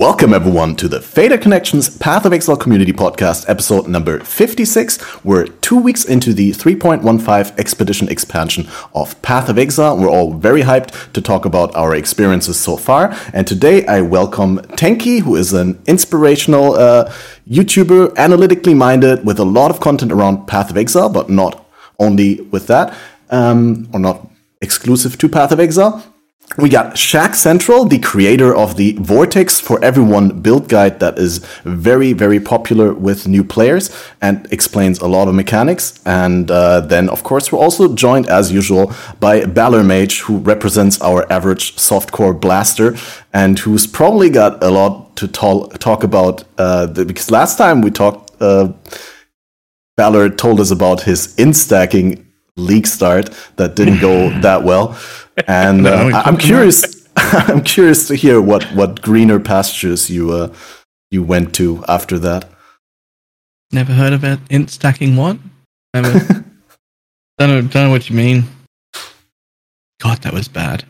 Welcome everyone to the Theta Connections Path of Exile Community Podcast, episode number 56. We're 2 weeks into the 3.15 Expedition expansion of Path of Exile. We're all very hyped to talk about our experiences so far. And today I welcome Tenki, who is an inspirational YouTuber, analytically minded, with a lot of content around Path of Exile, but not only with that, or not exclusive to Path of Exile. We got Shaq Central, the creator of the Vortex for Everyone build guide that is very, very popular with new players and explains a lot of mechanics. And then, of course, we're also joined, as usual, by Balor Mage, who represents our average softcore blaster and who's probably got a lot to talk about because last time we talked, Balor told us about his in-stacking league start that didn't go that well. And I'm curious to hear what greener pastures you went to after that. Never heard of it. Int stacking what? Never. don't know what you mean. God, that was bad.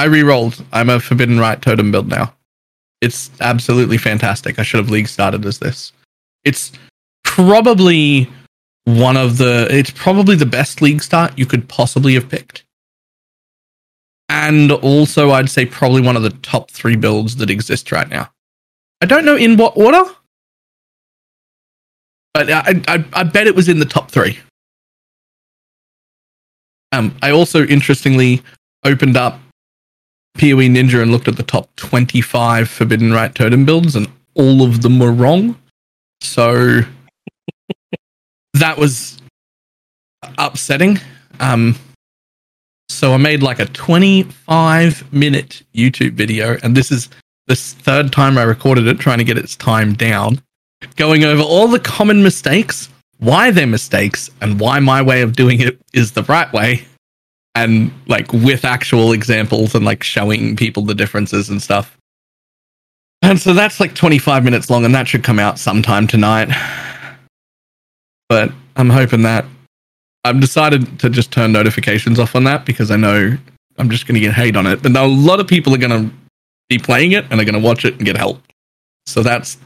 I re-rolled. I'm a Forbidden Rite totem build now. It's absolutely fantastic. I should have league started as this. It's probably the best league start you could possibly have picked. And also, I'd say probably one of the top three builds that exist right now. I don't know in what order, but I bet it was in the top three. I also, interestingly, opened up PoE Ninja and looked at the top 25 Forbidden Rite totem builds, and all of them were wrong. So that was upsetting. So I made like a 25-minute YouTube video, and this is the third time I recorded it, trying to get its time down, going over all the common mistakes, why they're mistakes, and why my way of doing it is the right way, and like with actual examples and like showing people the differences and stuff. And so that's like 25 minutes long, and that should come out sometime tonight. But I'm hoping that I've decided to just turn notifications off on that because I know I'm just going to get hate on it. But now a lot of people are going to be playing it and are going to watch it and get help. So that's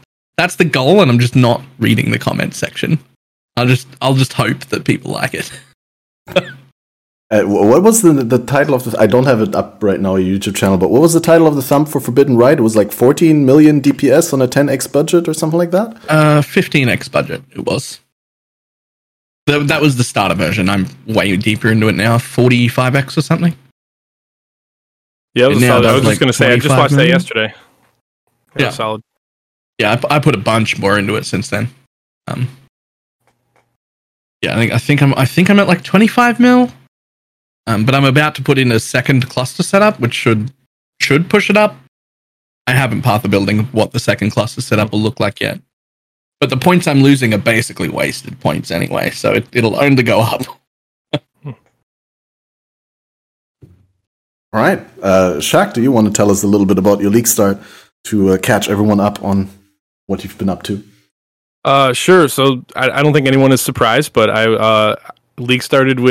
the goal, and I'm just not reading the comment section. I'll just hope that people like it. What was the title of the? I don't have it up right now, your YouTube channel. But what was the title of the thumb for Forbidden Rite? It was like 14 million DPS on a 10x budget or something like that. 15x budget it was. That was the starter version. I'm way deeper into it now. 45x or something. Yeah, I was just going to say, I just watched that yesterday. Yeah, solid. Yeah, I put a bunch more into it since then. Yeah, I think I'm at like 25 mil. But I'm about to put in a second cluster setup, which should push it up. I haven't path of building what the second cluster setup will look like yet. But the points I'm losing are basically wasted points anyway, so it'll only go up. All right. Shaq, do you want to tell us a little bit about your league start to catch everyone up on what you've been up to? Sure. So I don't think anyone is surprised, but I league started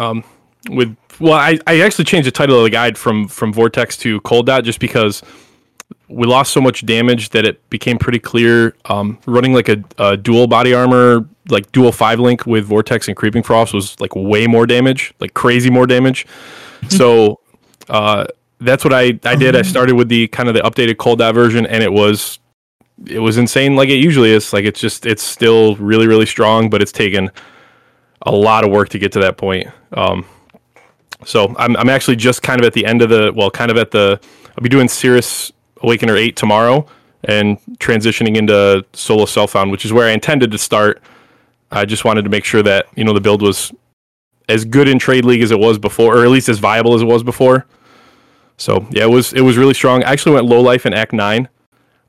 I actually changed the title of the guide from Vortex to Cold Dot just because we lost so much damage that it became pretty clear running like a dual body armor, like dual 5-link with Vortex and Creeping Frost was like way more damage, like crazy more damage. So that's what I did. I started with the kind of the updated Cold Dot version, and it was insane like it usually is. Like it's still really, really strong, but it's taken a lot of work to get to that point. So I'm actually just kind of at the end of I'll be doing Cirrus Awakener 8 tomorrow and transitioning into Solo Cellfound, which is where I intended to start. I just wanted to make sure that, you know, the build was as good in Trade League as it was before, or at least as viable as it was before. So yeah, it was really strong. I actually went low life in Act 9.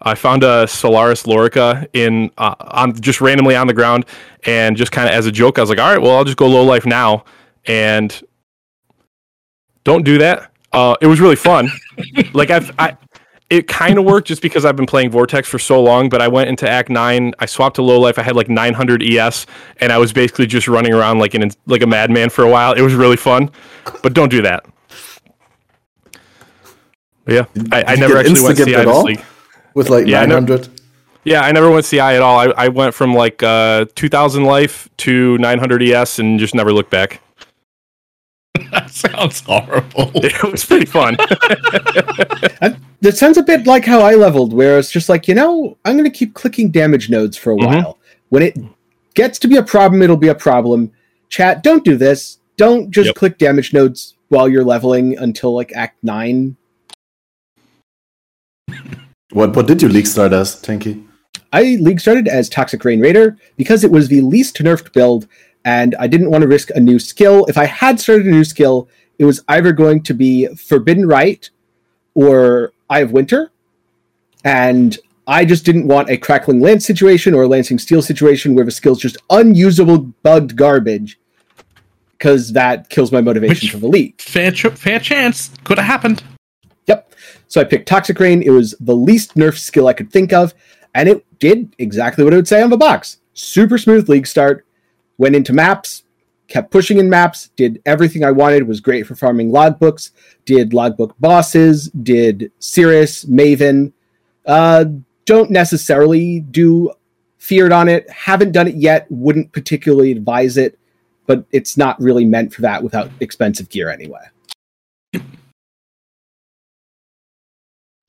I found a Solaris Lorica in just randomly on the ground, and just kind of as a joke I was like, all right, well I'll just go low life now, and don't do that. It was really fun. Like it kind of worked just because I've been playing Vortex for so long, but I went into Act 9, I swapped to low life, I had like 900 ES, and I was basically just running around like a madman for a while. It was really fun, but don't do that. But yeah, I never actually went CI this league. with like 900. I never went CI at all. I went from like 2,000 life to 900 ES and just never looked back. That sounds horrible. It was pretty fun. That sounds a bit like how I leveled, where it's just like, you know, I'm going to keep clicking damage nodes for a while. When it gets to be a problem, it'll be a problem. Chat, don't do this. Don't just click damage nodes while you're leveling until like Act 9. What did you League start as, Tenki? I League started as Toxic Rain Raider because it was the least nerfed build, and I didn't want to risk a new skill. If I had started a new skill, it was either going to be Forbidden Rite or Eye of Winter, and I just didn't want a Crackling Lance situation or a Lancing Steel situation where the skill's just unusable, bugged garbage, because that kills my motivation for the League. Fair chance. Could have happened. Yep. So I picked Toxic Rain. It was the least nerfed skill I could think of, and it did exactly what it would say on the box. Super smooth League start. Went into maps, kept pushing in maps, did everything I wanted, was great for farming logbooks, did logbook bosses, did Cirrus, Maven. Don't necessarily do Feared on it. Haven't done it yet. Wouldn't particularly advise it, but it's not really meant for that without expensive gear anyway.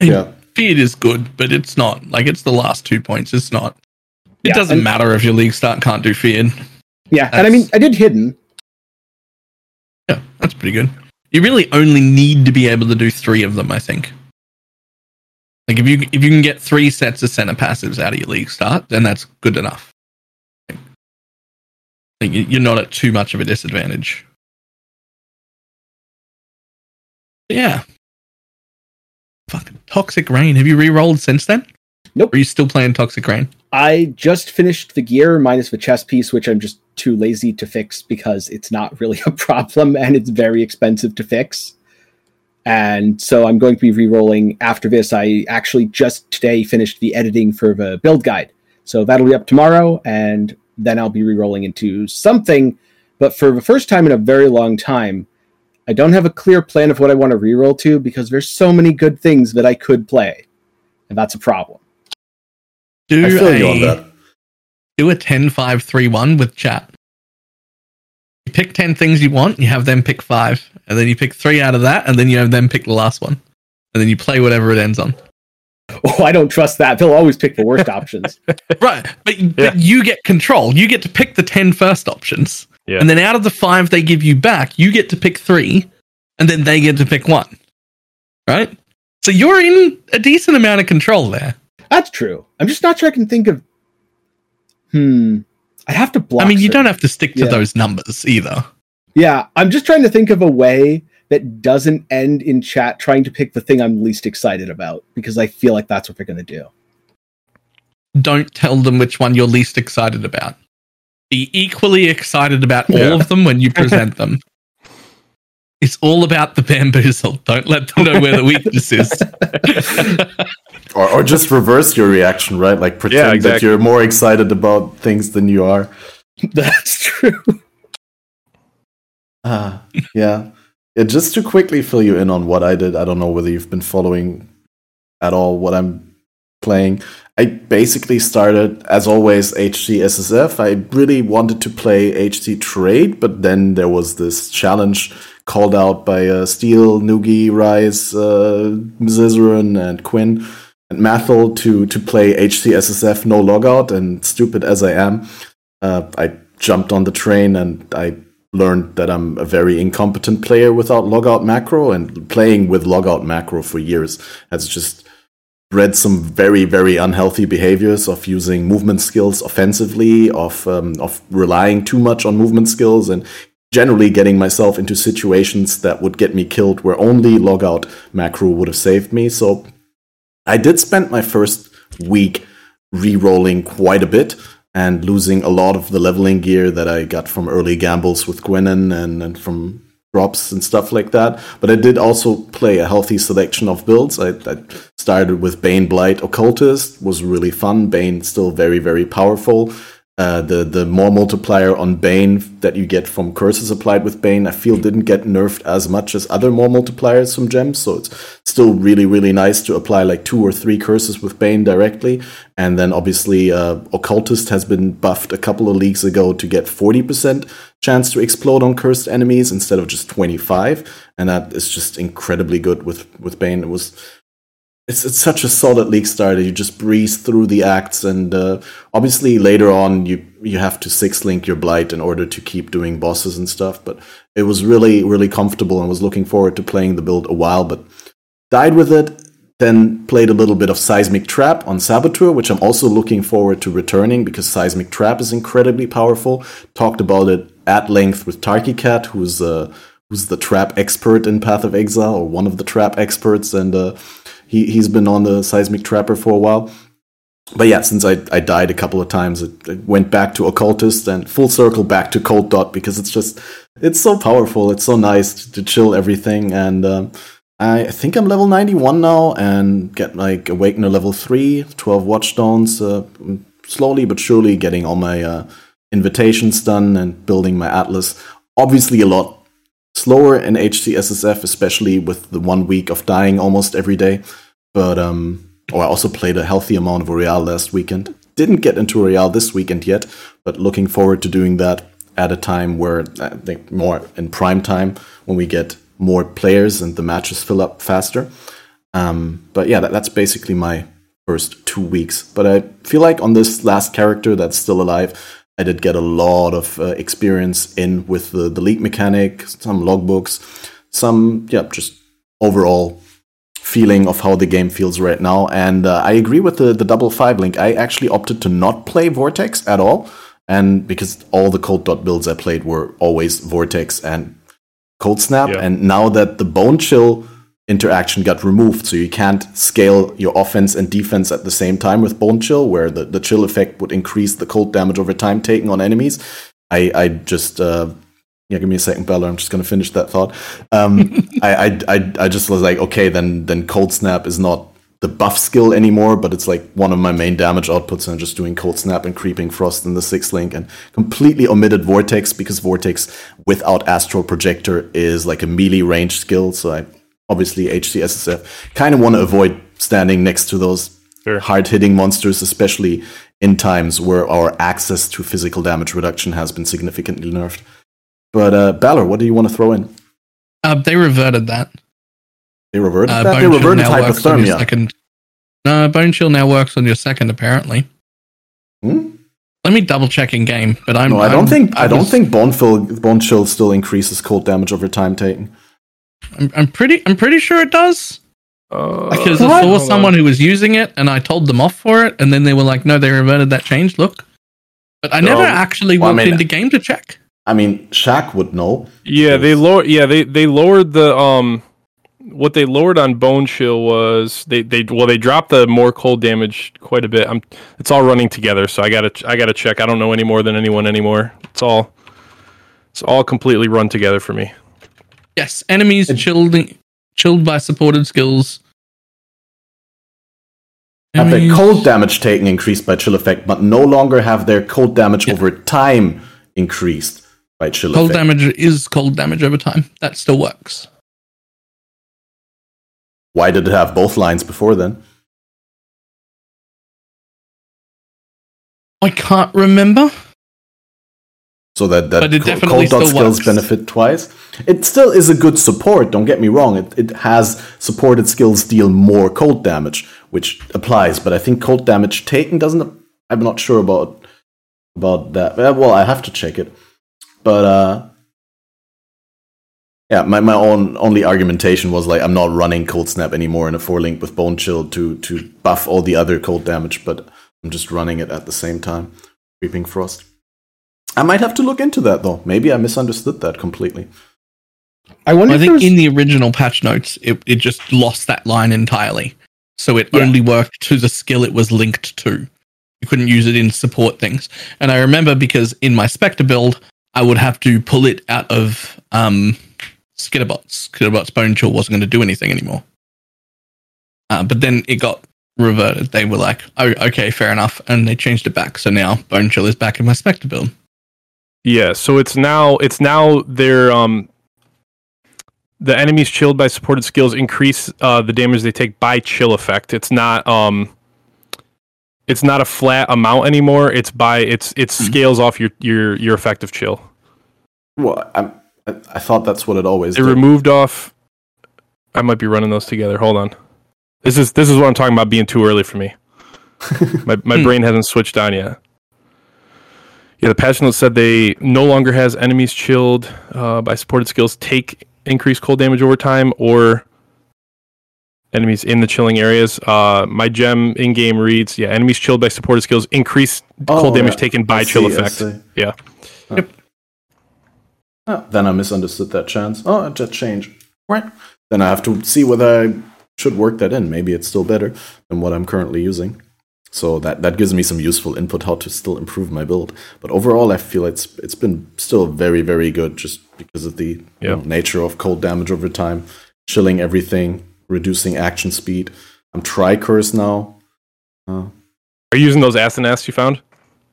Yeah. Feared is good, but it's not. Like, it's the last 2 points. It's not. It doesn't matter if your League start can't do Feared. Yeah, and I mean, I did Hidden. Yeah, that's pretty good. You really only need to be able to do three of them, I think. Like, if you can get three sets of center passives out of your League start, then that's good enough. Like, you're not at too much of a disadvantage. But yeah. Fucking Toxic Rain. Have you re-rolled since then? Nope. Or are you still playing Toxic Rain? I just finished the gear minus the chest piece, which I'm just too lazy to fix because it's not really a problem and it's very expensive to fix. And so I'm going to be re-rolling after this. I actually just today finished the editing for the build guide. So that'll be up tomorrow, and then I'll be re-rolling into something. But for the first time in a very long time, I don't have a clear plan of what I want to re-roll to because there's so many good things that I could play. And that's a problem. Do a 10-5-3-1 with chat. You pick 10 things you want, you have them pick 5, and then you pick 3 out of that, and then you have them pick the last one. And then you play whatever it ends on. Oh, I don't trust that. They'll always pick the worst options. Right, but you get control. You get to pick the 10 first options. Yeah. And then out of the 5 they give you back, you get to pick 3, and then they get to pick 1. Right? So you're in a decent amount of control there. That's true. I'm just not sure I can think of... I'd have to block. I mean, you don't have to stick to those numbers either. Yeah, I'm just trying to think of a way that doesn't end in chat trying to pick the thing I'm least excited about, because I feel like that's what they're going to do. Don't tell them which one you're least excited about. Be equally excited about all of them when you present them. It's all about the bamboozle. Don't let them know where the weakness is. or just reverse your reaction, right? Like pretend that you're more excited about things than you are. That's true. Yeah. Just to quickly fill you in on what I did, I don't know whether you've been following at all what I'm playing. I basically started, as always, HC SSF. I really wanted to play HC Trade, but then there was this challenge called out by Steel, Nugi, Rice, Zizerin, and Quinn, and Mathil to play HC SSF no logout, and stupid as I am, I jumped on the train and I learned that I'm a very incompetent player without logout macro, and playing with logout macro for years has just read some very, very unhealthy behaviors of using movement skills offensively, of relying too much on movement skills, and generally getting myself into situations that would get me killed where only logout macro would have saved me. So I did spend my first week re-rolling quite a bit and losing a lot of the leveling gear that I got from early gambles with Gwennen and from drops and stuff like that, but I did also play a healthy selection of builds. I started with Bane Blight Occultist, was really fun. Bane still very, very powerful. The more multiplier on Bane that you get from curses applied with Bane, I feel didn't get nerfed as much as other more multipliers from gems, so it's still really, really nice to apply like 2 or 3 curses with Bane directly. And then obviously Occultist has been buffed a couple of leagues ago to get 40% chance to explode on cursed enemies instead of just 25, and that is just incredibly good with Bane. It's such a solid league starter. You just breeze through the acts, and obviously later on you have to 6-link your Blight in order to keep doing bosses and stuff, but it was really, really comfortable and was looking forward to playing the build a while, but died with it, then played a little bit of Seismic Trap on Saboteur, which I'm also looking forward to returning because Seismic Trap is incredibly powerful. Talked about it at length with Tarke Cat, who's the trap expert in Path of Exile, or one of the trap experts, and He's been on the Seismic Trapper for a while. But yeah, since I died a couple of times, it went back to Occultist and full circle back to Cold Dot because it's so powerful. It's so nice to chill everything. And I think I'm level 91 now and get like Awakener level 3, 12 Watchstones. Slowly but surely getting all my invitations done and building my Atlas. Obviously a lot slower in HCSSF, especially with the 1 week of dying almost every day. But I also played a healthy amount of Royale last weekend. Didn't get into Royale this weekend yet, but looking forward to doing that at a time where I think more in prime time when we get more players and the matches fill up faster. But yeah, that's basically my first 2 weeks. But I feel like on this last character that's still alive, I did get a lot of experience in with the league mechanic, some logbooks, just overall feeling of how the game feels right now. And I agree with the double 5-link. I actually opted to not play Vortex at all, and because all the Cold Dot builds I played were always Vortex and Cold Snap. Yeah. And now that the Bone Chill interaction got removed, so you can't scale your offense and defense at the same time with Bone Chill, where the chill effect would increase the cold damage over time taken on enemies. I just give me a second, Balor. I'm just gonna finish that thought. I just was like, okay, then Cold Snap is not the buff skill anymore, but it's like one of my main damage outputs, and I'm just doing Cold Snap and Creeping Frost in the 6-link, and completely omitted Vortex because Vortex without Astral Projector is like a melee range skill, so I obviously HCSSF kind of want to avoid standing next to those hard-hitting monsters, especially in times where our access to physical damage reduction has been significantly nerfed. But Balor, what do you want to throw in? They reverted that. They reverted that? They reverted hypothermia. No, Bone Chill now works on your second, apparently. Hmm? Let me double check in game, but I'm... No, I don't think Bone Chill still increases cold damage over time taken. I'm pretty sure it does. Because I saw someone who was using it, and I told them off for it, and then they were like, "No, they reverted that change." Look, but I never actually walked into game to check. I mean, Shaq would know. Yeah, they lower. Yeah, they lowered the what they lowered on Bone Chill was they dropped the more cold damage quite a bit. It's all running together, so I gotta check. I don't know any more than anyone anymore. It's all completely run together for me. Yes, enemies chilled by supported skills. Have their cold damage taken increased by chill effect, but no longer have their cold damage over time increased by chill effect. Cold damage is cold damage over time. That still works. Why did it have both lines before then? I can't remember. So that Cold Dot skills benefit twice. It still is a good support, don't get me wrong. It has supported skills deal more cold damage, which applies, but I think cold damage taken doesn't... I'm not sure about that. Well, I have to check it. But, yeah, my own only argumentation was, like, I'm not running Cold Snap anymore in a 4-link with Bone Chill to buff all the other cold damage, but I'm just running it at the same time. Creeping Frost. I might have to look into that, though. Maybe I misunderstood that completely. I think in the original patch notes, it just lost that line entirely. So it only worked to the skill it was linked to. You couldn't use it in support things. And I remember because in my Spectre build, I would have to pull it out of Skitterbots. Skitterbot's Bone Chill wasn't going to do anything anymore. But then it got reverted. They were like, oh, okay, fair enough. And they changed it back. So now Bone Chill is back in my Spectre build. Yeah, so it's now their the enemies chilled by supported skills increase the damage they take by chill effect. It's not a flat amount anymore. It's by it scales off your effective chill. Well, I thought that's what it always did. It removed off. I might be running those together. Hold on. This is what I'm talking about being too early for me. My brain hasn't switched on yet. Yeah, the patch note said they no longer has enemies chilled by supported skills take increased cold damage over time or enemies in the chilling areas. My gem in game reads, yeah, enemies chilled by supported skills increase cold damage taken by chill effect. Yeah. Oh. Yep. Oh, then I misunderstood that chance. Oh, it just changed. Right. Then I have to see whether I should work that in. Maybe it's still better than what I'm currently using. So that gives me some useful input how to still improve my build. But overall, I feel it's been still very, very good just because of the nature of cold damage over time, chilling everything, reducing action speed. I'm Tri-Curse now. Are you using those Asenasts you found?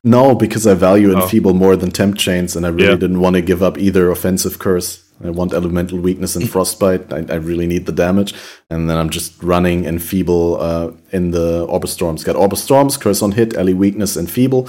No, because I value Enfeeble more than Temp Chains, and I really didn't want to give up either offensive curse. I want Elemental Weakness and Frostbite. I really need the damage. And then I'm just running Enfeeble in the Orb of Storms. Got Orb of Storms, Curse on Hit, Ele Weakness, Enfeeble.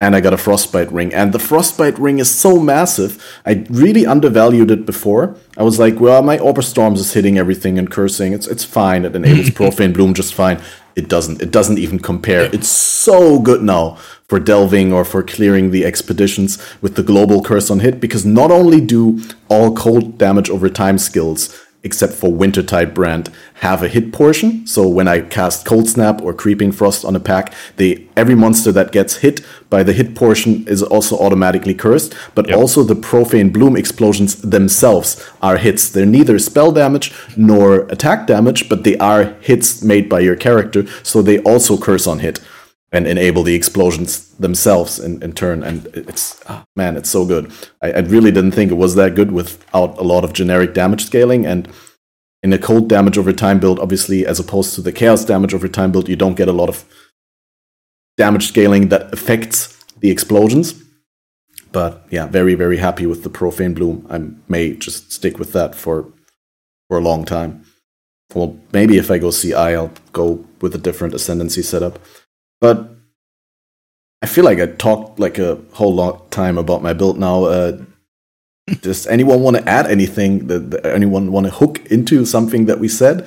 And I got a Frostbite Ring. And the Frostbite Ring is so massive. I really undervalued it before. I was like, well, my Orb of Storms is hitting everything and cursing. It's fine. It enables Profane Bloom just fine. It doesn't even compare. It's so good now for delving or for clearing the expeditions with the global curse on hit, because not only do all cold damage over time skills, except for Wintertide Brand, have a hit portion. So when I cast Cold Snap or Creeping Frost on a pack, every monster that gets hit by the hit portion is also automatically cursed. But also the Profane Bloom explosions themselves are hits. They're neither spell damage nor attack damage, but they are hits made by your character. So they also curse on hit and enable the explosions themselves in turn. And it's so good. I really didn't think it was that good without a lot of generic damage scaling. And in a cold damage over time build, obviously, as opposed to the chaos damage over time build, you don't get a lot of damage scaling that affects the explosions. But yeah, very, very happy with the Profane Bloom. I may just stick with that for a long time. Well, maybe if I go CI, I'll go with a different Ascendancy setup. But I feel like I talked like a whole lot time about my build now. Does anyone want to add anything? Anyone want to hook into something that we said?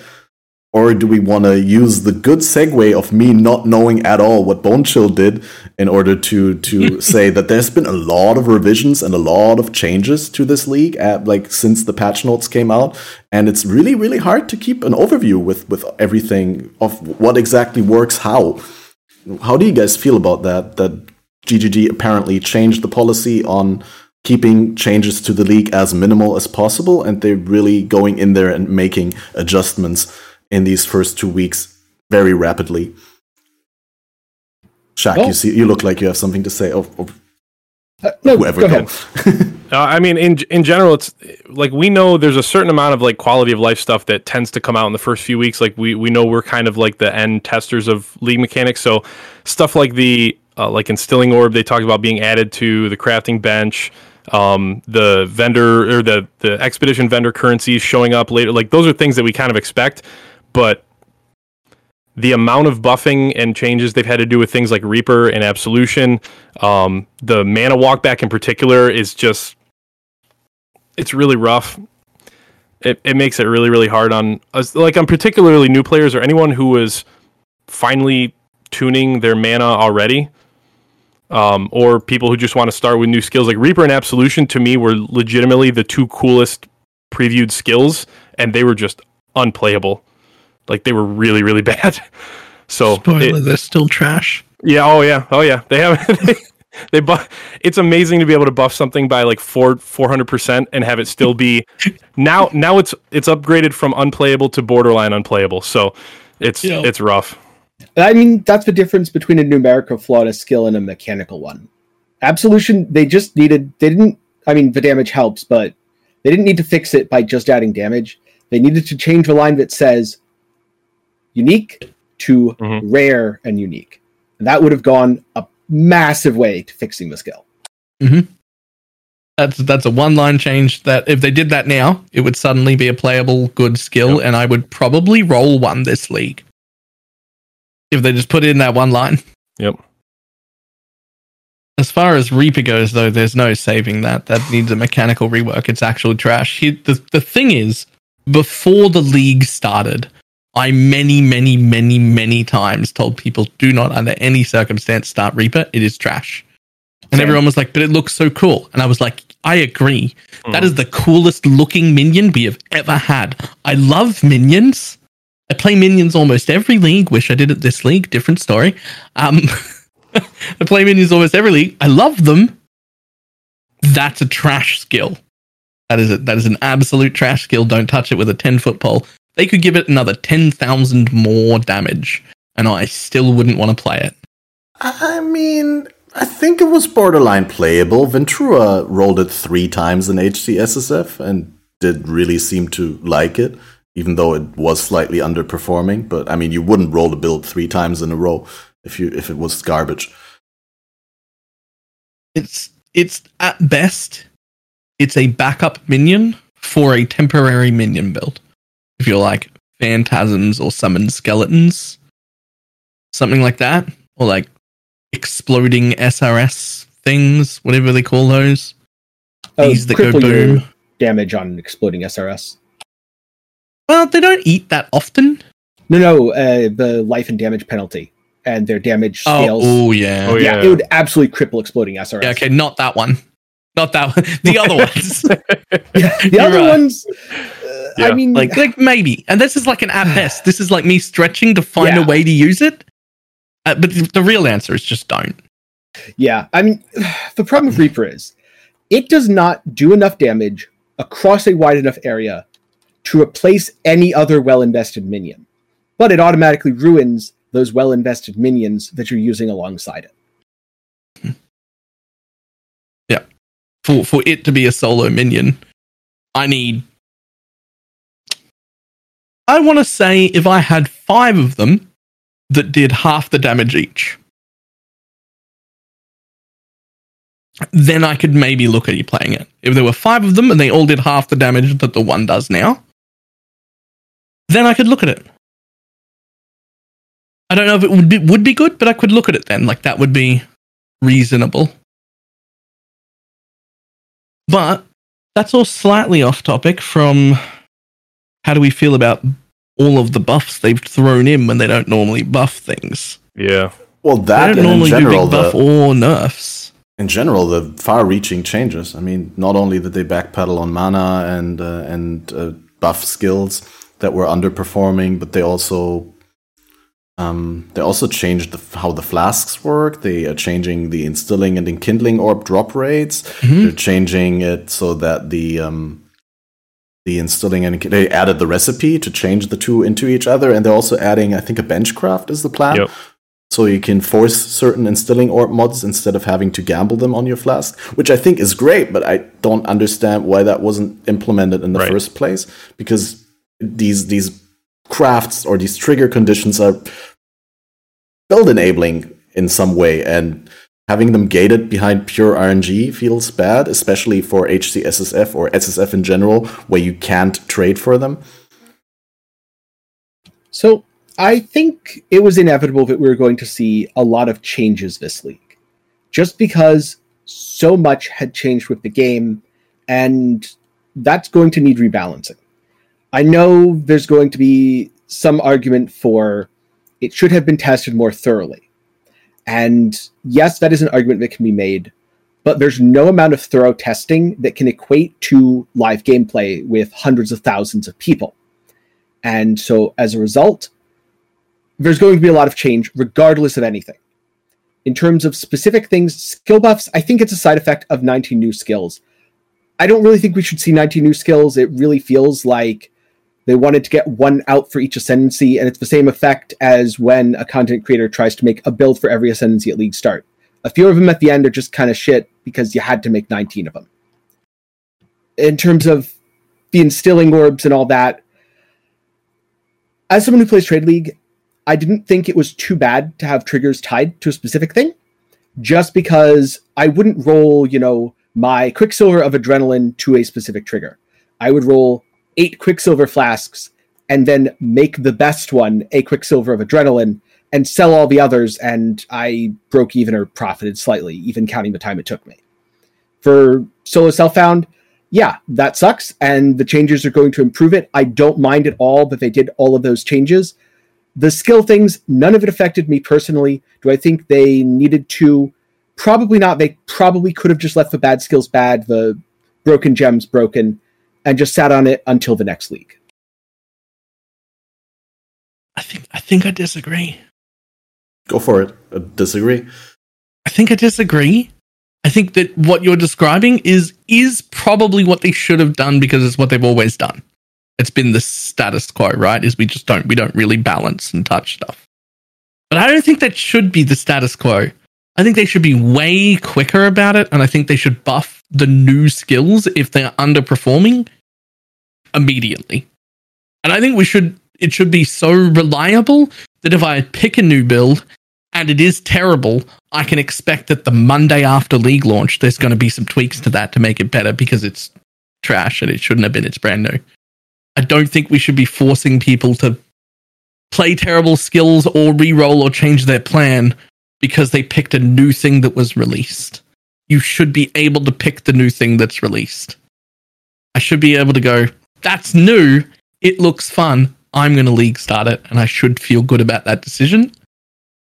Or do we want to use the good segue of me not knowing at all what Bone Chill did in order to say that there's been a lot of revisions and a lot of changes to this league since the patch notes came out, and it's really, really hard to keep an overview with everything of what exactly works how. How do you guys feel about that GGG apparently changed the policy on keeping changes to the league as minimal as possible, and they're really going in there and making adjustments in these first 2 weeks very rapidly? Shaq, well, you look like you have something to say. No, whoever go ahead. I mean, in general, it's like we know there's a certain amount of like quality of life stuff that tends to come out in the first few weeks. Like we know we're kind of like the end testers of league mechanics. So stuff like the instilling orb they talked about being added to the crafting bench, the vendor or the expedition vendor currencies showing up later. Like those are things that we kind of expect, but the amount of buffing and changes they've had to do with things like Reaper and Absolution, the mana walkback in particular is just, it's really rough. It makes it really, really hard on us, like on particularly new players or anyone who was finally tuning their mana already, or people who just want to start with new skills. Like Reaper and Absolution to me were legitimately the two coolest previewed skills, and they were just unplayable. Like, they were really, really bad. So spoiler, they're still trash. Yeah, oh yeah. They have... they buff. It's amazing to be able to buff something by, like, 400% and have it still be... Now it's upgraded from unplayable to borderline unplayable. So it's rough. I mean, that's the difference between a numerical flaw and a skill and a mechanical one. Absolution, they just needed... They didn't... I mean, the damage helps, but they didn't need to fix it by just adding damage. They needed to change the line that says... Unique to rare and unique. And that would have gone a massive way to fixing the skill. Mm-hmm. That's a one-line change that if they did that now, it would suddenly be a playable good skill, and I would probably roll one this league. If they just put it in that one line. Yep. As far as Reaper goes, though, there's no saving that. That needs a mechanical rework. It's actual trash. The thing is, before the league started, I many times told people, do not under any circumstance start Reaper. It is trash. And everyone was like, but it looks so cool. And I was like, I agree. That is the coolest looking minion we have ever had. I love minions. I play minions almost every league. Wish I did it this league. Different story. I play minions almost every league. I love them. That's a trash skill. That is an absolute trash skill. Don't touch it with a 10-foot pole. They could give it another 10,000 more damage, and I still wouldn't want to play it. I mean, I think it was borderline playable. Ventura rolled it 3 times in HCSSF and did really seem to like it, even though it was slightly underperforming. But, I mean, you wouldn't roll the build 3 times in a row if it was garbage. It's at best, it's a backup minion for a temporary minion build. If you're like phantasms or summon skeletons, something like that, or like exploding SRS things, whatever they call those. Oh, these that go boom. Damage on exploding SRS. Well, they don't eat that often. No, the life and damage penalty and their damage scales. Oh yeah. It would absolutely cripple exploding SRS. Yeah, okay, not that one. Not that one. The other ones. The other ones. Yeah. I mean, like maybe. And this is like an at best. This is like me stretching to find a way to use it. But the real answer is just don't. Yeah. I mean, the problem with Reaper is it does not do enough damage across a wide enough area to replace any other well-invested minion. But it automatically ruins those well-invested minions that you're using alongside it. Yeah. For it to be a solo minion, I want to say if I had 5 of them that did half the damage each, then I could maybe look at you playing it. If there were 5 of them and they all did half the damage that the one does now, then I could look at it. I don't know if it would be good, but I could look at it then. Like, that would be reasonable. But that's all slightly off topic from... How do we feel about all of the buffs they've thrown in when they don't normally buff things? Yeah. Well, that they don't normally in general, do big buff or nerfs. In general, the far-reaching changes. I mean, not only did they backpedal on mana and buff skills that were underperforming, but they also changed how the flasks work. They are changing the instilling and enkindling orb drop rates. Mm-hmm. They're changing it so that the instilling and they added the recipe to change the two into each other, and they're also adding, I think, a benchcraft is the plan. Yep. So you can force certain instilling orb mods instead of having to gamble them on your flask, which I think is great, but I don't understand why that wasn't implemented in the first place, because these crafts or these trigger conditions are build enabling in some way, and having them gated behind pure RNG feels bad, especially for HCSSF or SSF in general, where you can't trade for them. So I think it was inevitable that we were going to see a lot of changes this league, just because so much had changed with the game, and that's going to need rebalancing. I know there's going to be some argument for it should have been tested more thoroughly. And yes, that is an argument that can be made, but there's no amount of thorough testing that can equate to live gameplay with hundreds of thousands of people. And so as a result, there's going to be a lot of change regardless of anything. In terms of specific things, skill buffs, I think it's a side effect of 19 new skills. I don't really think we should see 19 new skills. It really feels like they wanted to get one out for each Ascendancy, and it's the same effect as when a content creator tries to make a build for every Ascendancy at League Start. A few of them at the end are just kind of shit because you had to make 19 of them. In terms of the instilling orbs and all that, as someone who plays Trade League, I didn't think it was too bad to have triggers tied to a specific thing, just because I wouldn't roll, you know, my Quicksilver of Adrenaline to a specific trigger. I would roll 8 Quicksilver flasks and then make the best one a Quicksilver of Adrenaline and sell all the others, and I broke even or profited slightly, even counting the time it took me. For solo self-found, yeah, that sucks, and the changes are going to improve it. I don't mind at all that they did all of those changes. The skill things, none of it affected me personally. Do I think they needed to? Probably not. They probably could have just left the bad skills bad, the broken gems broken, and just sat on it until the next league. I think I disagree. Go for it. I disagree. I think I disagree. I think that what you're describing is probably what they should have done, because it's what they've always done. It's been the status quo, right? Is we don't really balance and touch stuff. But I don't think that should be the status quo. I think they should be way quicker about it, and I think they should buff the new skills if they're underperforming immediately. And I think it should be so reliable that if I pick a new build and it is terrible, I can expect that the Monday after league launch, there's going to be some tweaks to that to make it better, because it's trash and it shouldn't have been. It's brand new. I don't think we should be forcing people to play terrible skills or re-roll or change their plan because they picked a new thing that was released. You should be able to pick the new thing that's released. I should be able to go, that's new, it looks fun, I'm going to league start it, and I should feel good about that decision,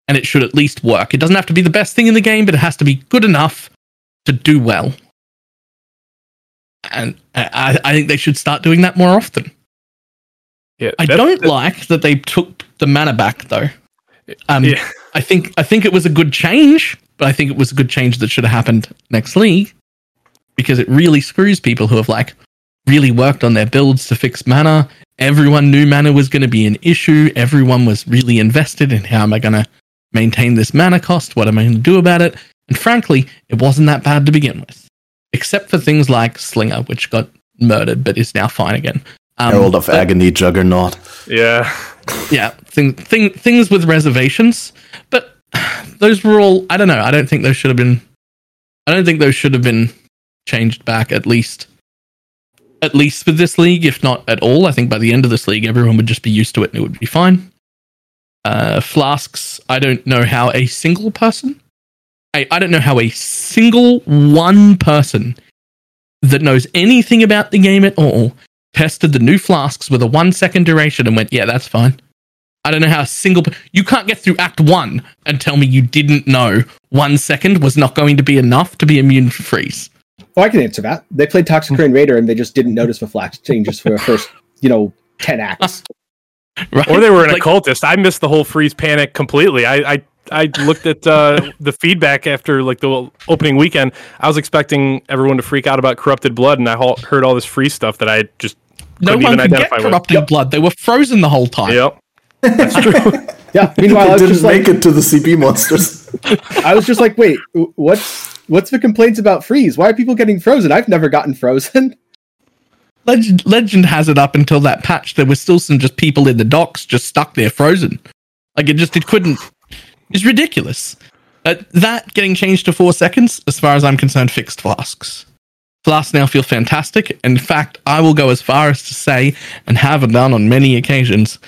and it should at least work. It doesn't have to be the best thing in the game, but it has to be good enough to do well. And I think they should start doing that more often. Yeah, I don't like that they took the mana back, though. Yeah. I think it was a good change, but I think it was a good change that should have happened next league, because it really screws people who have really worked on their builds to fix mana. Everyone knew mana was going to be an issue. Everyone was really invested in how am I going to maintain this mana cost? What am I going to do about it? And frankly, it wasn't that bad to begin with, except for things like Slinger, which got murdered but is now fine again. Herald of Agony Juggernaut. Yeah. Yeah, things with reservations. But those were all, I don't know, I don't think those should have been changed back, at least for this league, if not at all. I think by the end of this league, everyone would just be used to it and it would be fine. Flasks, I don't know how a single person, I don't know how a single one person that knows anything about the game at all tested the new flasks with a 1-second duration and went, yeah, that's fine. I don't know how a single... You can't get through Act 1 and tell me you didn't know 1 second was not going to be enough to be immune for freeze. Oh, I can answer that. They played Toxic Rain Raider and they just didn't notice the flask changes for the first, 10 acts. Right? Or they were an occultist. I missed the whole freeze panic completely. I looked at the feedback after the opening weekend. I was expecting everyone to freak out about Corrupted Blood, and I heard all this free stuff that I just couldn't even identify with. No one could get Corrupted Blood. They were frozen the whole time. Yep. That's true. Yeah. Meanwhile, I was just make it to the CP monsters. I was just wait, what's the complaints about freeze? Why are people getting frozen? I've never gotten frozen. Legend has it up until that patch. There were still some just people in the docks just stuck there frozen. It couldn't. It's ridiculous. That getting changed to 4 seconds, as far as I'm concerned, fixed flasks. Flasks now feel fantastic. In fact, I will go as far as to say, and have done on many occasions,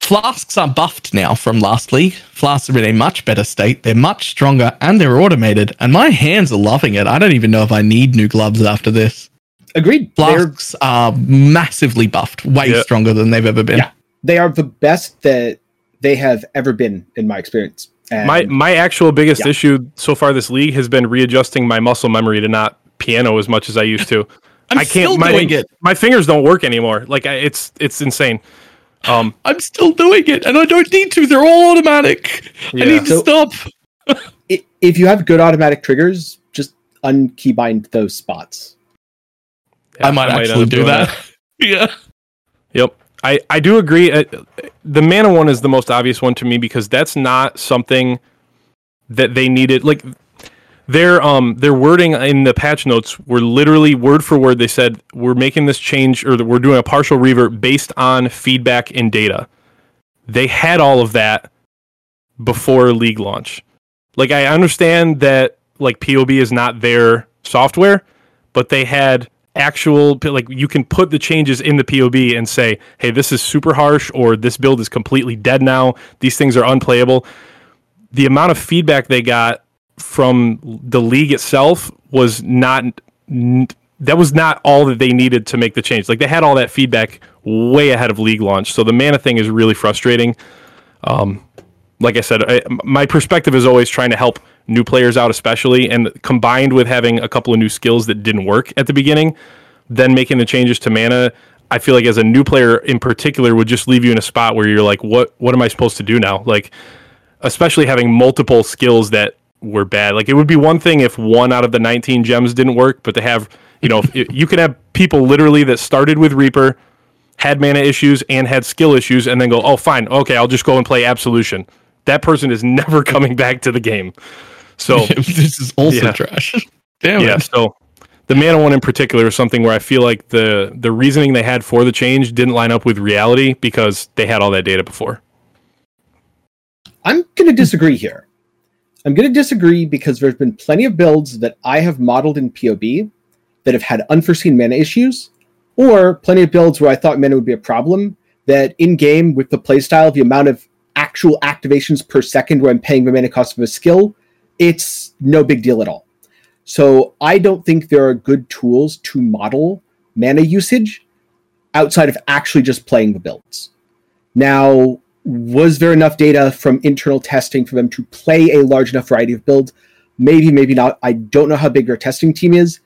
flasks are buffed now from last league. Flasks are in a much better state. They're much stronger, and they're automated. And my hands are loving it. I don't even know if I need new gloves after this. Agreed. Flasks are massively buffed, way stronger than they've ever been. Yeah. They are the best that they have ever been in my experience. And my actual biggest issue so far this league has been readjusting my muscle memory to not piano as much as I used to. My fingers don't work anymore. It's insane. I'm still doing it and I don't need to. They're all automatic. Yeah. I need to stop. If you have good automatic triggers, just unkeybind those spots. Yeah, I might actually do that. Yeah. Yep. I do agree. The mana one is the most obvious one to me because that's not something that they needed. Their wording in the patch notes were literally word for word. They said, we're making this change, or we're doing a partial revert based on feedback and data. They had all of that before League launch. Like, I understand that, like, POB is not their software, but they had actual, like, you can put the changes in the POB and say, hey, this is super harsh, or this build is completely dead now. These things are unplayable. The amount of feedback they got from the League itself was not... that was not all that they needed to make the change. Like, they had all that feedback way ahead of League launch. So the mana thing is really frustrating. Like I said, my perspective is always trying to help new players out, especially, and combined with having a couple of new skills that didn't work at the beginning, then making the changes to mana, I feel like as a new player in particular would just leave you in a spot where you're like, what am I supposed to do now? Like, especially having multiple skills that were bad. Like, it would be one thing if one out of the 19 gems didn't work, but to have... You know, you could have people literally that started with Reaper, had mana issues, and had skill issues, and then go, oh, fine, okay, I'll just go and play Absolution. That person is never coming back to the game. So this is also trash. Damn it. Yeah, so the mana one in particular is something where I feel like the reasoning they had for the change didn't line up with reality because they had all that data before. I'm going to disagree here. I'm going to disagree because there's been plenty of builds that I have modeled in POB that have had unforeseen mana issues, or plenty of builds where I thought mana would be a problem, that in-game with the playstyle, the amount of actual activations per second where I'm paying the mana cost of a skill, it's no big deal at all. So I don't think there are good tools to model mana usage outside of actually just playing the builds. Now, was there enough data from internal testing for them to play a large enough variety of builds? Maybe, maybe not. I don't know how big your testing team is.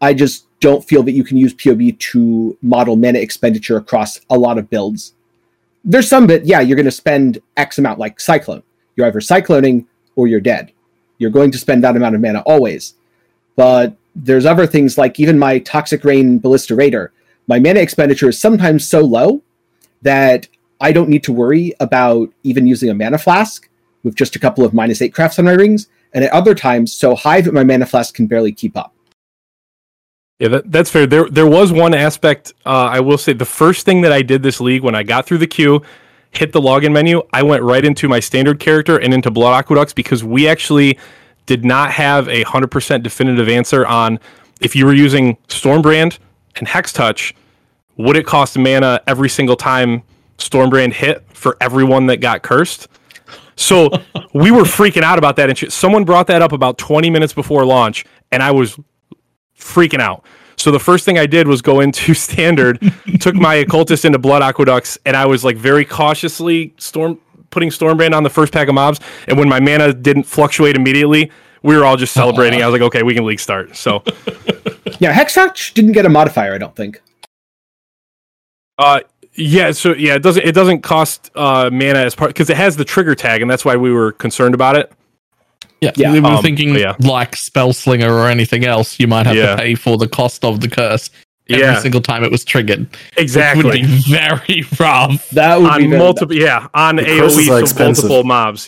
I just don't feel that you can use POB to model mana expenditure across a lot of builds. There's some that, yeah, you're going to spend X amount, like Cyclone. You're either Cycloning or you're dead. You're going to spend that amount of mana always. But there's other things like even my Toxic Rain Ballista Raider. My mana expenditure is sometimes so low that I don't need to worry about even using a mana flask with just a couple of -8 crafts on my rings. And at other times, so high that my mana flask can barely keep up. Yeah, that's fair. There was one aspect, I will say, the first thing that I did this league when I got through the queue, hit the login menu, I went right into my standard character and into Blood Aqueducts because we actually did not have a 100% definitive answer on if you were using Stormbrand and Hex Touch, would it cost mana every single time Stormbrand hit for everyone that got cursed? So we were freaking out about that. And someone brought that up about 20 minutes before launch, and I was... freaking out. So the first thing I did was go into standard, took my Occultist into Blood Aqueducts, and I was like very cautiously putting Stormbrand on the first pack of mobs, and when my mana didn't fluctuate immediately, we were all just celebrating. I was like, okay, we can league start. So yeah, Hex Touch didn't get a modifier, I don't think. So it doesn't cost mana as part because it has the trigger tag, and that's why we were concerned about it. Yeah, we were thinking like Spellslinger or anything else, you might have to pay for the cost of the curse every single time it was triggered. Exactly. Which would be very rough. That would be multiple on AoE for multiple mobs,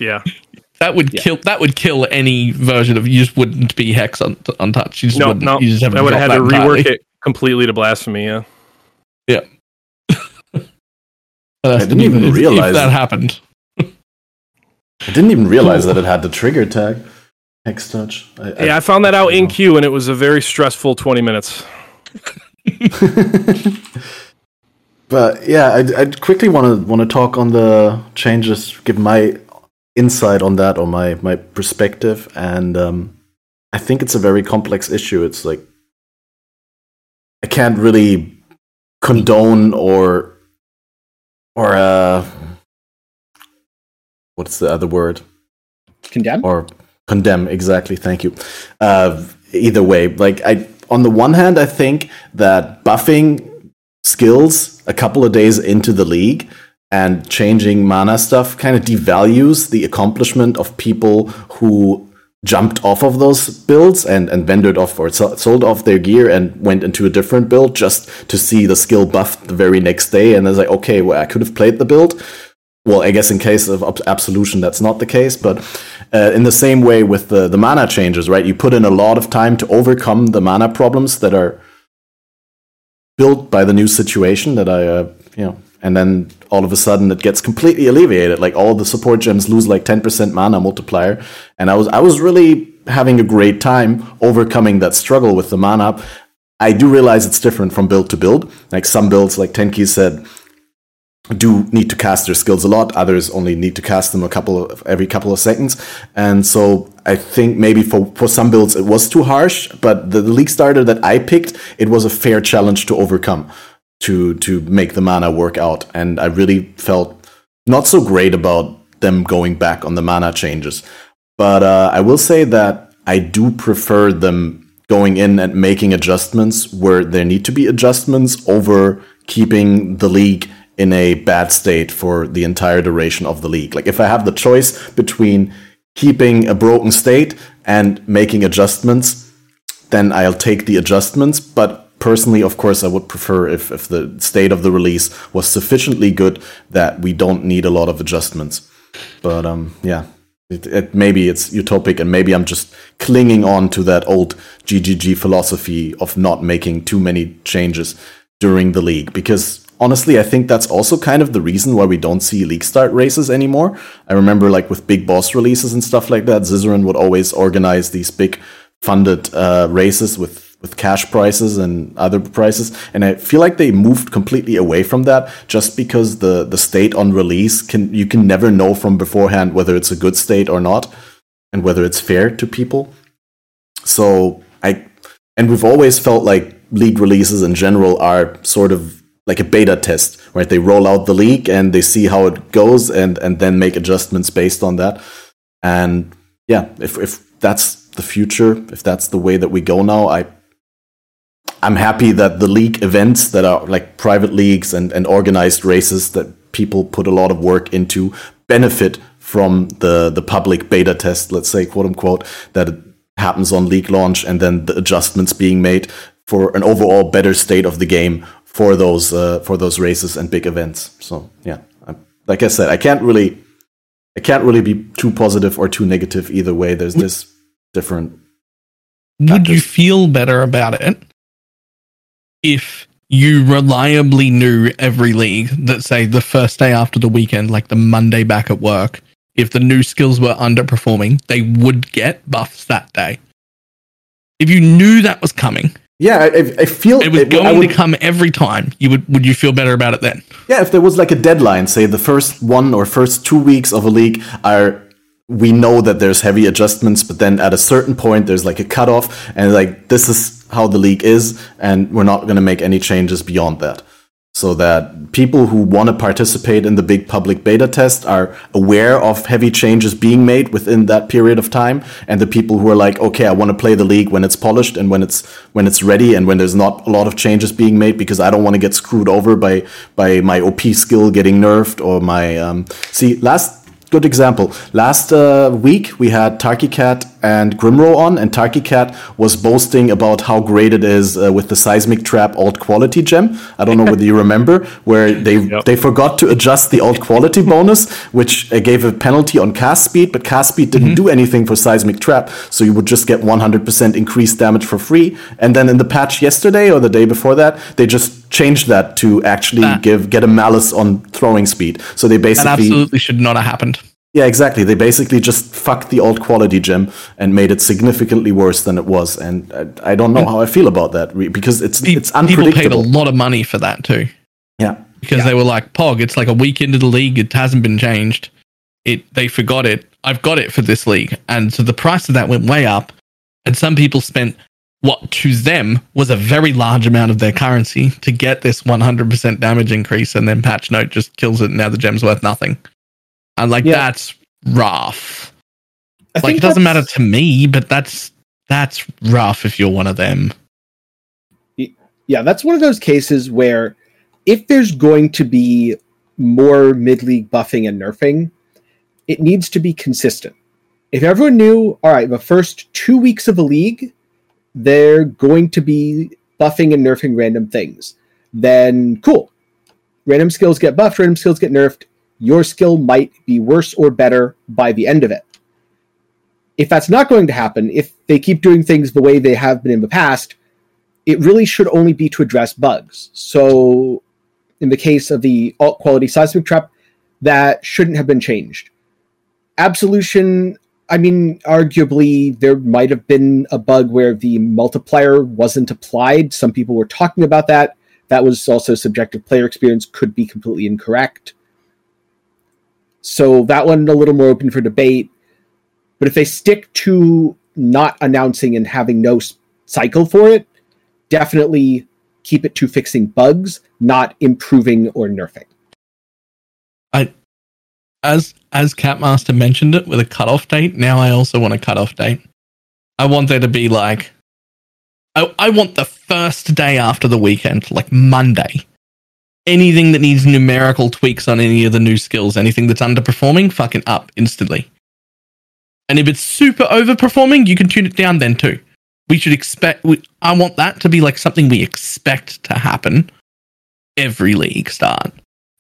That would kill any version of, you just wouldn't be Hex untouched. No. You just I would have had to rework it completely to Blasphemy, Yeah. I didn't even realize if that happened. I didn't even realize that it had the trigger tag. Hex Touch. I found that out in queue, and it was a very stressful 20 minutes. But yeah, I quickly want to talk on the changes, give my insight on that, or my perspective, and I think it's a very complex issue. It's like I can't really condone or what's the other word? Condemn? Or condemn, exactly, thank you. Either way, like on the one hand, I think that buffing skills a couple of days into the league and changing mana stuff kind of devalues the accomplishment of people who jumped off of those builds and vendored off or sold off their gear and went into a different build just to see the skill buffed the very next day. And it's like, okay, well, I could have played the build. Well, I guess in case of Absolution, that's not the case, but in the same way with the mana changes, right? You put in a lot of time to overcome the mana problems that are built by the new situation that I and then all of a sudden it gets completely alleviated. Like all the support gems lose like 10% mana multiplier, and I was really having a great time overcoming that struggle with the mana. I do realize it's different from build to build. Like some builds, like Tenki said, do need to cast their skills a lot. Others only need to cast them every couple of seconds. And so I think maybe for some builds it was too harsh, but the league starter that I picked, it was a fair challenge to overcome to make the mana work out. And I really felt not so great about them going back on the mana changes. But I will say that I do prefer them going in and making adjustments where there need to be adjustments over keeping the league in a bad state for the entire duration of the league. Like if I have the choice between keeping a broken state and making adjustments, then I'll take the adjustments. But personally, of course, I would prefer if the state of the release was sufficiently good that we don't need a lot of adjustments. But yeah. Maybe it's utopic, and maybe I'm just clinging on to that old GGG philosophy of not making too many changes during the league, because honestly I think that's also kind of the reason why we don't see league start races anymore. I remember like with big boss releases and stuff like that, Zizaran would always organize these big funded races with cash prices and other prices, and I feel like they moved completely away from that just because the state on release, you can never know from beforehand whether it's a good state or not and whether it's fair to people. So we've always felt like league releases in general are sort of like a beta test, right? They roll out the league and they see how it goes and then make adjustments based on that. And yeah, if that's the future, if that's the way that we go now, I'm happy that the league events that are like private leagues and organized races that people put a lot of work into benefit from the public beta test, let's say, quote unquote, that happens on league launch, and then the adjustments being made for an overall better state of the game for those races and big events. So yeah, like I said, I can't really be too positive or too negative either way. There's this different factors. Would you feel better about it if you reliably knew every league that, say, the first day after the weekend, like the Monday back at work, if the new skills were underperforming, they would get buffs that day? If you knew that was coming, yeah, I feel it was going to come every time. Would you feel better about it then? Yeah, if there was like a deadline, say the first one or first 2 weeks of a league we know that there's heavy adjustments, but then at a certain point there's like a cutoff, and like this is how the league is, and we're not going to make any changes beyond that. So that people who want to participate in the big public beta test are aware of heavy changes being made within that period of time, and the people who are like, okay, I want to play the league when it's polished and when it's ready and when there's not a lot of changes being made, because I don't want to get screwed over by my OP skill getting nerfed or my Good example. Last week we had Tarke Cat and Grimrow on, and Tarke Cat was boasting about how great it is with the Seismic Trap alt quality gem. I don't know whether you remember, where they forgot to adjust the alt quality bonus, which gave a penalty on cast speed, but cast speed didn't do anything for Seismic Trap, so you would just get 100% increased damage for free. And then in the patch yesterday or the day before that, they just change that to actually get a malice on throwing speed. So they basically... That absolutely should not have happened. Yeah, exactly. They basically just fucked the alt quality gem and made it significantly worse than it was. And I don't know how I feel about that, because it's unpredictable. People paid a lot of money for that too. Yeah. Because they were like, Pog, it's like a week into the league, it hasn't been changed. They forgot it. I've got it for this league. And so the price of that went way up. And some people spent what to them was a very large amount of their currency to get this 100% damage increase, and then patch note just kills it, and now the gem's worth nothing. And that's rough. It doesn't matter to me, but that's rough if you're one of them. Yeah, that's one of those cases where if there's going to be more mid-league buffing and nerfing, it needs to be consistent. If everyone knew, all right, the first 2 weeks of a league, they're going to be buffing and nerfing random things, then cool. Random skills get buffed, random skills get nerfed. Your skill might be worse or better by the end of it. If that's not going to happen, if they keep doing things the way they have been in the past, it really should only be to address bugs. So in the case of the alt quality Seismic Trap, that shouldn't have been changed. Absolution, I mean, arguably, there might have been a bug where the multiplier wasn't applied. Some people were talking about that. That was also subjective. Player experience could be completely incorrect. So that one a little more open for debate. But if they stick to not announcing and having no cycle for it, definitely keep it to fixing bugs, not improving or nerfing. As Catmaster mentioned it with a cutoff date, now I also want a cutoff date. I want there to be like, I want the first day after the weekend, like Monday. Anything that needs numerical tweaks on any of the new skills, anything that's underperforming, fucking up instantly. And if it's super overperforming, you can tune it down then too. We should expect, I want that to be like something we expect to happen every league start.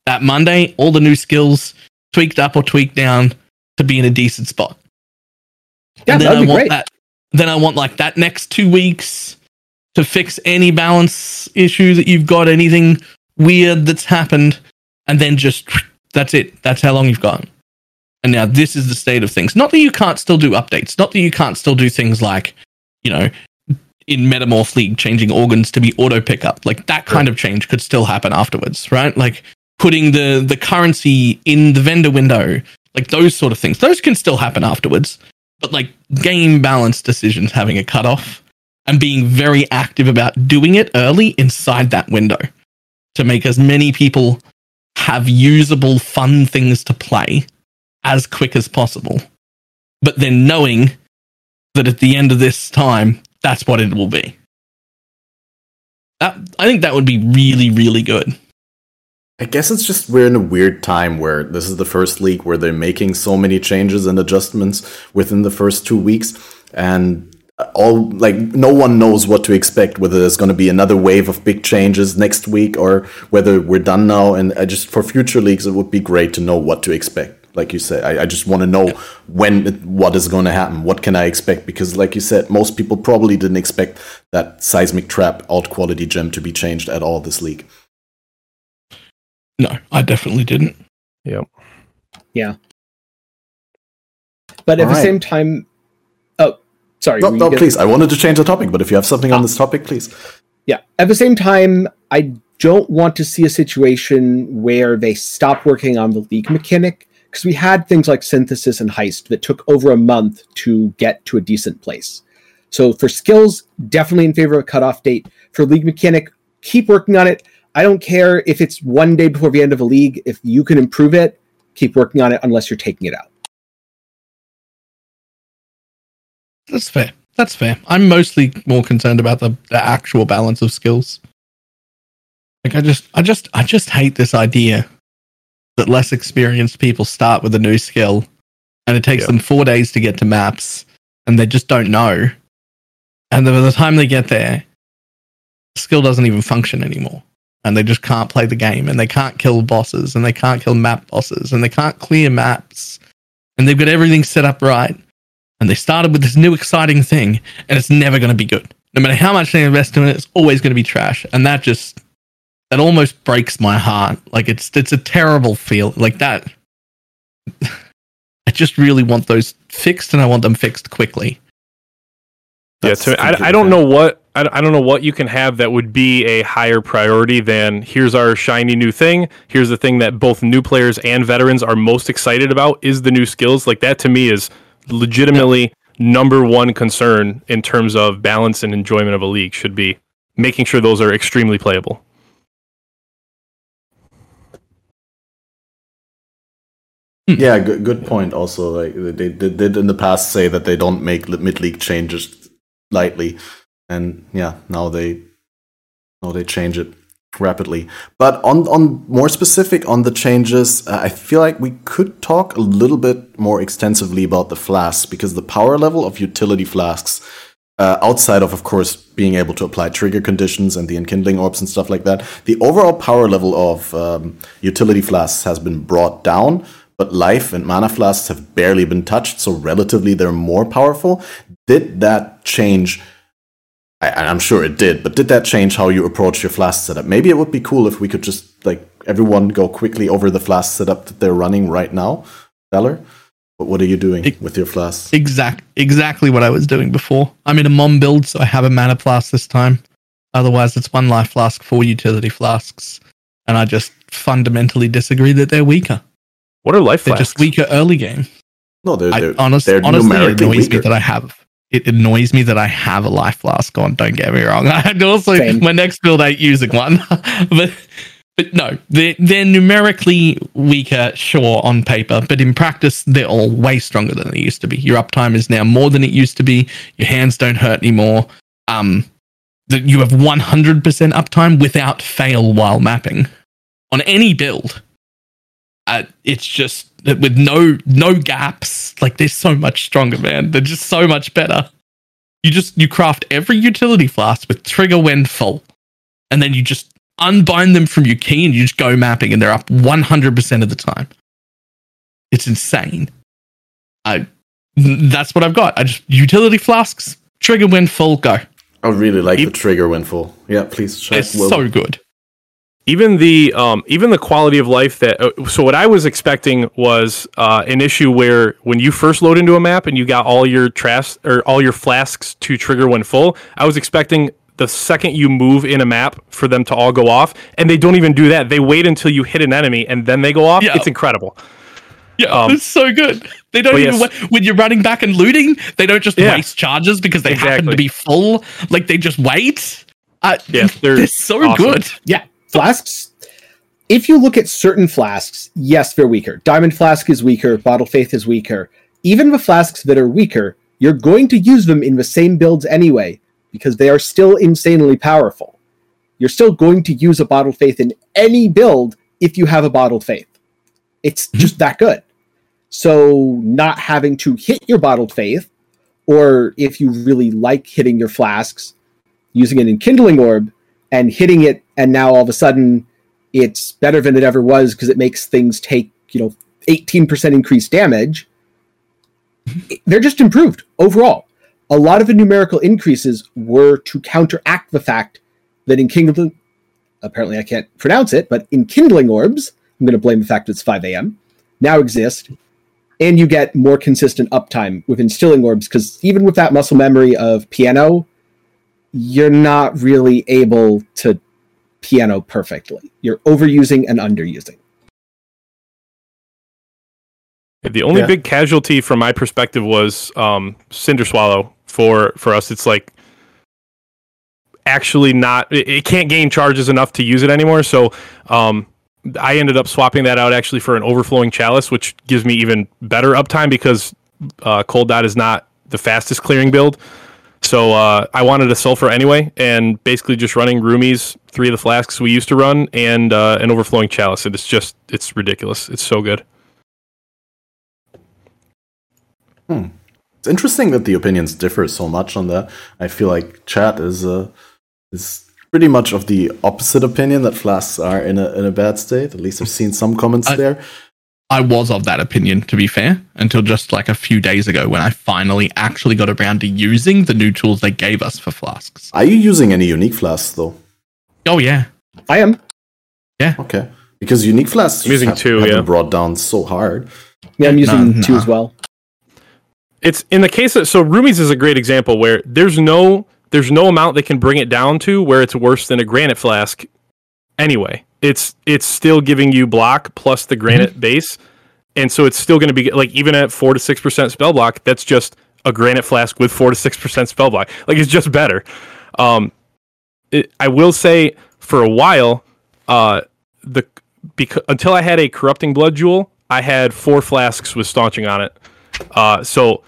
That Monday, all the new skills tweaked up or tweaked down to be in a decent spot. Yeah, and then I want great. Then I want like that next 2 weeks to fix any balance issue that you've got, anything weird that's happened, and then just that's it. That's how long you've got. And now this is the state of things. Not that you can't still do updates. Not that you can't still do things like, you know, in Metamorph League, changing organs to be auto pickup. Like that kind of change could still happen afterwards, right? Like putting the currency in the vendor window, like those sort of things. Those can still happen afterwards. But like game balance decisions, having a cutoff and being very active about doing it early inside that window to make as many people have usable, fun things to play as quick as possible. But then knowing that at the end of this time, that's what it will be. I think that would be really, really good. I guess it's just we're in a weird time where this is the first league where they're making so many changes and adjustments within the first 2 weeks, and all like no one knows what to expect, whether there's going to be another wave of big changes next week or whether we're done now. And just for future leagues, it would be great to know what to expect. Like you said, I just want to know what is going to happen. What can I expect? Because like you said, most people probably didn't expect that Seismic Trap alt quality gem to be changed at all this league. No, I definitely didn't. Yep. Yeah. But all at the same time... Oh, sorry. No, please. I wanted to change the topic, but if you have something on this topic, please. Yeah. At the same time, I don't want to see a situation where they stop working on the league mechanic, because we had things like Synthesis and Heist that took over a month to get to a decent place. So for skills, definitely in favor of a cutoff date. For league mechanic, keep working on it. I don't care if it's 1 day before the end of a league. If you can improve it, keep working on it unless you're taking it out. That's fair. That's fair. I'm mostly more concerned about the actual balance of skills. Like I just hate this idea that less experienced people start with a new skill and it takes them 4 days to get to maps and they just don't know. And by the time they get there, the skill doesn't even function anymore. And they just can't play the game and they can't kill bosses and they can't kill map bosses and they can't clear maps. And they've got everything set up right. And they started with this new exciting thing and it's never going to be good. No matter how much they invest in it, it's always going to be trash. And that almost breaks my heart. Like it's a terrible feel like that. I just really want those fixed, and I want them fixed quickly. That's I don't know what you can have that would be a higher priority than here's our shiny new thing. Here's the thing that both new players and veterans are most excited about is the new skills. Like that to me is legitimately number one concern in terms of balance and enjoyment of a league should be making sure those are extremely playable. Yeah, good point. Also, like they did in the past say that they don't make mid-league changes lightly, and yeah, now they change it rapidly. But on more specific on the changes, I feel like we could talk a little bit more extensively about the flasks because the power level of utility flasks, outside of course, being able to apply trigger conditions and the enkindling orbs and stuff like that, the overall power level of utility flasks has been brought down. But life and mana flasks have barely been touched, so relatively they're more powerful. Did that change? I'm sure it did, but did that change how you approach your flask setup? Maybe it would be cool if we could just like everyone go quickly over the flask setup that they're running right now, Valor. But what are you doing with your flask? Exactly what I was doing before. I'm in a mom build, so I have a mana flask this time. Otherwise, it's one life flask, 4 utility flasks, and I just fundamentally disagree that they're weaker. What are life flasks? They're just weaker early game. No, honestly, it annoys me that I have. It annoys me that I have a life flask on. Don't get me wrong. And also, my next build ain't using one, but no, they're numerically weaker, sure, on paper, but in practice, they're all way stronger than they used to be. Your uptime is now more than it used to be. Your hands don't hurt anymore. That you have 100% uptime without fail while mapping on any build. It's just with no gaps. Like, they're so much stronger, man. They're just so much better. You craft every utility flask with trigger when full, and then you just unbind them from your key and you just go mapping, and they're up 100% of the time. It's insane. That's what I've got. I just utility flasks, trigger when full, go. I really like the trigger when full. Yeah, please check. It's so good. Even the quality of life that so what I was expecting was an issue where when you first load into a map and you got all your traps or all your flasks to trigger when full, I was expecting the second you move in a map for them to all go off, and they don't even do that. They wait until you hit an enemy and then they go off. Yeah. It's incredible. Yeah, it's so good. They don't even when you're running back and looting, they don't just waste charges because they happen to be full. Like, they just wait. They're so awesome. Good. Yeah, flasks. If you look at certain flasks, yes, they're weaker. Diamond Flask is weaker. Bottle Faith is weaker. Even the flasks that are weaker, you're going to use them in the same builds anyway, because they are still insanely powerful. You're still going to use a Bottled Faith in any build if you have a Bottled Faith. It's just that good. So not having to hit your Bottled Faith, or if you really like hitting your flasks, using an Enkindling Orb and hitting it, and now all of a sudden it's better than it ever was because it makes things take, 18% increased damage. They're just improved overall. A lot of the numerical increases were to counteract the fact that Enkindling, apparently I can't pronounce it, but Enkindling Orbs, I'm going to blame the fact that it's 5 a.m., now exist, and you get more consistent uptime with Instilling Orbs, because even with that muscle memory of piano, you're not really able to piano perfectly. You're overusing and underusing. The only big casualty from my perspective was Cinder Swallow for us. It's like actually not... It can't gain charges enough to use it anymore, so I ended up swapping that out actually for an Overflowing Chalice, which gives me even better uptime because Cold Dot is not the fastest clearing build. So I wanted a Sulphur anyway, and basically just running Roomies, 3 of the flasks we used to run, and an Overflowing Chalice. And it's ridiculous. It's so good. It's interesting that the opinions differ so much on that. I feel like chat is pretty much of the opposite opinion that flasks are in a bad state. At least I've seen some comments there. I was of that opinion, to be fair, until just like a few days ago when I finally actually got around to using the new tools they gave us for flasks. Are you using any unique flasks though? Oh yeah, I am. Yeah. Okay. Because unique flasks have been brought down so hard. Yeah, I'm using two as well. It's in the case of, so Roomies is a great example where there's no amount they can bring it down to where it's worse than a granite flask. Anyway, it's still giving you block plus the granite base, and so it's still going to be like even at 4 to 6% spell block. That's just a granite flask with 4 to 6% spell block. Like, it's just better. I will say for a while, until I had a Corrupting Blood Jewel, I had 4 flasks with Staunching on it. So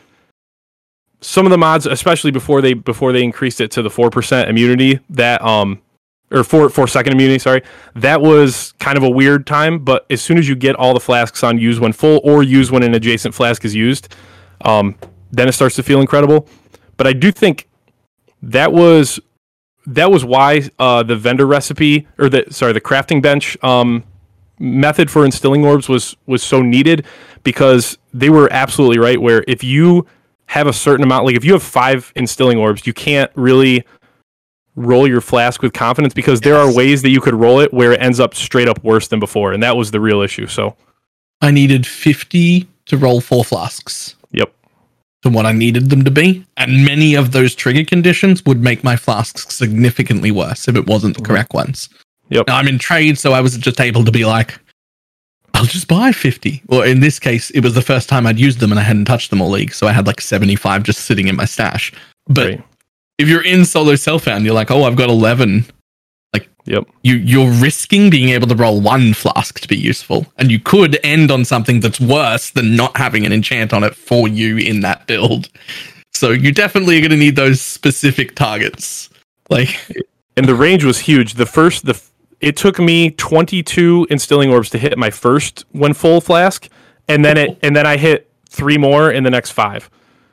some of the mods, especially before they increased it to the 4% immunity, that or 4 second immunity, sorry, that was kind of a weird time. But as soon as you get all the flasks on use when full or use when an adjacent flask is used, then it starts to feel incredible. But I do think that was why the vendor recipe or the crafting bench method for Instilling Orbs was so needed, because they were absolutely right where if you have a certain amount, like if you have 5 Instilling Orbs, you can't really roll your flask with confidence, because there are ways that you could roll it where it ends up straight up worse than before, and that was the real issue. So I needed 50 to roll 4 flasks. Yep. To what I needed them to be, and many of those trigger conditions would make my flasks significantly worse if it wasn't the correct ones. Yep. Now, I'm in trade, so I was just able to be like, I'll just buy 50. Well, in this case, it was the first time I'd used them and I hadn't touched them all league, so I had like 75 just sitting in my stash. But if you're in solo self-found, you're like, oh, I've got 11. Like, you're risking being able to roll 1 flask to be useful, and you could end on something that's worse than not having an enchant on it for you in that build. So you definitely are going to need those specific targets. Like, and the range was huge. It took me 22 instilling orbs to hit my first when full flask, and then I hit 3 more in the next 5.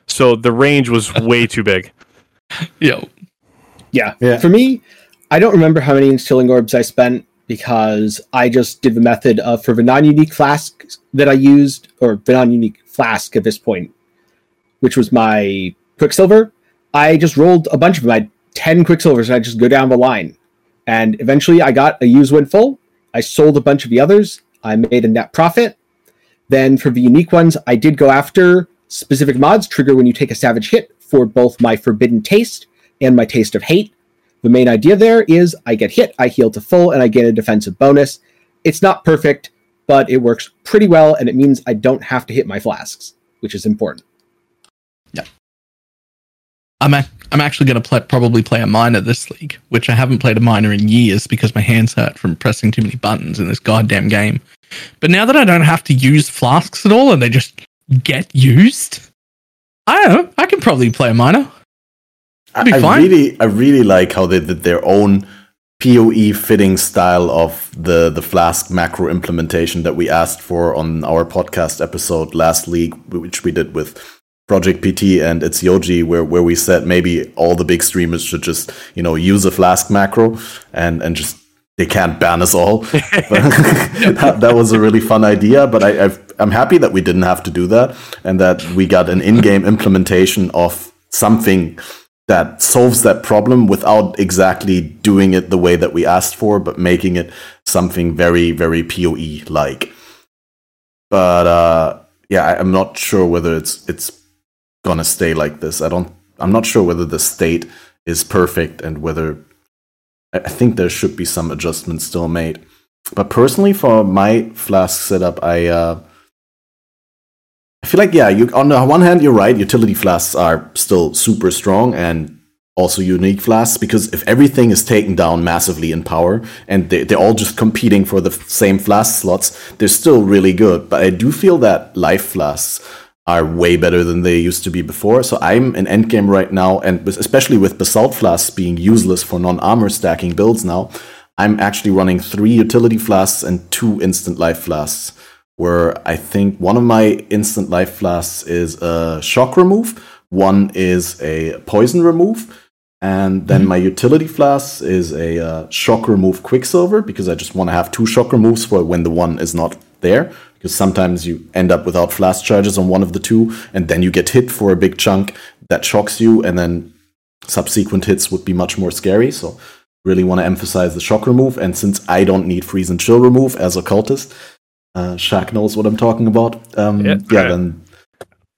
So the range was way too big. Yeah. For me, I don't remember how many instilling orbs I spent, because I just did the method of, for the non-unique flask that I used, or the non-unique flask at this point, which was my Quicksilver, I just rolled a bunch of them. I had 10 Quicksilvers, and I just go down the line. And eventually I got a use win full. I sold a bunch of the others. I made a net profit. Then for the unique ones, I did go after specific mods trigger when you take a savage hit for both my Forbidden Taste and my Taste of Hate. The main idea there is I get hit, I heal to full, and I get a defensive bonus. It's not perfect, but it works pretty well, and it means I don't have to hit my flasks, which is important. Yeah. I'm actually going to probably play a minor this league, which I haven't played a minor in years because my hands hurt from pressing too many buttons in this goddamn game. But now that I don't have to use flasks at all and they just get used, I don't know, I can probably play a minor. That'd be fine. I really like how they did their own PoE fitting style of the flask macro implementation that we asked for on our podcast episode last league, which we did with Project PT and It's Yoji, where we said maybe all the big streamers should just, you know, use a flask macro and just, they can't ban us all. that was a really fun idea, but I'm happy that we didn't have to do that and that we got an in-game implementation of something that solves that problem without exactly doing it the way that we asked for, but making it something very, very PoE-like. But I'm not sure whether it's gonna stay like this. I'm not sure whether the state is perfect and whether I think there should be some adjustments still made. But personally, for my flask setup, I feel like you, on the one hand, you're right, utility flasks are still super strong, and also unique flasks, because if everything is taken down massively in power and they're all just competing for the same flask slots, they're still really good. But I do feel that life flasks are way better than they used to be before. So I'm in endgame right now, and especially with Basalt Flasks being useless for non-armor stacking builds now, I'm actually running 3 utility flasks and 2 instant life flasks, where I think one of my instant life flasks is a shock remove, one is a poison remove, and then my utility flask is a shock remove Quicksilver, because I just want to have 2 shock removes for when the one is not there, because sometimes you end up without flask charges on one of the 2, and then you get hit for a big chunk that shocks you, and then subsequent hits would be much more scary. So really want to emphasize the shock remove, and since I don't need freeze and chill remove as a cultist, Shaq knows what I'm talking about. Then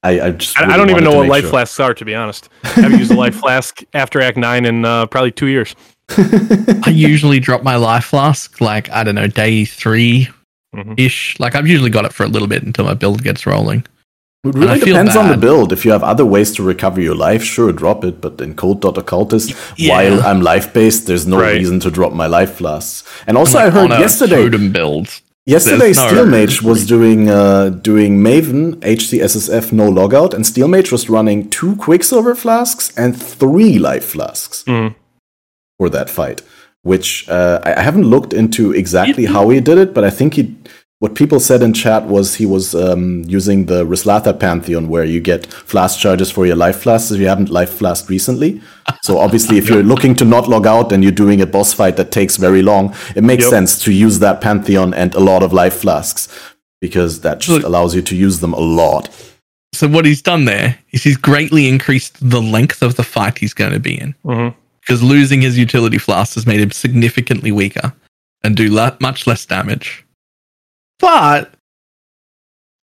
I don't even know what life flasks are, to be honest. I haven't used a life flask after Act 9 in probably 2 years. I usually drop my life flask like, I don't know, day 3 ish. Like, I've usually got it for a little bit until my build gets rolling. It really depends on the build. If you have other ways to recover your life, sure, drop it. But in Cold Dot Occultist, while I'm life based, there's no reason to drop my life flasks. And also, I heard yesterday, totem build. Yesterday, Steelmage was doing Maven, HCSSF, no logout, and Steelmage was running 2 Quicksilver flasks and 3 life flasks for that fight, which I haven't looked into exactly how he did it, but I think what people said in chat was he was using the Rislatha Pantheon, where you get flask charges for your life flasks if you haven't life flasked recently. So obviously, if you're looking to not log out and you're doing a boss fight that takes very long, it makes sense to use that Pantheon and a lot of life flasks, because that just allows you to use them a lot. So what he's done there is he's greatly increased the length of the fight he's going to be in. because losing his utility flask has made him significantly weaker and do much less damage. But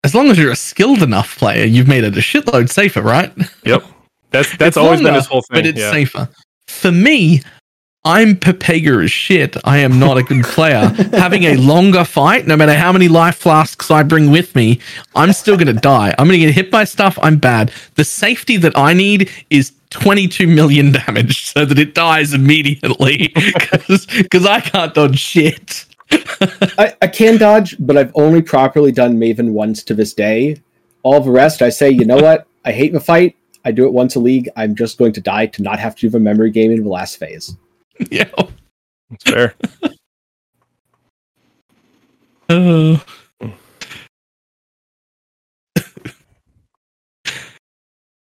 as long as you're a skilled enough player, you've made it a shitload safer, right? Yep. That's always longer, been his whole thing. But it's safer. For me, I'm Pepega as shit. I am not a good player. Having a longer fight, no matter how many life flasks I bring with me, I'm still going to die. I'm going to get hit by stuff. I'm bad. The safety that I need is 22 million damage so that it dies immediately because I can't dodge shit. I can dodge, but I've only properly done Maven once to this day. All the rest, I say, you know what? I hate the fight. I do it once a league. I'm just going to die to not have to do the memory game in the last phase. Yeah. That's fair. Oh.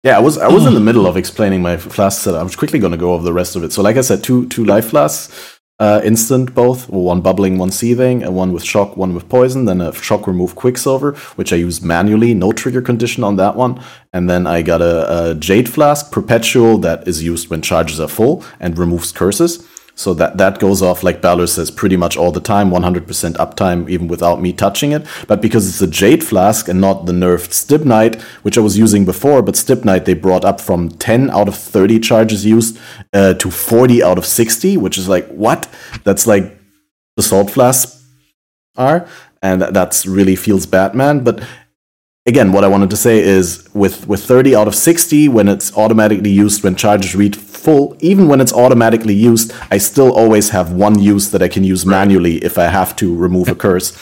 Yeah, I was in the middle of explaining my flask setup. I was quickly going to go over the rest of it. So like I said, two life flasks, instant both, one bubbling, one seething, and one with shock, one with poison, then a shock remove quicksilver, which I use manually, no trigger condition on that one. And then I got a jade flask, perpetual, that is used when charges are full and removes curses. So that goes off, like Balor says, pretty much all the time, 100% uptime, even without me touching it. But because it's a Jade Flask and not the nerfed Stibnite, which I was using before, but Stibnite they brought up from 10 out of 30 charges used to 40 out of 60, which is like, what? That's like Assault Flasks are, and that's really feels Batman. But again, what I wanted to say is with 30 out of 60, when it's automatically used, when charges read full, even when it's automatically used, I still always have one use that I can use manually if I have to remove a curse.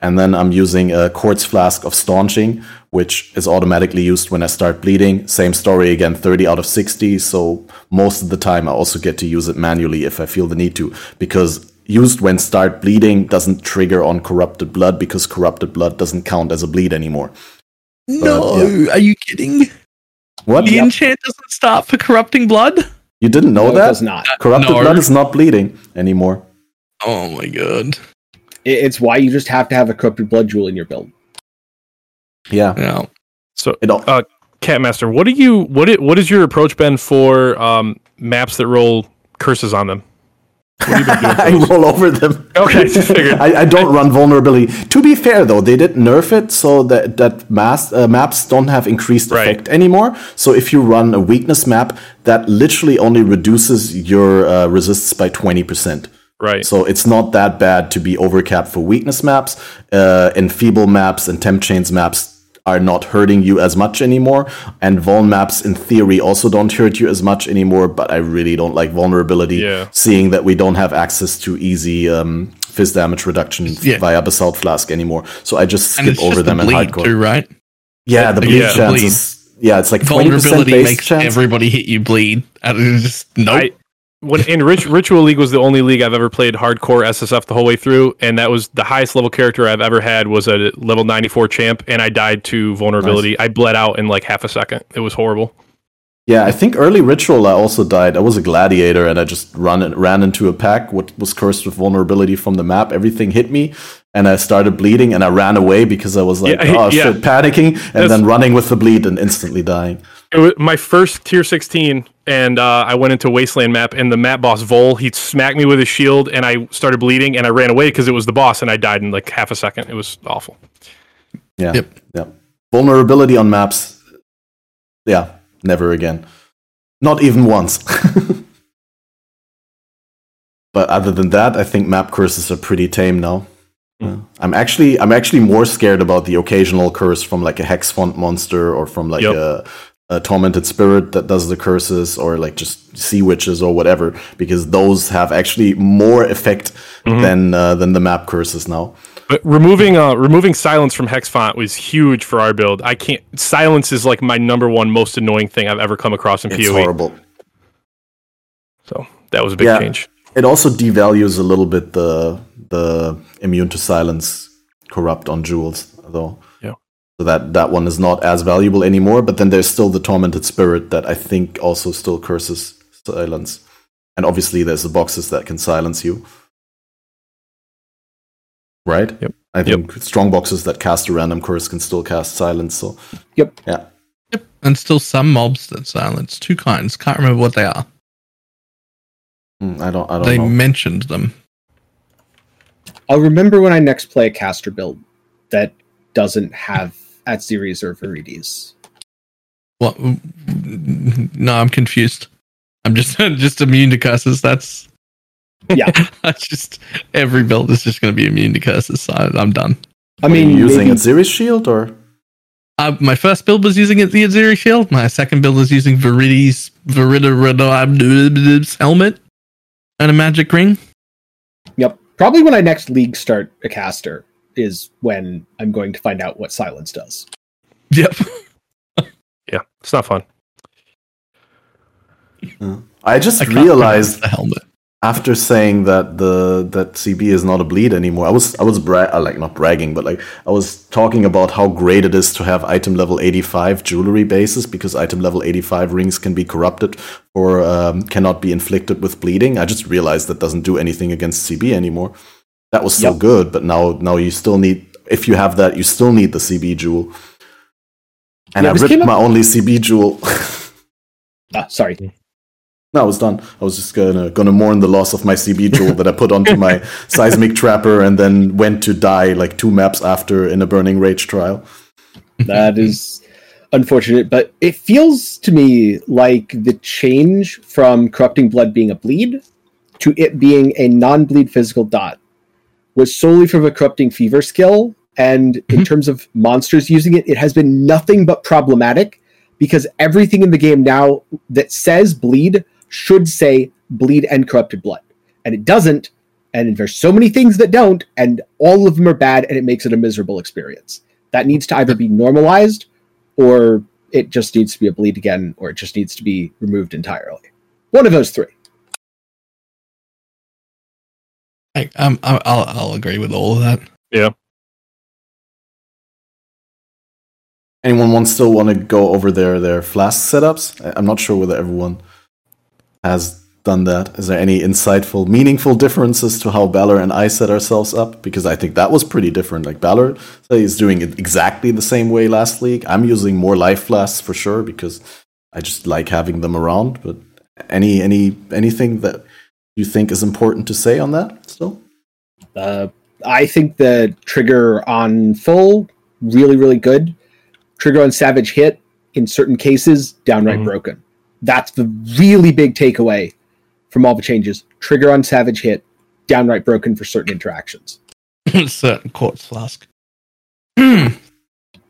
And then I'm using a Quartz Flask of Staunching, which is automatically used when I start bleeding. Same story again, 30 out of 60. So most of the time I also get to use it manually if I feel the need to, because used when start bleeding doesn't trigger on Corrupted Blood because Corrupted Blood doesn't count as a bleed anymore. No, yeah. Are you kidding? What? The enchant doesn't stop for corrupting blood? You didn't know that? It does not. Corrupted blood is not bleeding anymore. Oh my god. It's why you just have to have a corrupted blood jewel in your build. Yeah. Yeah. So Catmaster, what is your approach been for maps that roll curses on them? I roll over them. Okay, figured. I don't run vulnerability. To be fair, though, they did nerf it so that maps don't have increased effect anymore. So if you run a weakness map, that literally only reduces your resists by 20%. Right. So it's not that bad to be overcapped for weakness maps. Enfeeble maps and temp chains maps are not hurting you as much anymore, and vuln maps in theory also don't hurt you as much anymore, but I really don't like vulnerability, seeing that we don't have access to easy fizz damage reduction via Basalt Flask anymore, so I just skip over them and hardcore too, right? Yeah, the bleed chances. Yeah, it's like vulnerability 20% makes chance. Everybody hit you bleed and just Ritual League was the only league I've ever played hardcore SSF the whole way through, and that was the highest level character I've ever had was a level 94 champ, and I died to vulnerability. Nice. I bled out in like half a second. It was horrible. Yeah, I think early Ritual I also died. I was a gladiator, and I just ran into a pack what was cursed with vulnerability from the map. Everything hit me, and I started bleeding, and I ran away because I was like, shit, panicking, and then running with the bleed and instantly dying. It was my first tier 16, and I went into Wasteland map, and the map boss, Vol, he smacked me with his shield, and I started bleeding, and I ran away because it was the boss, and I died in like half a second. It was awful. Yeah. Yep. Vulnerability on maps. Yeah. Never again. Not even once. But other than that, I think map curses are pretty tame now. Yeah. I'm actually more scared about the occasional curse from like a Hexfont monster or from like a Tormented Spirit that does the curses, or like just Sea Witches or whatever, because those have actually more effect than the map curses now. But removing silence from Hexfont was huge for our build. Silence is like my number one most annoying thing I've ever come across in PoE. It's horrible. So that was a big change. It also devalues a little bit the immune to silence corrupt on jewels, though. Yeah. So that one is not as valuable anymore. But then there's still the Tormented Spirit that I think also still curses silence, and obviously there's the boxes that can silence you. Right? Yep. I think strong boxes that cast a random curse can still cast silence. So. Yep. Yeah. Yep. And still some mobs that silence. Two kinds. Can't remember what they are. I don't. They know. Mentioned them. I'll remember when I next play a caster build that doesn't have Atsu's Reserve Virides. Well, no, I'm confused. I'm just immune to curses. That's yeah. That's just every build is just going to be immune to curses. I'm done. I mean, using Atsu's Shield or. My first build was using the Aziri Shield. My second build was using Viridi's helmet and a magic ring. Yep. Probably when I next league start a caster is when I'm going to find out what silence does. Yep. Yeah, it's not fun. I just realized the helmet after saying that that CB is not a bleed anymore. I was talking about how great it is to have item level 85 jewelry bases, because item level 85 rings can be corrupted or cannot be inflicted with bleeding. I just realized that doesn't do anything against CB anymore. That was so good, but now you still need, if you have that, you still need the CB jewel. And I ripped my only CB jewel. Sorry. No, I was done. I was just gonna mourn the loss of my CB jewel that I put onto my Seismic Trapper and then went to die like 2 maps after in a Burning Rage trial. That is unfortunate, but it feels to me like the change from Corrupting Blood being a bleed to it being a non-bleed physical dot was solely from a Corrupting Fever skill, and in terms of monsters using it, it has been nothing but problematic, because everything in the game now that says bleed should say bleed and Corrupted Blood, and it doesn't, and there's so many things that don't, and all of them are bad, and it makes it a miserable experience. That needs to either be normalized, or it just needs to be a bleed again, or it just needs to be removed entirely. One of those three. I'll agree with all of that. Yeah. Anyone still want to go over their flask setups? I'm not sure whether everyone has done that. Is there any insightful, meaningful differences to how Balor and I set ourselves up? Because I think that was pretty different. Like Balor is doing it exactly the same way last league. I'm using more life flasks for sure because I just like having them around. But anything that you think is important to say on that still? I think the trigger on full, really, really good. Trigger on Savage Hit, in certain cases, downright broken. That's the really big takeaway from all the changes. Trigger on Savage Hit, downright broken for certain interactions. Certain quartz flask.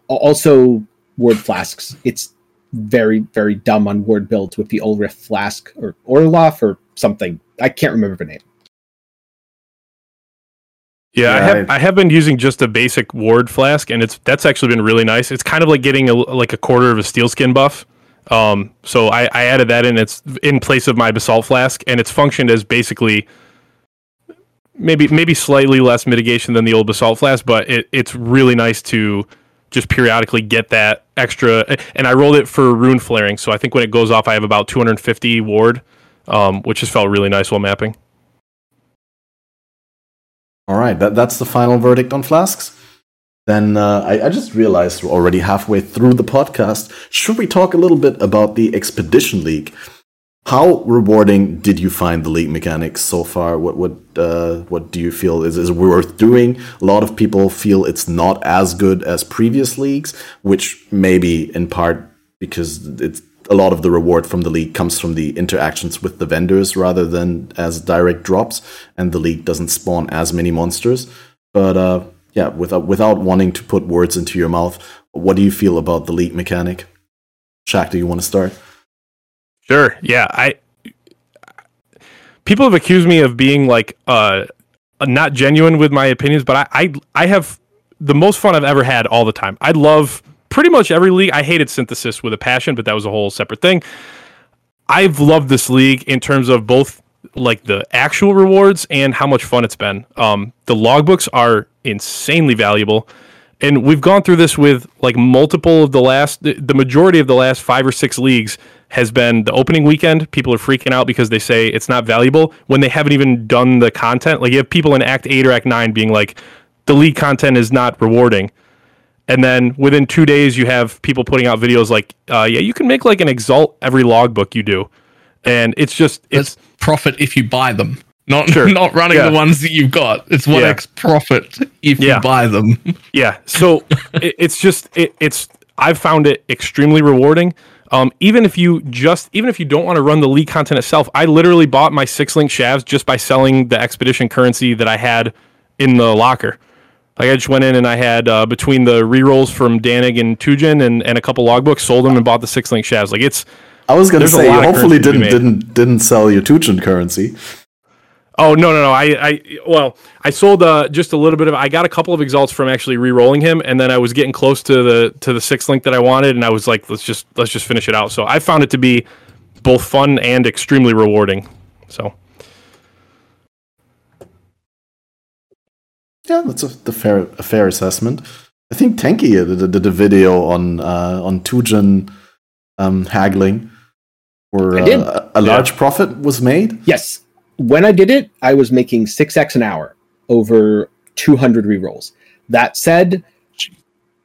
Also, ward flasks. It's very, very dumb on ward builds with the Ulrith flask or Orloff or something. I can't remember the name. Yeah, I have been using just a basic ward flask, and that's actually been really nice. It's kind of like getting a quarter of a steel skin buff. So I added that in. It's in place of my basalt flask, and it's functioned as basically maybe slightly less mitigation than the old basalt flask, but it's really nice to just periodically get that extra. And I rolled it for rune flaring, so I think when it goes off, I have about 250 ward, which just felt really nice while mapping. All right, that's the final verdict on flasks. Then I just realized we're already halfway through the podcast. Should we talk a little bit about the Expedition League? How rewarding did you find the league mechanics so far? What do you feel is worth doing? A lot of people feel it's not as good as previous leagues, which maybe in part because it's a lot of the reward from the league comes from the interactions with the vendors rather than as direct drops, and the league doesn't spawn as many monsters. But yeah, without wanting to put words into your mouth, what do you feel about the league mechanic? Shaq, do you want to start? Sure. Yeah, people have accused me of being like not genuine with my opinions, but I have the most fun I've ever had all the time. I love pretty much every league. I hated Synthesis with a passion, but that was a whole separate thing. I've loved this league in terms of both like the actual rewards and how much fun it's been. The logbooks are insanely valuable, and we've gone through this with like multiple of the majority of the last 5 or 6 leagues has been the opening weekend. People are freaking out because they say it's not valuable when they haven't even done the content. Like you have people in Act 8 or Act 9 being like, the league content is not rewarding. And then within 2 days, you have people putting out videos like, yeah, you can make like an exalt every logbook you do. And it's just... It's profit if you buy them. Not not running the ones that you've got. It's 1x profit if you buy them. Yeah. So it's I've found it extremely rewarding. Even if you don't want to run the League content itself, I literally bought my 6-link shavs just by selling the Expedition currency that I had in the locker. Like, I just went in and I had, between the rerolls from Danig and Tujen and a couple logbooks, sold them and bought the 6-link shavs. Like, it's... I was going to say, hopefully didn't sell your Tujen currency. Oh, no. I sold just a little bit of... I got a couple of exalts from actually re-rolling him, and then I was getting close to the 6-link that I wanted, and I was like, let's just finish it out. So I found it to be both fun and extremely rewarding. So yeah, that's a fair assessment. I think Tenki did a video on Tujen haggling, where a large profit was made. Yes. When I did it, I was making 6x an hour over 200 rerolls. That said,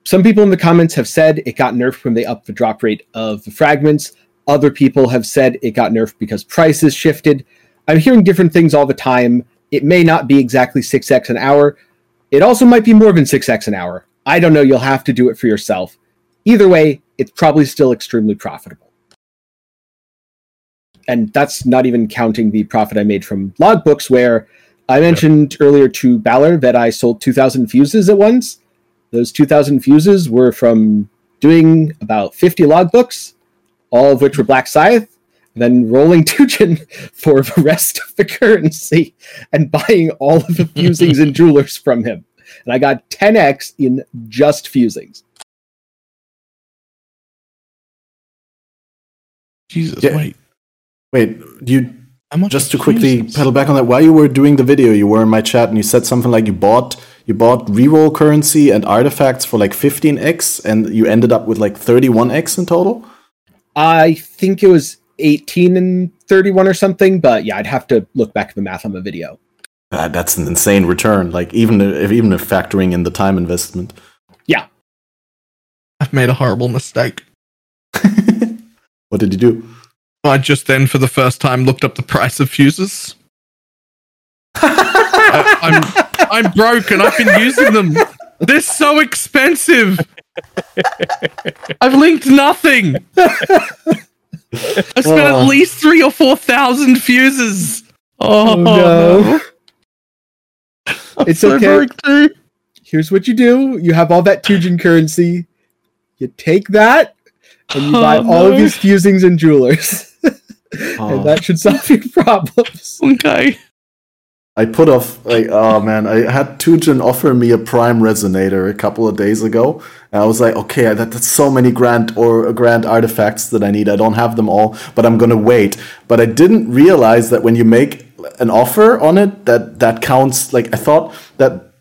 some people in the comments have said it got nerfed when they upped the drop rate of the fragments. Other people have said it got nerfed because prices shifted. I'm hearing different things all the time. It may not be exactly 6x an hour. It also might be more than 6x an hour. I don't know. You'll have to do it for yourself. Either way, it's probably still extremely profitable. And that's not even counting the profit I made from logbooks, where I mentioned earlier to Balor that I sold 2,000 fuses at once. Those 2,000 fuses were from doing about 50 logbooks, all of which were Black Scythe, then rolling Tujen for the rest of the currency and buying all of the fusings and jewelers from him. And I got 10x in just fusings. Jesus, Wait, just to quickly pedal back on that, while you were doing the video, you were in my chat and you said something like you bought reroll currency and artifacts for like 15x and you ended up with like 31x in total? I think it was 18 and 31 or something, but yeah, I'd have to look back at the math on the video. That's an insane return, like even if factoring in the time investment. Yeah. I've made a horrible mistake. What did you do? I just then, for the first time, looked up the price of fuses. I'm broke and I've been using them. They're so expensive. I've linked nothing. I spent at least 3,000 or 4,000 fuses. Oh no. It's so okay. Broke. Here's what you do. You have all that Tujen currency. You take that and you buy all of these fusings and jewelers. And that should solve your problems. Okay. I put off, like, oh man, I had Tujen offer me a Prime Resonator a couple of days ago, and I was like, okay, that's so many grand artifacts that I need. I don't have them all, but I'm gonna wait. But I didn't realize that when you make an offer on it, that counts. Like, I thought that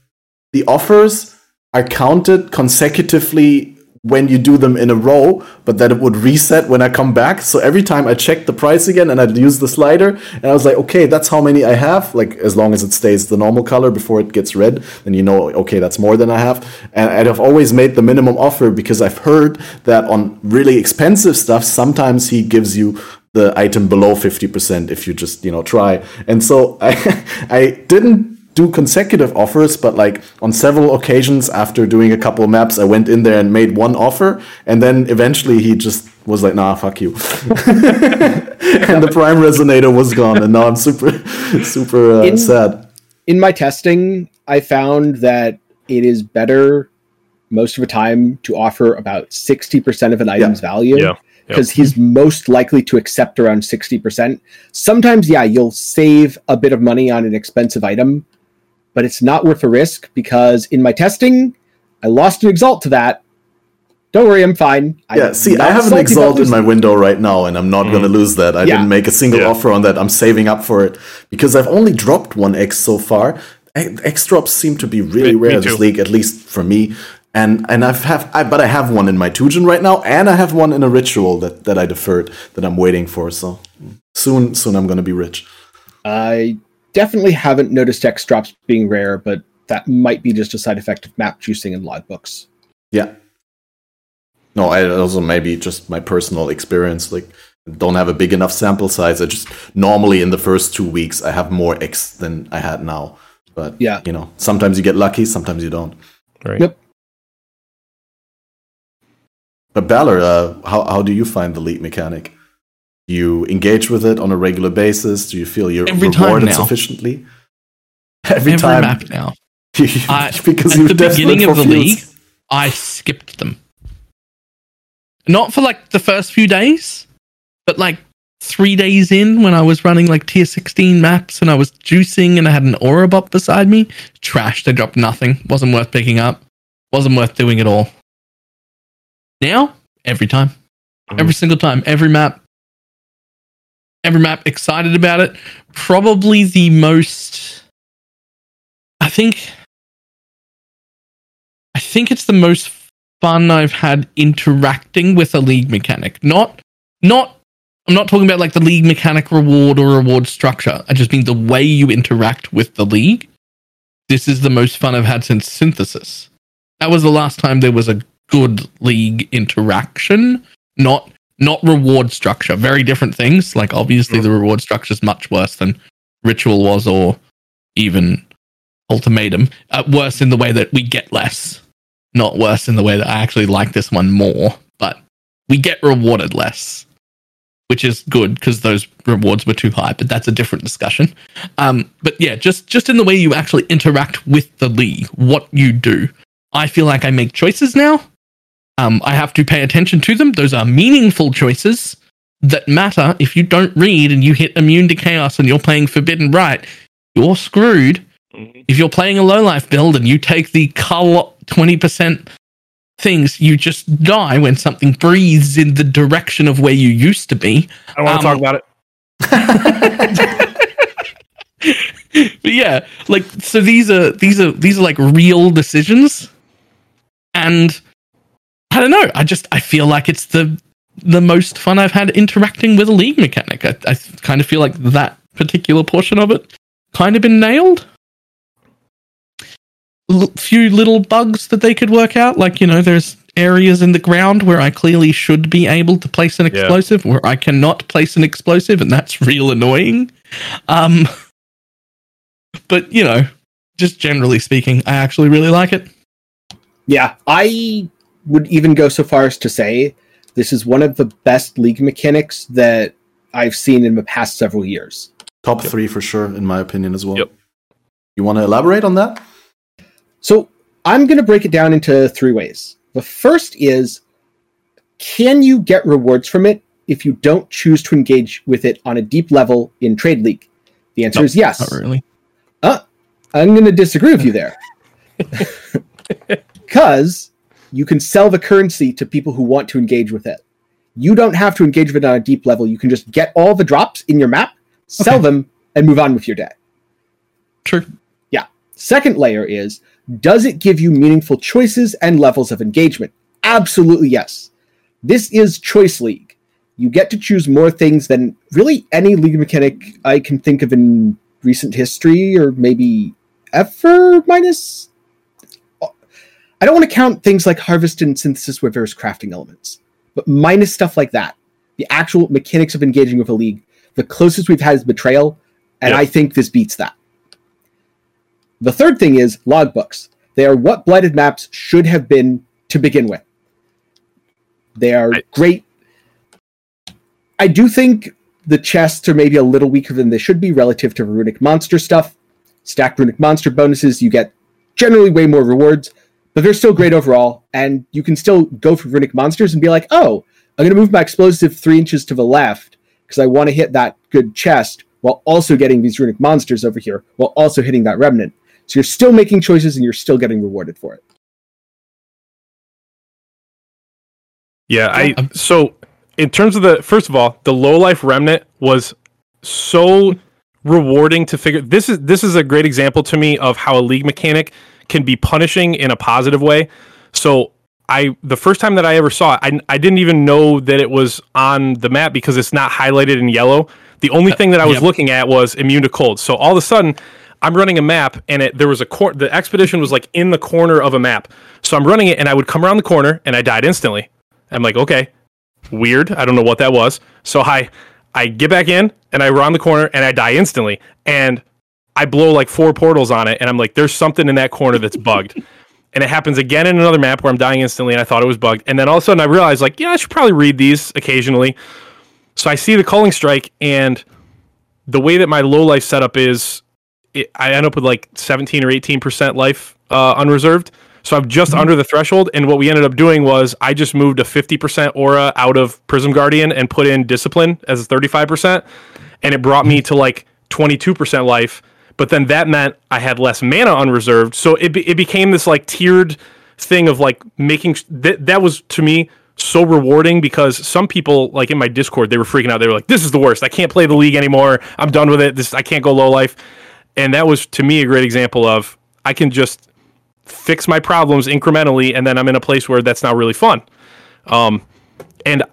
the offers are counted consecutively when you do them in a row, but that it would reset when I come back. So every time I checked the price again and I'd use the slider and I was like, okay, that's how many I have. Like, as long as it stays the normal color before it gets red, then you know, okay, that's more than I have. And I'd have always made the minimum offer because I've heard that on really expensive stuff, sometimes he gives you the item below 50% if you just, try. And so I didn't do consecutive offers, but like on several occasions after doing a couple of maps, I went in there and made one offer, and then eventually he just was like, nah, fuck you. And the Prime Resonator was gone, and now I'm super sad. In my testing, I found that it is better most of the time to offer about 60% of an item's value. Yeah. Because he's most likely to accept around 60%. Sometimes, you'll save a bit of money on an expensive item, but it's not worth the risk because in my testing, I lost an exalt to that. Don't worry, I'm fine. I have an exalt in my window right now, and I'm not going to lose that. I didn't make a single offer on that. I'm saving up for it because I've only dropped 1x so far. X drops seem to be really rare this league, at least for me. And I have one in my Tujen right now, and I have one in a ritual that I deferred that I'm waiting for. So soon I'm gonna be rich. I definitely haven't noticed X drops being rare, but that might be just a side effect of map juicing and logbooks. Yeah. No, I also maybe just my personal experience. Like don't have a big enough sample size. I just normally in the first 2 weeks I have more X than I had now. But yeah, you know, sometimes you get lucky, sometimes you don't. Right. Yep. But Balor, how do you find the leap mechanic? Do you engage with it on a regular basis? Do you feel you're rewarded sufficiently? Every time map now. Because at the beginning of the league, I skipped them. Not for like the first few days, but like 3 days in when I was running like tier 16 maps and I was juicing and I had an aura bot beside me. Trash, they dropped nothing. Wasn't worth picking up. Wasn't worth doing at all. Now, every time. Every single time. Every map. Every map, excited about it. Probably the most... I think it's the most fun I've had interacting with a league mechanic. I'm not talking about like the league mechanic reward or reward structure. I just mean the way you interact with the league. This is the most fun I've had since Synthesis. That was the last time there was a good league interaction, not reward structure. Very different things. Like, obviously, the reward structure is much worse than Ritual was, or even Ultimatum. Worse in the way that we get less. Not worse in the way that I actually like this one more. But we get rewarded less, which is good, because those rewards were too high. But that's a different discussion. But yeah, just in the way you actually interact with the league, what you do. I feel like I make choices now. I have to pay attention to them. Those are meaningful choices that matter. If you don't read and you hit immune to chaos and you're playing Forbidden Rite, you're screwed. If you're playing a lowlife build and you take the color 20% things, you just die when something breathes in the direction of where you used to be. I don't want to talk about it. But yeah, like, so these are like real decisions, and I don't know. I feel like it's the most fun I've had interacting with a league mechanic. I kind of feel like that particular portion of it kind of been nailed. Few little bugs that they could work out. Like, you know, there's areas in the ground where I clearly should be able to place an explosive, where I cannot place an explosive, and that's real annoying. But, you know, just generally speaking, I actually really like it. Yeah, I would even go so far as to say this is one of the best league mechanics that I've seen in the past several years. Top three for sure, in my opinion as well. Yep. You want to elaborate on that? So I'm going to break it down into three ways. The first is, can you get rewards from it if you don't choose to engage with it on a deep level in Trade League? The answer is yes. Not really. I'm going to disagree with you there. Because... you can sell the currency to people who want to engage with it. You don't have to engage with it on a deep level. You can just get all the drops in your map, sell them, and move on with your day. True. Yeah. Second layer is, does it give you meaningful choices and levels of engagement? Absolutely yes. This is Choice League. You get to choose more things than really any league mechanic I can think of in recent history, or maybe ever, minus... I don't want to count things like Harvest and Synthesis where there's crafting elements, but minus stuff like that, the actual mechanics of engaging with a league, the closest we've had is Betrayal, and I think this beats that. The third thing is logbooks. They are what Blighted Maps should have been to begin with. They are great. I do think the chests are maybe a little weaker than they should be relative to Runic Monster stuff. Stack Runic Monster bonuses, you get generally way more rewards, but they're still great overall, and you can still go for Runic Monsters and be like, oh, I'm going to move my explosive 3 inches to the left because I want to hit that good chest while also getting these Runic Monsters over here, while also hitting that Remnant. So you're still making choices and you're still getting rewarded for it. Yeah, so in terms of first of all, the Lowlife Remnant was so rewarding to figure. This is a great example to me of how a league mechanic can be punishing in a positive way. So the first time that I ever saw it, I didn't even know that it was on the map because it's not highlighted in yellow. The only thing that I was looking at was immune to cold. So all of a sudden I'm running a map and there was the expedition was like in the corner of a map. So I'm running it and I would come around the corner and I died instantly. I'm like, okay, weird. I don't know what that was. So I get back in, and I round the corner, and I die instantly. And I blow like 4 portals on it, and I'm like, there's something in that corner that's bugged. And it happens again in another map where I'm dying instantly, and I thought it was bugged. And then all of a sudden I realized, like, yeah, I should probably read these occasionally. So I see the Culling Strike, and the way that my low life setup is, I end up with like 17 or 18% life unreserved. So I'm just under the threshold, and what we ended up doing was I just moved a 50% aura out of Prism Guardian and put in Discipline as 35%, and it brought me to like 22% life. But then that meant I had less mana unreserved, so it became this like tiered thing of like making that was to me so rewarding, because some people like in my Discord, they were freaking out. They were like, "This is the worst. I can't play the league anymore. I'm done with it. I can't go low life." And that was to me a great example of I can just fix my problems incrementally, and then I'm in a place where that's not really fun. And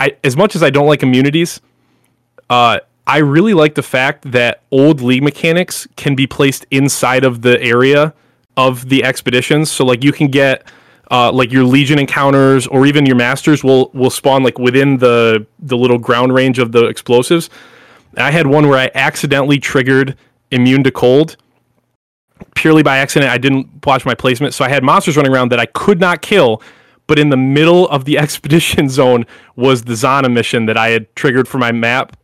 I, as much as I don't like immunities, I really like the fact that old league mechanics can be placed inside of the area of the expeditions. So like you can get like your Legion encounters or even your masters will spawn like within the little ground range of the explosives. I had one where I accidentally triggered immune to cold purely by accident. I didn't watch my placement. So I had monsters running around that I could not kill, but in the middle of the expedition zone was the Zana mission that I had triggered for my map.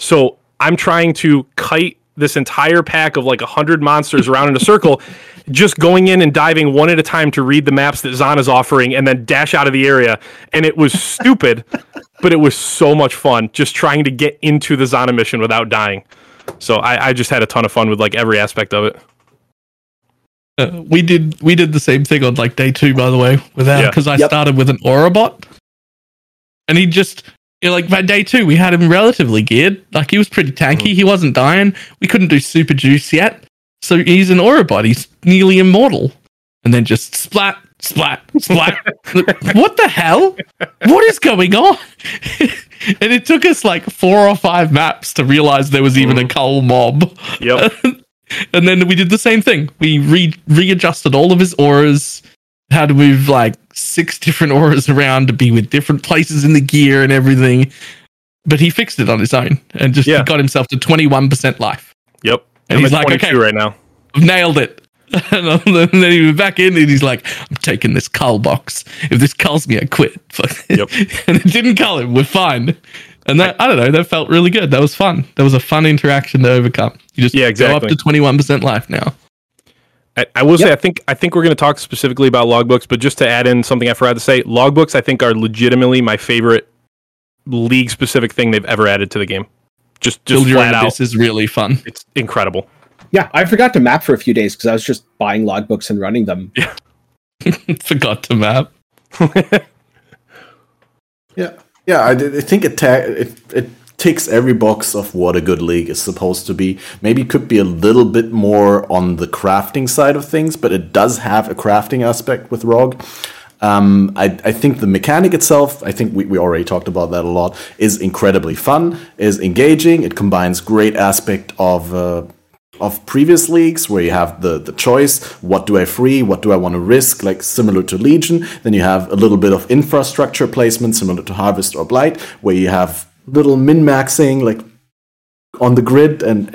So I'm trying to kite this entire pack of like 100 monsters around in a circle, just going in and diving one at a time to read the maps that Zana's offering and then dash out of the area. And it was stupid, but it was so much fun just trying to get into the Zana mission without dying. So I just had a ton of fun with like every aspect of it. We did the same thing on like day 2, by the way, because I started with an aura bot, and he just... Yeah, like by day 2, we had him relatively geared. Like he was pretty tanky. He wasn't dying. We couldn't do super juice yet. So he's an aura bot. He's nearly immortal. And then just splat, splat, splat. What the hell? What is going on? And it took us like 4 or 5 maps to realize there was even a cull mob. Yep. And then we did the same thing. We readjusted all of his auras. Had to move like 6 different auras around to be with different places in the gear and everything. But he fixed it on his own and just got himself to 21% life. Yep. And I'm he's like, 22 okay, right now. I've nailed it. And then he went back in and he's like, I'm taking this cull box. If this culls me, I quit. Yep. And it didn't cull him. We're fine. And that, I don't know, that felt really good. That was fun. That was a fun interaction to overcome. You just go up to 21% life now. I will say, I think we're going to talk specifically about logbooks, but just to add in something I forgot to say, logbooks, I think, are legitimately my favorite league-specific thing they've ever added to the game. Just flat out. This is really fun. It's incredible. Yeah, I forgot to map for a few days because I was just buying logbooks and running them. Yeah. Forgot to map. Yeah, I think it ticks every box of what a good league is supposed to be. Maybe it could be a little bit more on the crafting side of things, but it does have a crafting aspect with ROG. I think the mechanic itself, I think we already talked about that a lot, is incredibly fun, is engaging. It combines great aspect of previous leagues where you have the choice, what do I free, what do I want to risk, like similar to Legion. Then you have a little bit of infrastructure placement similar to Harvest or Blight, where you have little min-maxing like on the grid, and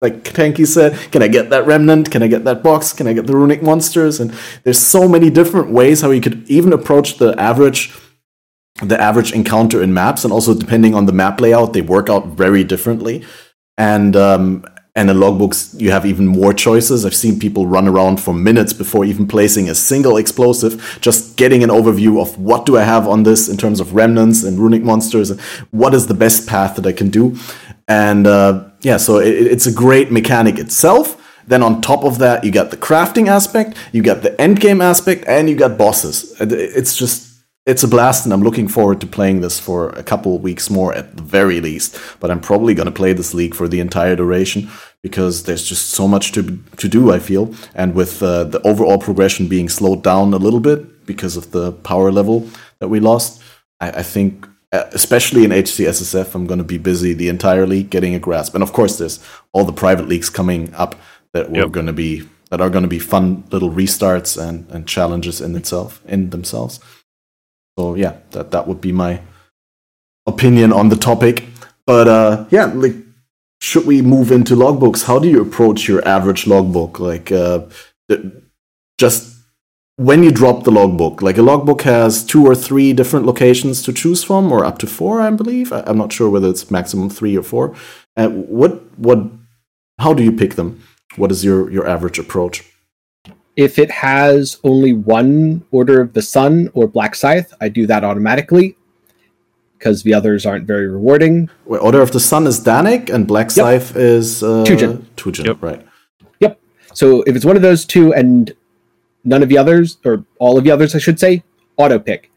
like Tenki said, can I get that remnant, can I get that box, can I get the runic monsters? And there's so many different ways how you could even approach the average encounter in maps, and also depending on the map layout they work out very differently. And in logbooks you have even more choices. I've seen people run around for minutes before even placing a single explosive, just getting an overview of what do I have on this in terms of remnants and runic monsters, and what is the best path that I can do. And so it's a great mechanic itself. Then on top of that, you got the crafting aspect, you got the end game aspect, and you got bosses. It's a blast, and I'm looking forward to playing this for a couple of weeks more at the very least. But I'm probably going to play this league for the entire duration because there's just so much to do, I feel. And with the overall progression being slowed down a little bit because of the power level that we lost, I think, especially in HCSSF, I'm going to be busy the entire league getting a grasp. And of course, there's all the private leagues coming up that we're going to be fun little restarts and challenges in themselves. So yeah, that would be my opinion on the topic. But yeah, like, should we move into logbooks? How do you approach your average logbook? Like, just when you drop the logbook, like a logbook has 2 or 3 different locations to choose from, or up to 4, I believe. I'm not sure whether it's maximum 3 or 4. How do you pick them? What is your average approach? If it has only 1 Order of the Sun or Black Scythe, I do that automatically, because the others aren't very rewarding. Wait, Order of the Sun is Danik, and Black Scythe is... Tujen, yep. Right. Yep. So if it's one of those two and none of the others, or all of the others, I should say, auto-pick.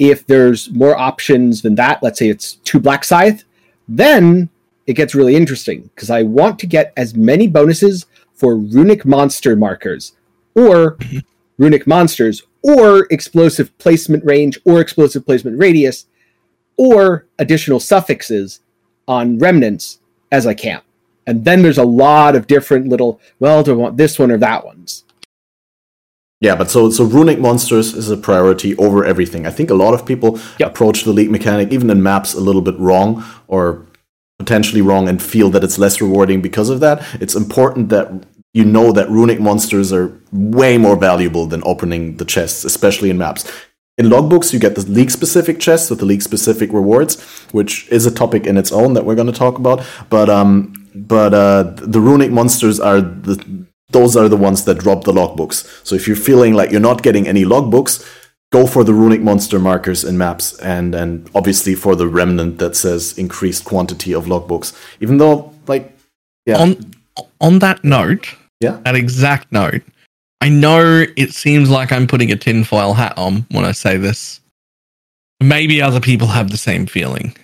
If there's more options than that, let's say it's 2 Black Scythe, then it gets really interesting, because I want to get as many bonuses for Runic Monster markers, or Runic Monsters, or Explosive Placement Range, or Explosive Placement Radius, or additional suffixes on remnants as I can. And then there's a lot of different little, well, do I want this one or that ones? Yeah, but so Runic Monsters is a priority over everything. I think a lot of people approach the League mechanic, even in maps, a little bit wrong, or potentially wrong, and feel that it's less rewarding because of that. It's important that you know that Runic Monsters are way more valuable than opening the chests, especially in maps. In logbooks, you get the league-specific chests with the league-specific rewards, which is a topic in its own that we're going to talk about. But the Runic Monsters are the ones that drop the logbooks. So if you're feeling like you're not getting any logbooks, go for the Runic Monster markers in maps, and obviously for the remnant that says increased quantity of logbooks. Even though, like, yeah. On that note, that exact note. I know it seems like I'm putting a tinfoil hat on when I say this. Maybe other people have the same feeling.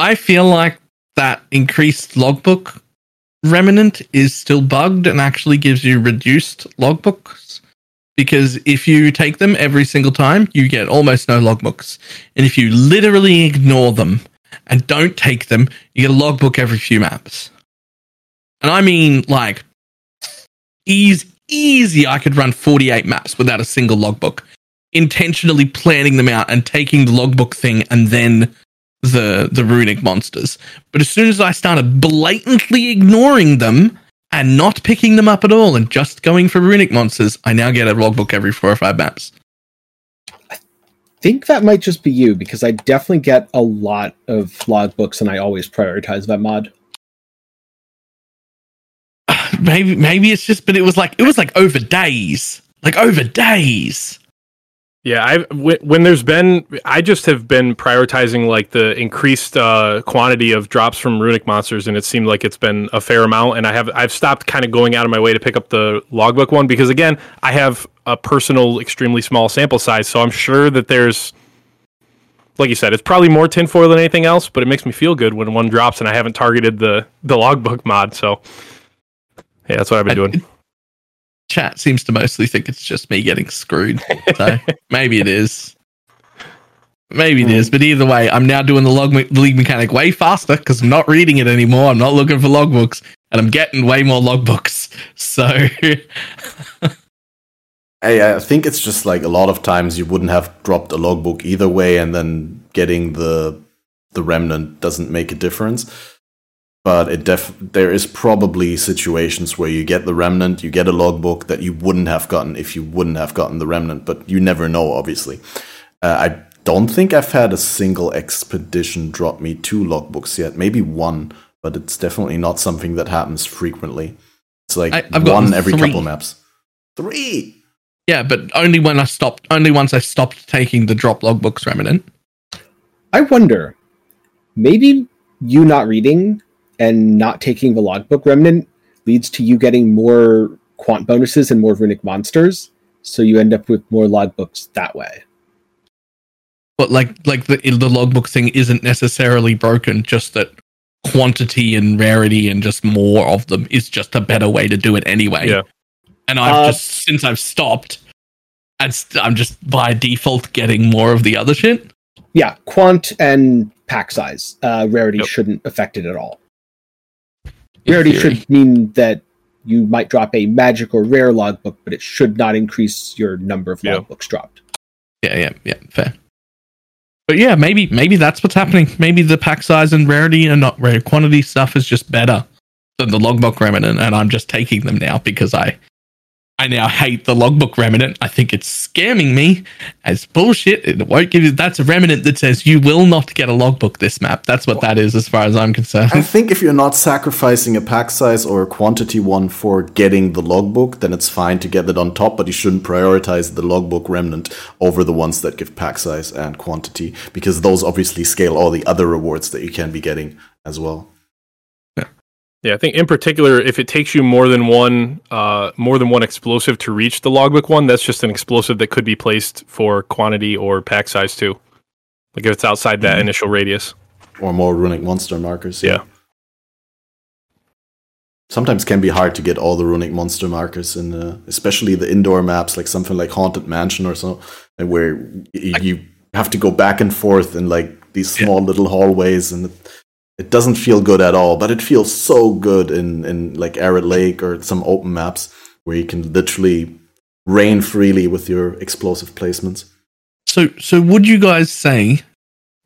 I feel like that increased logbook remnant is still bugged and actually gives you reduced logbooks, because if you take them every single time, you get almost no logbooks. And if you literally ignore them and don't take them, you get a logbook every few maps. And I mean, like, easy, I could run 48 maps without a single logbook, intentionally planning them out and taking the logbook thing and then the Runic Monsters. But as soon as I started blatantly ignoring them and not picking them up at all and just going for Runic Monsters, I now get a logbook every 4 or 5 maps. I think that might just be you, because I definitely get a lot of logbooks and I always prioritize that mod. Maybe it's just, but it was like over days. Like, over days. Yeah, when there's been... I just have been prioritizing, like, the increased quantity of drops from Runic Monsters, and it seemed like it's been a fair amount, and I've stopped kind of going out of my way to pick up the logbook one, because, again, I have a personal, extremely small sample size, so I'm sure that there's... Like you said, it's probably more tinfoil than anything else, but it makes me feel good when one drops, and I haven't targeted the logbook mod, so... Yeah, that's what I've been doing. Chat seems to mostly think it's just me getting screwed. So maybe it is. Maybe it is. But either way, I'm now doing the league mechanic way faster because I'm not reading it anymore. I'm not looking for logbooks. And I'm getting way more logbooks. So... I think it's just like a lot of times you wouldn't have dropped a logbook either way, and then getting the remnant doesn't make a difference. But there is probably situations where you get the remnant, you get a logbook that you wouldn't have gotten if you wouldn't have gotten the remnant, but you never know, obviously. I don't think I've had a single expedition drop me 2 logbooks yet, maybe 1, but it's definitely not something that happens frequently. It's like I've 1 every 3. Couple maps. 3! Yeah, but only once I stopped taking the drop logbooks remnant. I wonder, maybe you not reading... and not taking the logbook remnant leads to you getting more quant bonuses and more Runic Monsters, so you end up with more logbooks that way. But like the logbook thing isn't necessarily broken, just that quantity and rarity and just more of them is just a better way to do it anyway. Yeah. And I've just, since I've stopped, I'm just by default getting more of the other shit. Yeah, quant and pack size. Rarity shouldn't affect it at all. Rarity should mean that you might drop a magic or rare logbook, but it should not increase your number of logbooks dropped. Yeah, fair. But yeah, maybe that's what's happening. Maybe the pack size and rarity and not rare quantity stuff is just better than the logbook remnant, and I'm just taking them now because I now hate the logbook remnant. I think it's scamming me as bullshit. It won't give you. That's a remnant that says you will not get a logbook this map. That's what that is, as far as I'm concerned. I think if you're not sacrificing a pack size or a quantity one for getting the logbook, then it's fine to get it on top, but you shouldn't prioritize the logbook remnant over the ones that give pack size and quantity, because those obviously scale all the other rewards that you can be getting as well. Yeah, I think in particular, if it takes you more than one explosive to reach the logbook one, that's just an explosive that could be placed for quantity or pack size too. Like if it's outside that initial radius, or more runic monster markers. Yeah. Sometimes can be hard to get all the runic monster markers in, especially the indoor maps, like something like Haunted Mansion or so, where you have to go back and forth in like these small little hallways and. It doesn't feel good at all, but it feels so good in like Arid Lake or some open maps where you can literally rain freely with your explosive placements. So would you guys say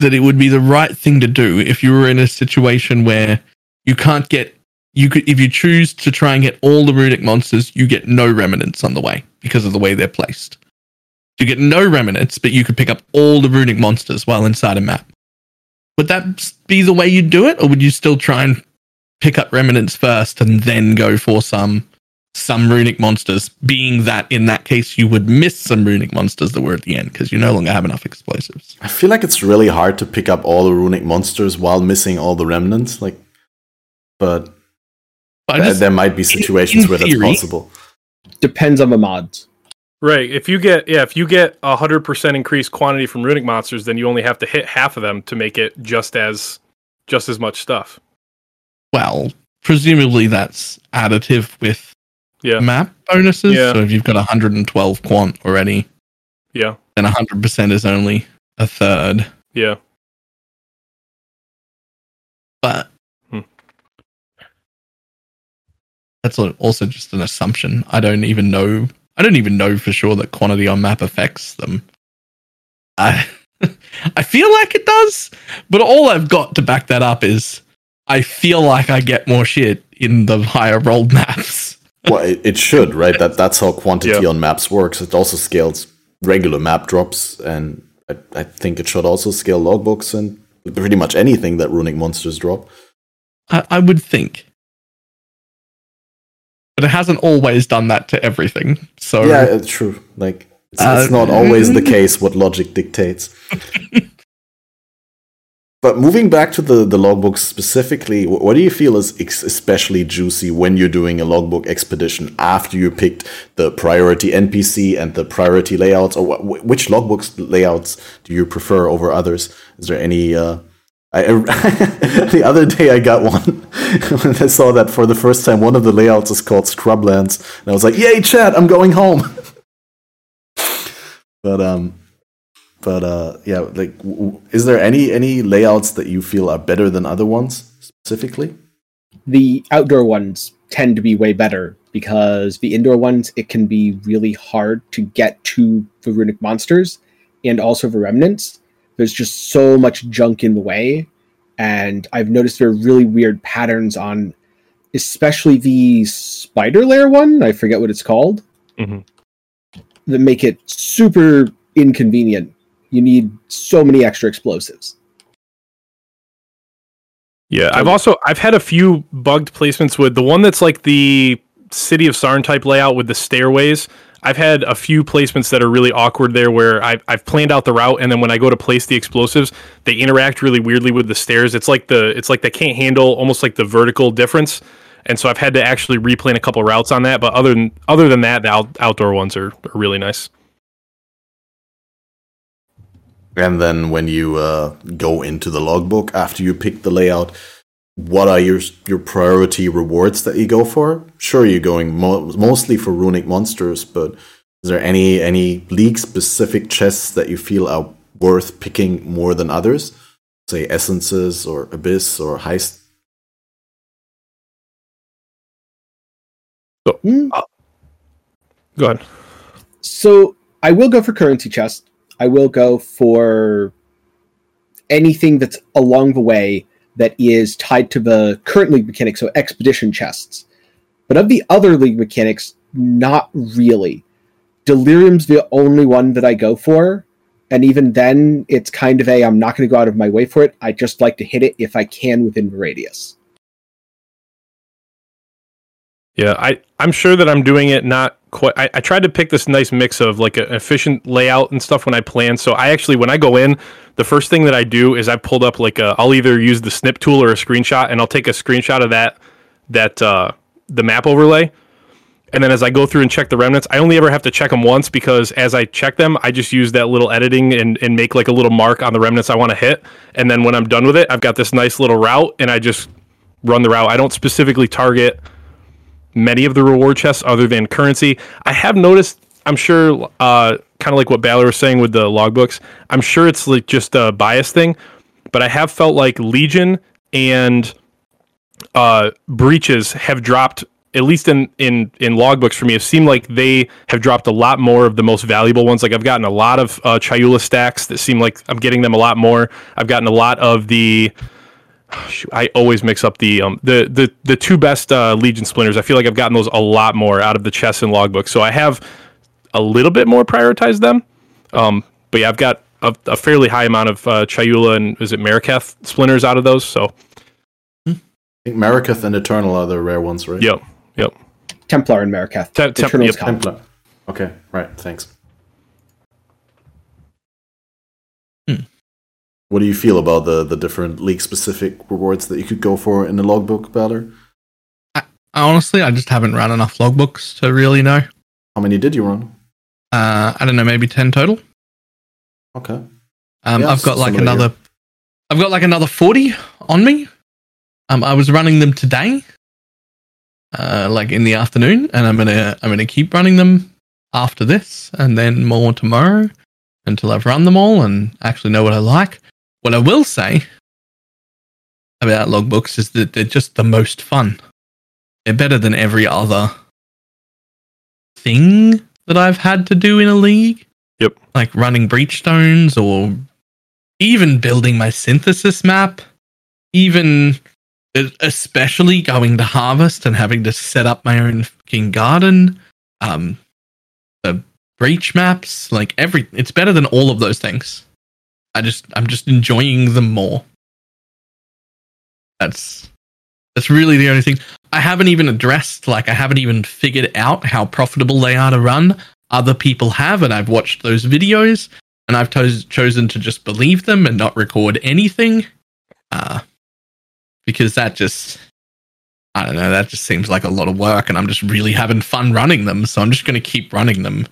that it would be the right thing to do if you were in a situation where you can't get, if you choose to try and get all the runic monsters, you get no remnants on the way because of the way they're placed. You get no remnants, but you could pick up all the runic monsters while inside a map. Would that be the way you'd do it, or would you still try and pick up remnants first and then go for some runic monsters, being that in that case you would miss some runic monsters that were at the end because you no longer have enough explosives? I feel like it's really hard to pick up all the runic monsters while missing all the remnants, but there might be situations where that's possible. Depends on the mods. Right. If you get 100% increased quantity from runic monsters, then you only have to hit half of them to make it just as much stuff. Well, presumably that's additive with map bonuses. Yeah. So if you've got 112 quant already, then 100% is only a third. Yeah. But that's also just an assumption. I don't even know for sure that quantity on map affects them. I feel like it does, but all I've got to back that up is I feel like I get more shit in the higher rolled maps. Well, it should, right? That's how quantity on maps works. It also scales regular map drops, and I think it should also scale logbooks and pretty much anything that runic monsters drop. I would think. But it hasn't always done that to everything. So yeah, it's true. Like it's not always the case what logic dictates. But moving back to the logbooks specifically, what do you feel is especially juicy when you're doing a logbook expedition after you picked the priority NPC and the priority layouts? Or which logbooks layouts do you prefer over others? Is there any? The other day I got one when I saw that for the first time. One of the layouts is called Scrublands, and I was like, "Yay, chat! I'm going home." Is there any layouts that you feel are better than other ones specifically? The outdoor ones tend to be way better because the indoor ones, it can be really hard to get to the runic monsters and also the remnants. There's just so much junk in the way, and I've noticed there are really weird patterns on especially the spider layer one, I forget what it's called, that make it super inconvenient. You need so many extra explosives. Yeah, I've had a few bugged placements with the one that's like the City of Sarn type layout with the stairways. I've had a few placements that are really awkward there where I've planned out the route, and then when I go to place the explosives, they interact really weirdly with the stairs. It's like they can't handle almost like the vertical difference, and so I've had to actually replan a couple routes on that. But other than that, the outdoor ones are really nice. And then when you go into the logbook after you pick the layout, what are your priority rewards that you go for? Sure, you're going mostly for runic monsters, but is there any league-specific chests that you feel are worth picking more than others? Say essences or abyss or heist? Go ahead. So I will go for currency chest. I will go for anything that's along the way that is tied to the current league mechanics, so expedition chests. But of the other league mechanics, not really. Delirium's the only one that I go for, and even then, it's kind of a, I'm not going to go out of my way for it, I just like to hit it if I can within the radius. Yeah, I'm sure that I'm doing it not quite... I tried to pick this nice mix of like an efficient layout and stuff when I plan. So I actually, when I go in, the first thing that I do is I pulled up like a... I'll either use the snip tool or a screenshot, and I'll take a screenshot of that the map overlay. And then as I go through and check the remnants, I only ever have to check them once, because as I check them, I just use that little editing and make like a little mark on the remnants I want to hit. And then when I'm done with it, I've got this nice little route, and I just run the route. I don't specifically target many of the reward chests other than currency. I have noticed, I'm sure, kind of like what Balor was saying with the logbooks, I'm sure it's like just a bias thing, but I have felt like Legion and breaches have dropped, at least in logbooks for me, it seemed like they have dropped a lot more of the most valuable ones. Like I've gotten a lot of Chayula stacks that seem like I'm getting them a lot more. I've gotten a lot of the... I always mix up the two best Legion splinters. I feel like I've gotten those a lot more out of the chests and logbooks, so I have a little bit more prioritized them. But yeah, I've got a fairly high amount of Chayula and is it Meriketh splinters out of those. So I think Meriketh and Eternal are the rare ones, right? Yep. Templar and Meriketh. Templar. Okay, right. Thanks. What do you feel about the different league-specific rewards that you could go for in the logbook, Balor? I honestly just haven't run enough logbooks to really know. How many did you run? I don't know, maybe 10 total. Okay. I've got like another 40 on me. I was running them today, like in the afternoon, and I'm gonna keep running them after this, and then more tomorrow, until I've run them all and actually know what I like. What I will say about logbooks is that they're just the most fun. They're better than every other thing that I've had to do in a league. Yep. Like running Breachstones or even building my synthesis map. Even especially going to Harvest and having to set up my own fucking garden. The Breach maps, like it's better than all of those things. I'm just enjoying them more. That's really the only thing. I haven't even figured out how profitable they are to run. Other people have, and I've watched those videos, and I've chosen to just believe them and not record anything, because that just seems like a lot of work, and I'm just really having fun running them, so I'm just going to keep running them.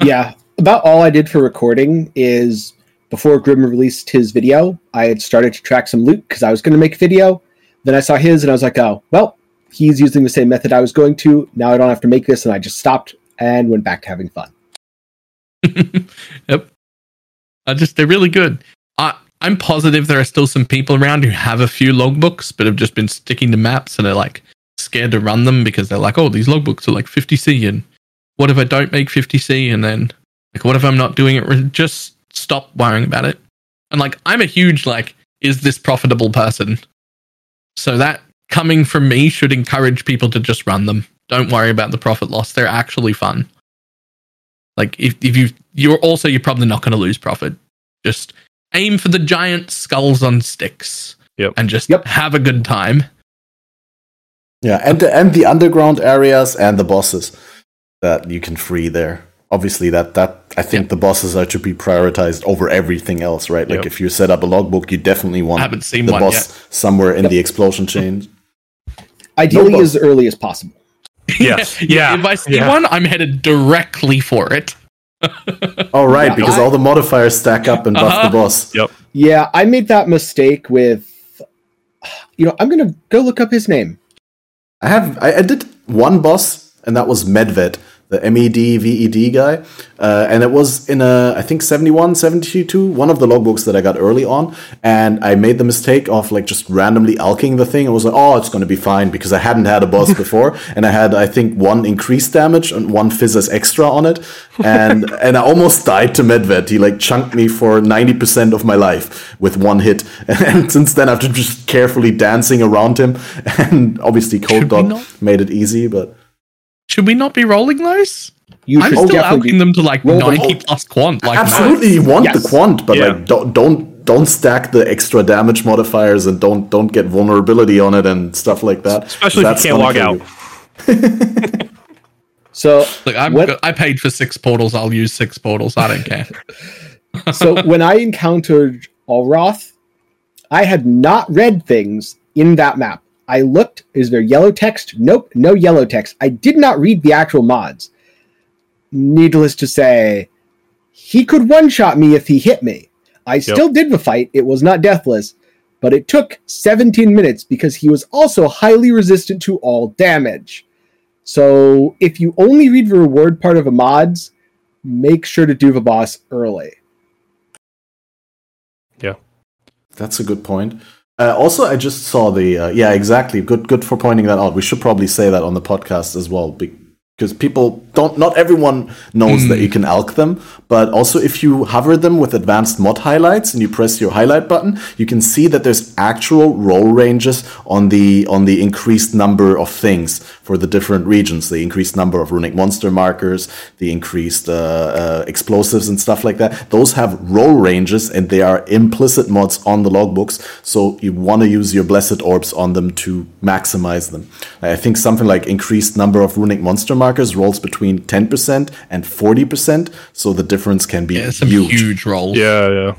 Yeah, about all I did for recording is before Grim released his video, I had started to track some loot because I was going to make a video. Then I saw his and I was like, oh, well, he's using the same method I was going to. Now I don't have to make this. And I just stopped and went back to having fun. Yep. They're really good. I'm positive there are still some people around who have a few logbooks, but have just been sticking to maps and are like scared to run them because they're like, oh, these logbooks are like 50C and... what if I don't make 50C, and then, like, what if I'm not doing it? Just stop worrying about it. And, like, I'm a huge, like, is this profitable person? So that, coming from me, should encourage people to just run them. Don't worry about the profit loss. They're actually fun. Like, you're probably not going to lose profit. Just aim for the giant skulls on sticks. Yep. And just have a good time. Yeah, and the underground areas and the bosses that you can free there. Obviously, that I think the bosses are to be prioritized over everything else, right? Like, if you set up a logbook, you definitely want the boss somewhere in the explosion chain. Ideally, as early as possible. Yes. If I see one, I'm headed directly for it. All right, because all the modifiers stack up and buff the boss. Yep. Yeah, I made that mistake with... I'm going to go look up his name. I did one boss, and that was Medved, the MED, VED guy. And it was in a, I think 71, 72, one of the logbooks that I got early on. And I made the mistake of like just randomly alking the thing. I was like, oh, it's going to be fine because I hadn't had a boss before. And I had, I think, one increased damage and one fizz as extra on it. And I almost died to Medved. He like chunked me for 90% of my life with one hit. And since then, I've been just carefully dancing around him. And obviously Cold Dot made it easy, but... Should we not be rolling those? I'm still alking them to like 90 plus quant. Like absolutely, you want the quant, but like don't stack the extra damage modifiers and don't get vulnerability on it and stuff like that. Especially if you can't log out. So look, I paid for 6 portals. I'll use 6 portals. I don't care. So when I encountered Alroth, I had not read things in that map. I looked, is there yellow text? Nope, no yellow text. I did not read the actual mods. Needless to say, he could one-shot me if he hit me. I still did the fight. It was not deathless, but it took 17 minutes because he was also highly resistant to all damage. So if you only read the reward part of the mods, make sure to do the boss early. Yeah, that's a good point. Also, I just saw the... yeah, exactly. Good for pointing that out. We should probably say that on the podcast as well, because people don't... Not everyone knows that you can alk them, but also if you hover them with advanced mod highlights and you press your highlight button, you can see that there's actual roll ranges on the increased number of things for the different regions. The increased number of runic monster markers, the increased explosives and stuff like that. Those have roll ranges and they are implicit mods on the logbooks, so you want to use your blessed orbs on them to maximize them. I think something like increased number of runic monster markers rolls between 10% and 40%, so the difference can be huge rolls. Yeah.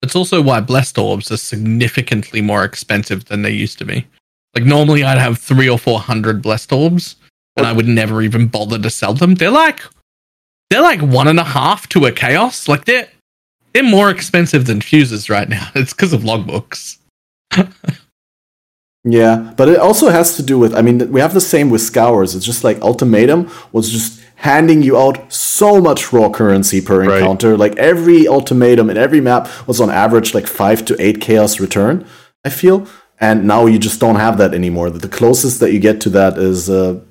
It's also why blessed orbs are significantly more expensive than they used to be. Like normally I'd have 300 or 400 blessed orbs, and I would never even bother to sell them. They're like 1.5 to a chaos. Like they're more expensive than fuses right now. It's because of logbooks. Yeah, but it also has to do with, I mean, we have the same with scours. It's just like Ultimatum was just handing you out so much raw currency per encounter. Like every Ultimatum in every map was on average like 5 to 8 chaos return, I feel. And now you just don't have that anymore. The closest that you get to that is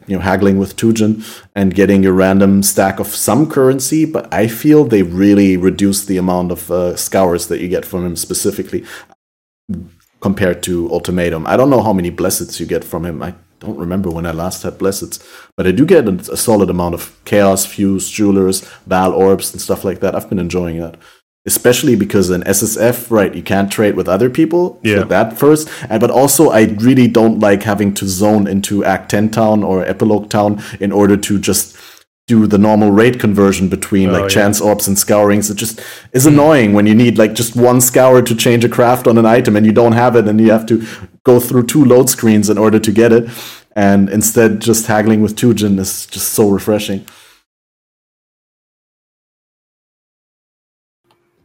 haggling with Tujen and getting a random stack of some currency. But I feel they really reduced the amount of scours that you get from him specifically compared to Ultimatum. I don't know how many blesseds you get from him. I don't remember when I last had blesseds, but I do get a solid amount of chaos, fuse, jewelers, Bal orbs, and stuff like that. I've been enjoying that. Especially because in SSF, you can't trade with other people. Yeah. So that first. But also, I really don't like having to zone into Act 10 Town or Epilogue Town in order to just do the normal rate conversion between chance orbs and scourings. It just is annoying when you need just one scour to change a craft on an item and you don't have it and you have to go through 2 load screens in order to get it. And instead, just haggling with Tujen is just so refreshing.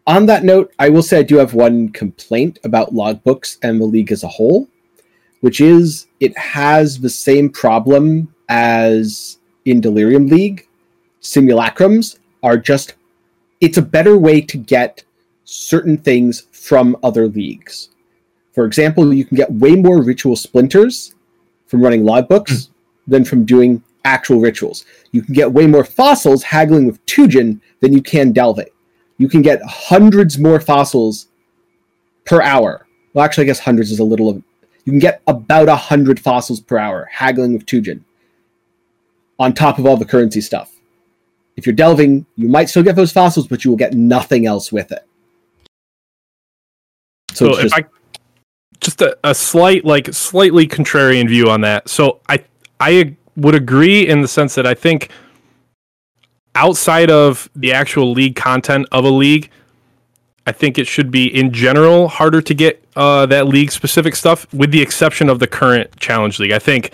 On that note, I will say I do have one complaint about logbooks and the League as a whole, which is it has the same problem as in Delirium League. Simulacrums are just... It's a better way to get certain things from other leagues. For example, you can get way more ritual splinters from running logbooks than from doing actual rituals. You can get way more fossils haggling with Tujen than you can Delve. You can get hundreds more fossils per hour. Well, actually, I guess hundreds is a little... You can get about 100 fossils per hour haggling with Tujen on top of all the currency stuff. If you're delving, you might still get those fossils, but you will get nothing else with it. So it's a slight, slightly contrarian view on that. So I would agree in the sense that I think... outside of the actual league content of a league, I think it should be, in general, harder to get that league-specific stuff, with the exception of the current Challenge League. I think,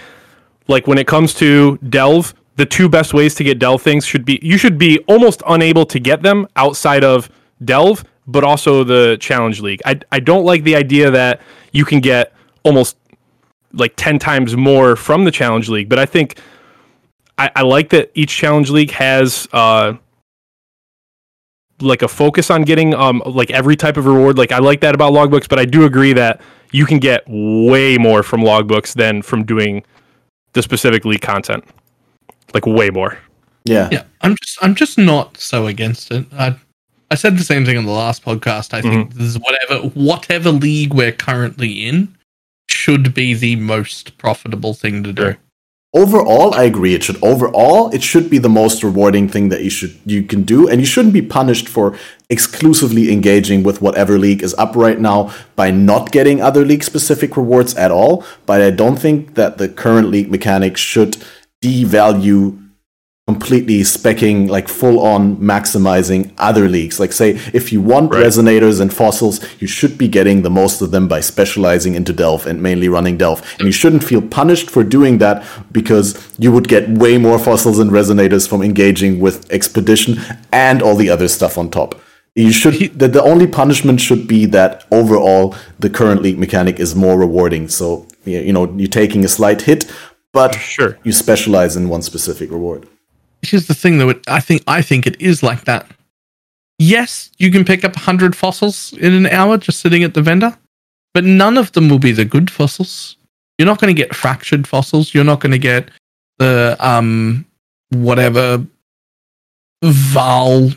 when it comes to Delve, the 2 best ways to get Delve things should be... You should be almost unable to get them outside of Delve, but also the Challenge League. I don't like the idea that you can get almost, 10 times more from the Challenge League, but I think... I like that each Challenge League has like a focus on getting like every type of reward. Like I like that about logbooks, but I do agree that you can get way more from logbooks than from doing the specific league content. Like way more. Yeah. Yeah. I'm just not so against it. I said the same thing on the last podcast. I think this is whatever league we're currently in should be the most profitable thing to do. Overall, I agree. It should be the most rewarding thing that you can do, and you shouldn't be punished for exclusively engaging with whatever league is up right now by not getting other league specific rewards at all. But I don't think that the current league mechanic should devalue completely specking, like full on maximizing other leagues. Like say, if you want resonators and fossils, you should be getting the most of them by specializing into Delve and mainly running Delve. And you shouldn't feel punished for doing that because you would get way more fossils and resonators from engaging with Expedition and all the other stuff on top. You should. The only punishment should be that overall the current league mechanic is more rewarding. So, you know, you're taking a slight hit, but you specialize in one specific reward. Here's the thing, though. I think it is like that. Yes, you can pick up 100 fossils in an hour just sitting at the vendor, but none of them will be the good fossils. You're not going to get fractured fossils. You're not going to get the whatever Val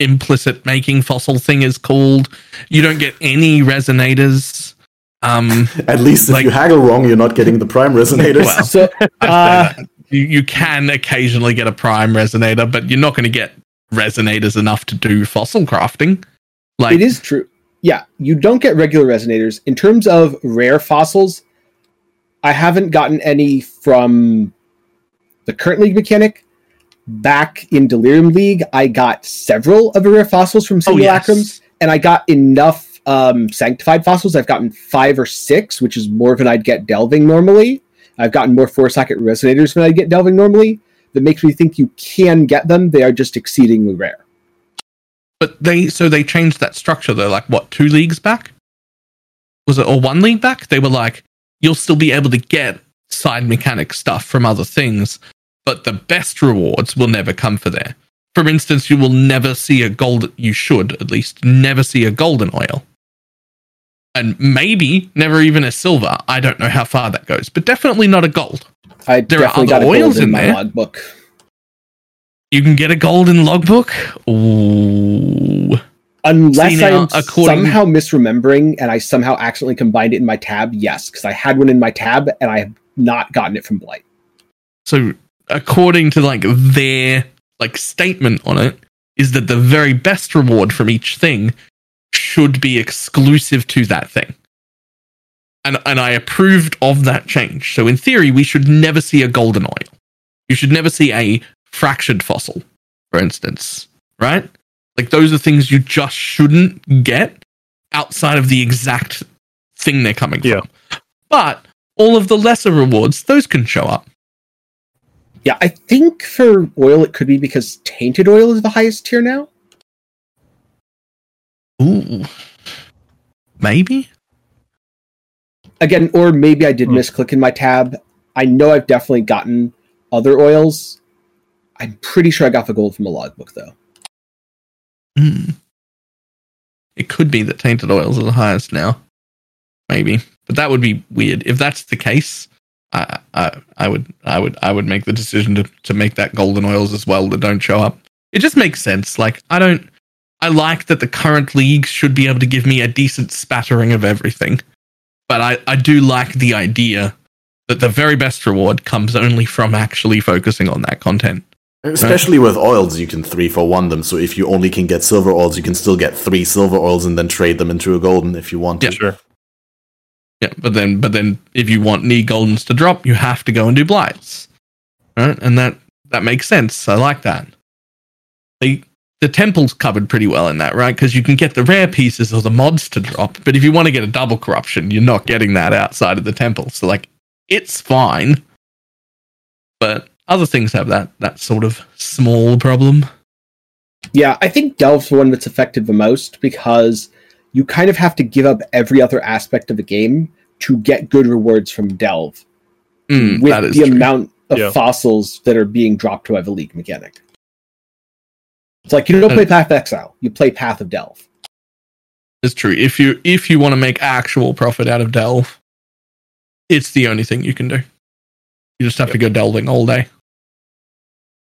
implicit making fossil thing is called. You don't get any resonators. At least if you haggle wrong, you're not getting the prime resonators. Well, so, you can occasionally get a prime resonator, but you're not going to get resonators enough to do fossil crafting. Like, it is true. Yeah, you don't get regular resonators. In terms of rare fossils, I haven't gotten any from the current league mechanic. Back in Delirium League, I got several of the rare fossils from simulacrums, and I got enough sanctified fossils. I've gotten 5 or 6, which is more than I'd get delving normally. I've gotten more 4-socket resonators than I get delving normally. That makes me think you can get them. They are just exceedingly rare. But they changed that structure though. Like what, 2 leagues back? Was it, or 1 league back? They were like, you'll still be able to get side mechanic stuff from other things, but the best rewards will never come for there. For instance, you will never see a gold. You should at least never see a golden oil. And maybe never even a silver. I don't know how far that goes, but definitely not a gold. There are other oils in my logbook. You can get a gold in logbook? Ooh. Unless I'm somehow misremembering and I somehow accidentally combined it in my tab, yes, because I had one in my tab and I have not gotten it from Blight. So according to their statement on it, is that the very best reward from each thing should be exclusive to that thing. And I approved of that change. So in theory, we should never see a golden oil. You should never see a fractured fossil, for instance, right? Like those are things you just shouldn't get outside of the exact thing they're coming from. But all of the lesser rewards, those can show up. Yeah, I think for oil, it could be because tainted oil is the highest tier now. Ooh, maybe? Again, or maybe I did misclick in my tab. I know I've definitely gotten other oils. I'm pretty sure I got the gold from a logbook, though. Mm. It could be that tainted oils are the highest now. Maybe. But that would be weird. If that's the case, I would make the decision to make that golden oils as well that don't show up. It just makes sense. I like that the current leagues should be able to give me a decent spattering of everything. But I do like the idea that the very best reward comes only from actually focusing on that content. Especially with oils, you can 3-for-1 them. So if you only can get silver oils, you can still get 3 silver oils and then trade them into a golden if you want to. Sure. Yeah, but then if you want knee goldens to drop, you have to go and do blights. Right? And that makes sense. I like that. The temple's covered pretty well in that, right? Because you can get the rare pieces or the mods to drop, but if you want to get a double corruption, you're not getting that outside of the temple. So, it's fine. But other things have that sort of small problem. Yeah, I think Delve's the one that's affected the most because you kind of have to give up every other aspect of the game to get good rewards from Delve. With the amount the fossils that are being dropped by the league mechanic. It's like you don't play Path of Exile, you play Path of Delve. It's true. If you want to make actual profit out of Delve, it's the only thing you can do. You just have to go delving all day.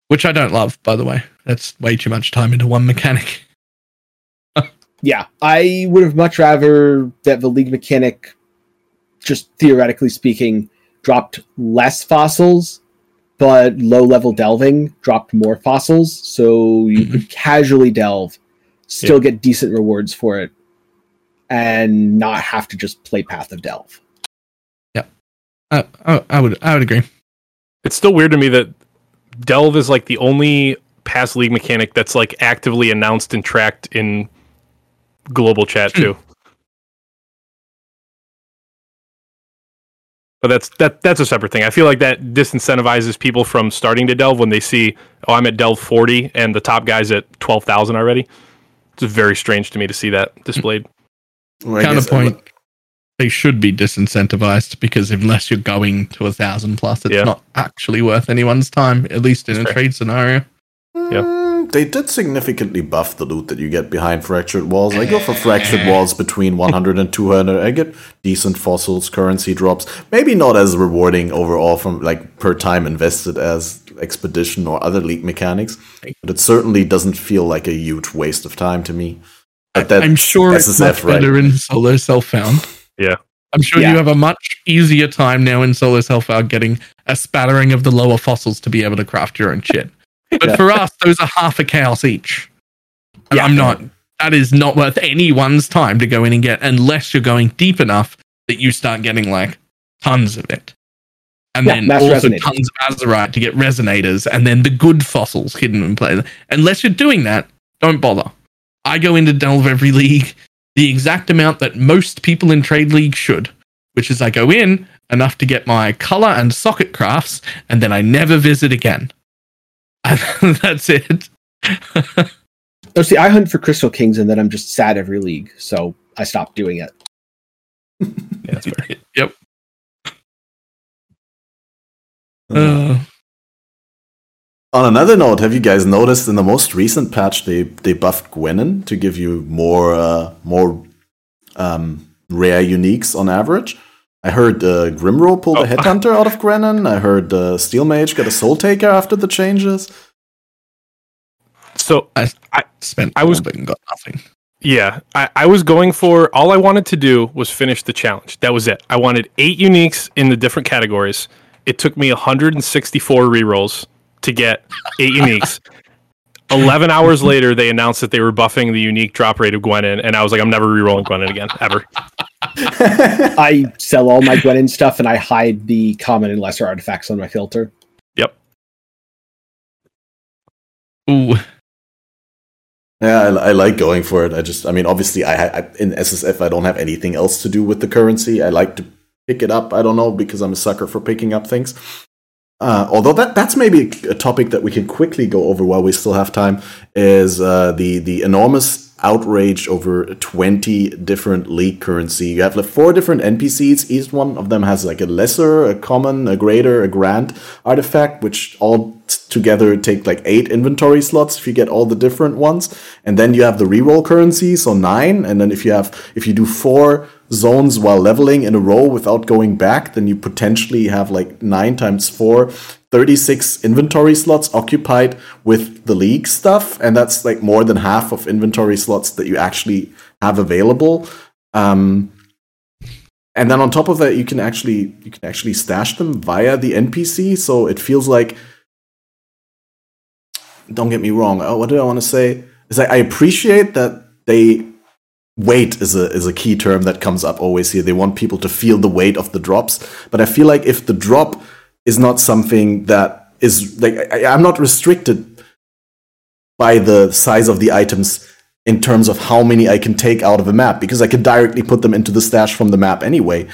Which I don't love, by the way. That's way too much time into one mechanic. Yeah, I would have much rather that the league mechanic, just theoretically speaking, dropped less fossils, but low-level delving dropped more fossils, so you could casually delve, still get decent rewards for it, and not have to just play Path of Delve. Yeah, I would agree. It's still weird to me that Delve is like the only past league mechanic that's like actively announced and tracked in global chat too. But that's a separate thing. I feel like that disincentivizes people from starting to delve when they see, oh, I'm at delve 40 and the top guy's at 12,000 already. It's very strange to me to see that displayed. Well, counterpoint, they should be disincentivized because unless you're going to 1,000 plus, it's not actually worth anyone's time, at least in trade scenario. Yeah. They did significantly buff the loot that you get behind fractured walls. I go for fractured walls between 100 and 200. I get decent fossils, currency drops. Maybe not as rewarding overall from like per time invested as Expedition or other league mechanics, but it certainly doesn't feel like a huge waste of time to me. But I'm sure SSF, it's much better in solo self-found. Yeah. I'm sure you have a much easier time now in solo self-found getting a spattering of the lower fossils to be able to craft your own shit. But for us, those are half a chaos each. And that is not worth anyone's time to go in and get, unless you're going deep enough that you start getting like tons of it. And then also tons of Azerite to get resonators and then the good fossils hidden in play. Unless you're doing that, don't bother. I go into Delve every league the exact amount that most people in Trade League should, which is I go in enough to get my color and socket crafts, and then I never visit again. And that's it. Oh, see, I hunt for Crystal Kings, and then I'm just sad every league, so I stopped doing it. Yeah, that's fair. Yep. On another note, have you guys noticed in the most recent patch they buffed Gwennen to give you more rare uniques on average? I heard Grimroe pulled a Headhunter out of Gwennen. I heard Steel Mage got a Soul Taker after the changes. So I got nothing. Yeah, I was going for, all I wanted to do was finish the challenge. That was it. I wanted 8 uniques in the different categories. It took me 164 rerolls to get 8 uniques. 11 hours later, they announced that they were buffing the unique drop rate of Gwennen, and I was like, I'm never re-rolling Gwennen again, ever. I sell all my Gwennen stuff, and I hide the common and lesser artifacts on my filter. Yep. Ooh. Yeah, I like going for it. Obviously, I in SSF, I don't have anything else to do with the currency. I like to pick it up, I don't know, because I'm a sucker for picking up things. Although that's maybe a topic that we can quickly go over while we still have time, is the enormous outrage over 20 different league currency. You have like 4 different NPCs. Each one of them has like a lesser, a common, a greater, a grand artifact, which all together take like 8 inventory slots if you get all the different ones. And then you have the reroll currency, so 9. And then if you do 4 zones while leveling in a row without going back, then you potentially have like 9 times 4, 36 inventory slots occupied with the league stuff, and that's like more than half of inventory slots that you actually have available. And then on top of that, you can actually stash them via the NPC. So it feels like, don't get me wrong. Oh, what did I want to say? Is I appreciate that they. Weight is a key term that comes up always here. They want people to feel the weight of the drops, but I feel like if the drop is not something that is like I'm not restricted by the size of the items in terms of how many I can take out of a map, because I can directly put them into the stash from the map anyway.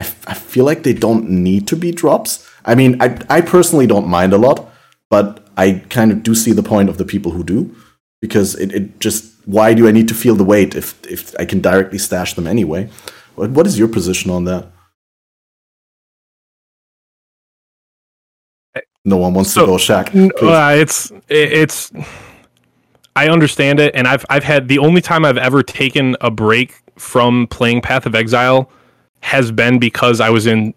I feel like they don't need to be drops. I mean, I personally don't mind a lot, but I kind of do see the point of the people who do, because it just, why do I need to feel the weight if I can directly stash them anyway? What is your position on that? No one wants to go Shaq. It's. I understand it, and I've had the only time I've ever taken a break from playing Path of Exile has been because I was in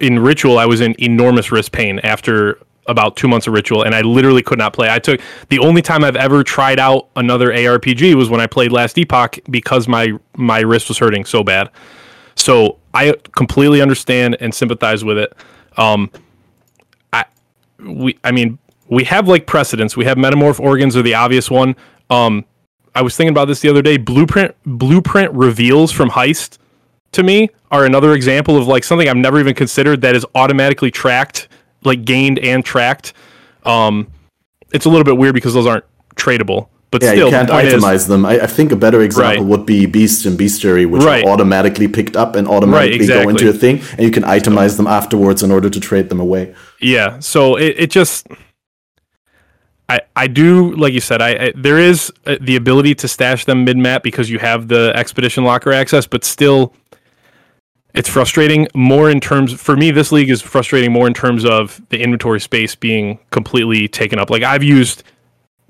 Ritual. I was in enormous wrist pain after about 2 months of Ritual, and I literally could not play. I took the only time I've ever tried out another ARPG was when I played Last Epoch because my wrist was hurting so bad. So I completely understand and sympathize with it. We have like precedents. We have metamorph organs are the obvious one. I was thinking about this the other day. Blueprint reveals from Heist to me are another example of like something I've never even considered that is automatically tracked. Like gained and tracked. It's a little bit weird because those aren't tradable, but yeah, still, you can't itemize them. I think a better example would be Beasts and Bestiary, which are automatically picked up and automatically go into a thing, and you can itemize them afterwards in order to trade them away. Yeah, so it just, I do, like you said, I there is the ability to stash them mid-map because you have the Expedition Locker access, but still, it's frustrating more in terms, for me, this league is frustrating more in terms of the inventory space being completely taken up. Like I've used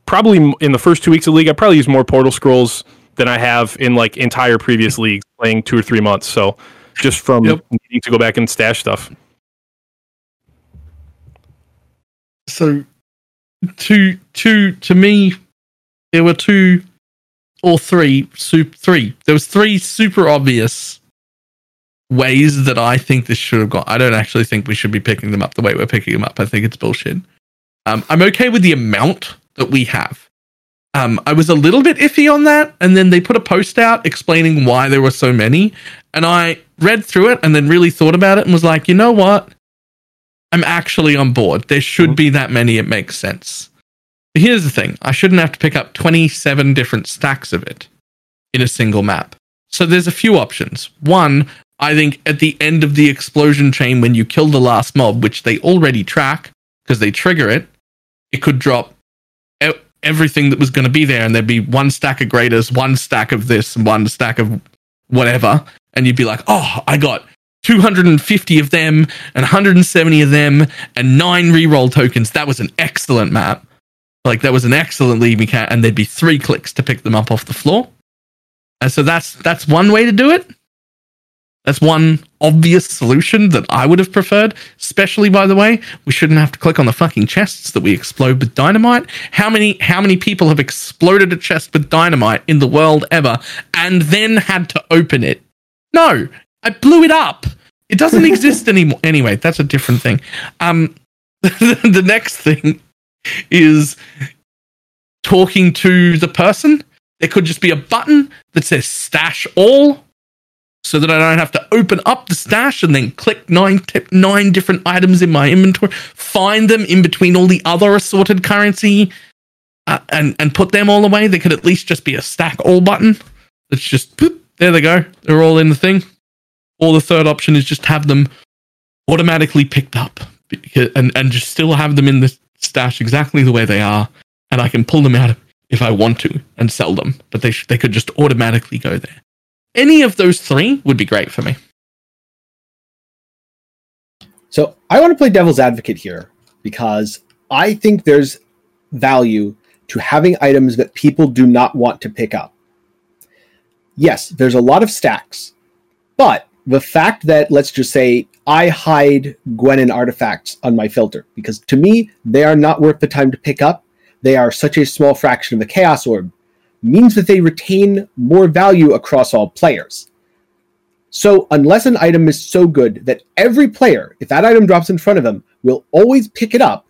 probably in the first 2 weeks of league, I probably used more portal scrolls than I have in like entire previous leagues playing 2 or 3 months. So just from needing to go back and stash stuff. So to me, there were three. There was three super obvious ways that I think this should have gone. I don't actually think we should be picking them up the way we're picking them up. I think it's bullshit. I'm okay with the amount that we have. I was a little bit iffy on that, and then they put a post out explaining why there were so many, and I read through it and then really thought about it and was like, you know what? I'm actually on board. There should be that many. It makes sense. But here's the thing. I shouldn't have to pick up 27 different stacks of it in a single map. So there's a few options. One, I think at the end of the explosion chain, when you kill the last mob, which they already track because they trigger it, it could drop everything that was going to be there, and there'd be one stack of graders, one stack of this, and one stack of whatever, and you'd be like, oh, I got 250 of them, and 170 of them, and 9 reroll tokens. That was an excellent map. Like, that was an excellent lead mechanic, and there'd be 3 clicks to pick them up off the floor. And so that's one way to do it. That's one obvious solution that I would have preferred. Especially, by the way, we shouldn't have to click on the fucking chests that we explode with dynamite. How many people have exploded a chest with dynamite in the world ever and then had to open it? No, I blew it up. It doesn't exist anymore. Anyway, that's a different thing. The next thing is talking to the person. There could just be a button that says stash all, so that I don't have to open up the stash and then click 9 different items in my inventory, find them in between all the other assorted currency, and put them all away. There could at least just be a stack all button. It's just, boop, there they go. They're all in the thing. Or the third option is just have them automatically picked up and just still have them in the stash exactly the way they are, and I can pull them out if I want to and sell them, but they could just automatically go there. Any of those three would be great for me. So I want to play devil's advocate here because I think there's value to having items that people do not want to pick up. Yes, there's a lot of stacks, but the fact that, let's just say, I hide Gwennen artifacts on my filter because to me, they are not worth the time to pick up. They are such a small fraction of the Chaos Orb. Means that they retain more value across all players. So unless an item is so good that every player, if that item drops in front of them, will always pick it up,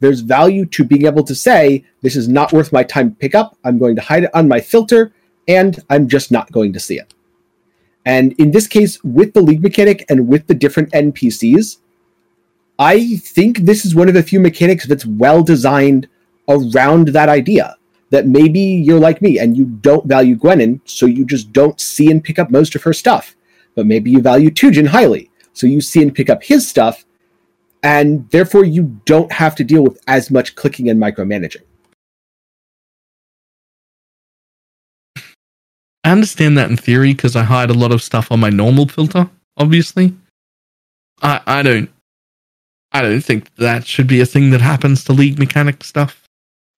there's value to being able to say, this is not worth my time to pick up, I'm going to hide it on my filter, and I'm just not going to see it. And in this case, with the league mechanic and with the different NPCs, I think this is one of the few mechanics that's well designed around that idea. That maybe you're like me and you don't value Gwennen, so you just don't see and pick up most of her stuff. But maybe you value Tujen highly, so you see and pick up his stuff, and therefore you don't have to deal with as much clicking and micromanaging. I understand that in theory, because I hide a lot of stuff on my normal filter, obviously. I don't. I don't think that should be a thing that happens to league mechanic stuff,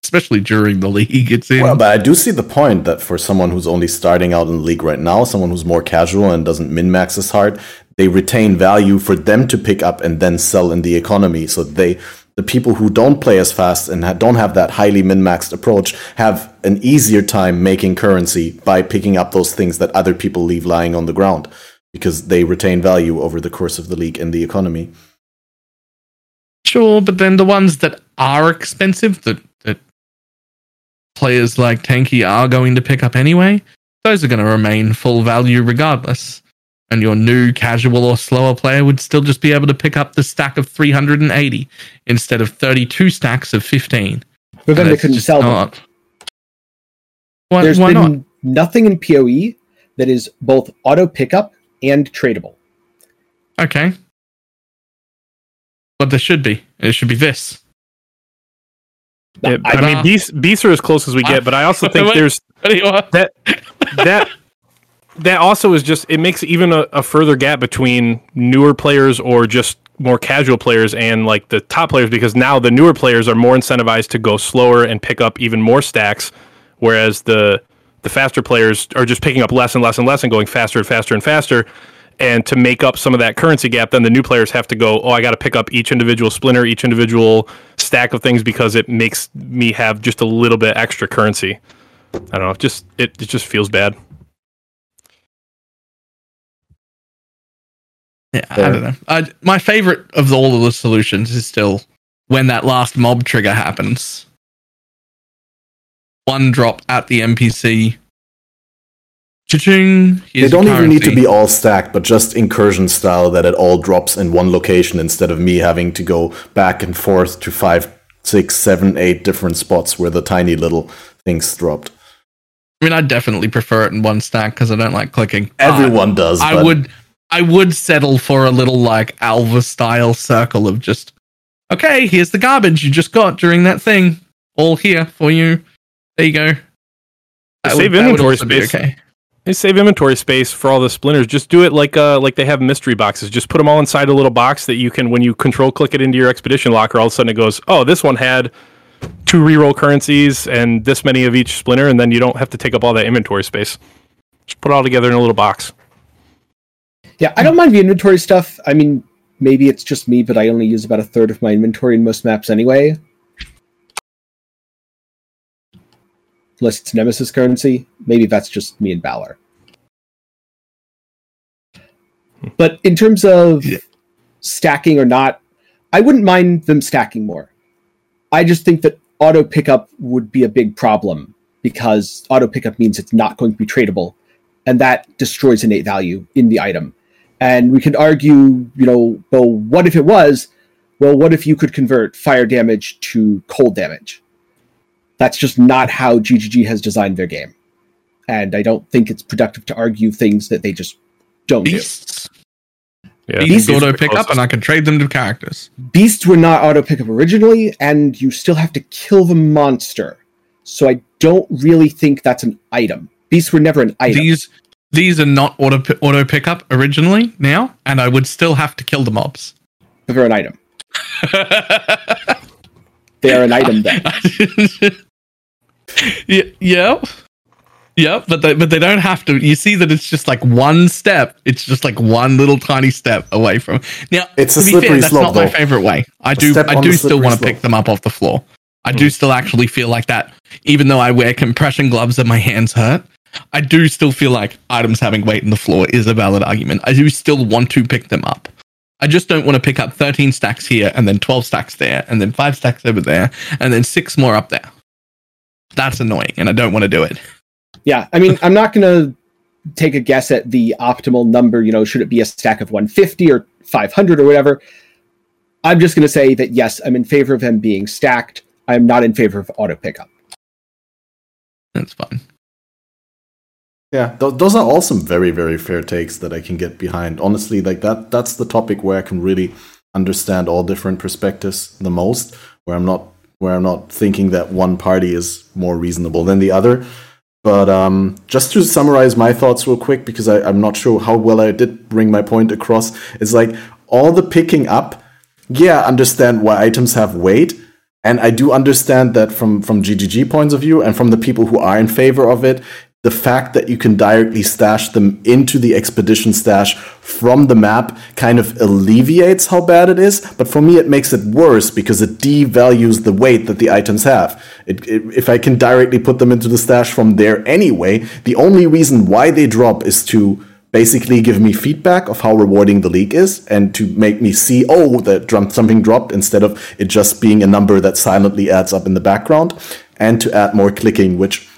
especially during the league it's in. Well, but I do see the point that for someone who's only starting out in the league right now, someone who's more casual and doesn't min-max as hard, they retain value for them to pick up and then sell in the economy. So the people who don't play as fast and don't have that highly min-maxed approach have an easier time making currency by picking up those things that other people leave lying on the ground, because they retain value over the course of the league and the economy. Sure, but then the ones that are expensive, that players like Tenki are going to pick up anyway, those are going to remain full value regardless. And your new casual or slower player would still just be able to pick up the stack of 380 instead of 32 stacks of 15. But then they couldn't sell them. There's been nothing in PoE that is both auto pickup and tradable. Okay. But there should be. It should be this. Yeah, I mean, beasts are as close as we get, but I also think there's that also is just, it makes even a further gap between newer players or just more casual players and like the top players, because now the newer players are more incentivized to go slower and pick up even more stacks, whereas the faster players are just picking up less and less and less and going faster and faster and faster. And to make up some of that currency gap, then the new players have to go, I got to pick up each individual splinter, each individual stack of things because it makes me have just a little bit extra currency. I don't know. It just feels bad. Yeah, I don't know. My favorite of all of the solutions is still when that last mob trigger happens. One drop at the NPC. Cha-ching, they don't even need to be all stacked, but just incursion style that it all drops in one location instead of me having to go back and forth to 5, 6, 7, 8 different spots where the tiny little things dropped. I mean, I definitely prefer it in one stack because I don't like clicking. Everyone does. I would settle for a little like Alva style circle of just, okay, here's the garbage you just got during that thing. All here for you. There you go. Save inventory space. Okay. They save inventory space for all the splinters. Just do it like they have mystery boxes. Just put them all inside a little box that you can, when you control click it into your expedition locker, all of a sudden it goes, oh, this one had 2 reroll currencies and this many of each splinter, and then you don't have to take up all that inventory space. Just put it all together in a little box. Yeah, I don't mind the inventory stuff. I mean, maybe it's just me, but I only use about 1/3 of my inventory in most maps anyway. Unless it's Nemesis currency. Maybe that's just me and Balor. But in terms of stacking or not, I wouldn't mind them stacking more. I just think that auto pickup would be a big problem because auto pickup means it's not going to be tradable. And that destroys innate value in the item. And we could argue, well, what if it was? Well, what if you could convert fire damage to cold damage? That's just not how GGG has designed their game. And I don't think it's productive to argue things that they just don't Beasts. Do. Yeah, Beasts auto pick up and I can trade them to characters. Beasts were not auto pick up originally, and you still have to kill the monster. So I don't really think that's an item. Beasts were never an item. These are not auto pick up originally now, and I would still have to kill the mobs. But they're an item. They're an item then. Yeah, but they don't have to. You see that it's just like one step. It's just like one little tiny step away from. Now, it's a slippery fair, that's slope. That's not my favorite way. I do still want to pick them up off the floor. I do still actually feel like that, even though I wear compression gloves and my hands hurt. I do still feel like items having weight on the floor is a valid argument. I do still want to pick them up. I just don't want to pick up 13 stacks here and then 12 stacks there and then 5 stacks over there and then 6 more up there. That's annoying, and I don't want to do it. Yeah, I mean, I'm not going to take a guess at the optimal number, should it be a stack of 150 or 500 or whatever. I'm just going to say that, yes, I'm in favor of them being stacked. I'm not in favor of auto pickup. That's fine. Yeah, those are all some very, very fair takes that I can get behind. Honestly, like that's the topic where I can really understand all different perspectives the most, where I'm not thinking that one party is more reasonable than the other. But just to summarize my thoughts real quick, because I'm not sure how well I did bring my point across, it's like all the picking up yeah, understand why items have weight. And I do understand that from GGG points of view and from the people who are in favor of it, the fact that you can directly stash them into the Expedition stash from the map kind of alleviates how bad it is. But for me, it makes it worse because it devalues the weight that the items have. If I can directly put them into the stash from there anyway, the only reason why they drop is to basically give me feedback of how rewarding the league is and to make me see, oh, that something dropped, instead of it just being a number that silently adds up in the background, and to add more clicking, which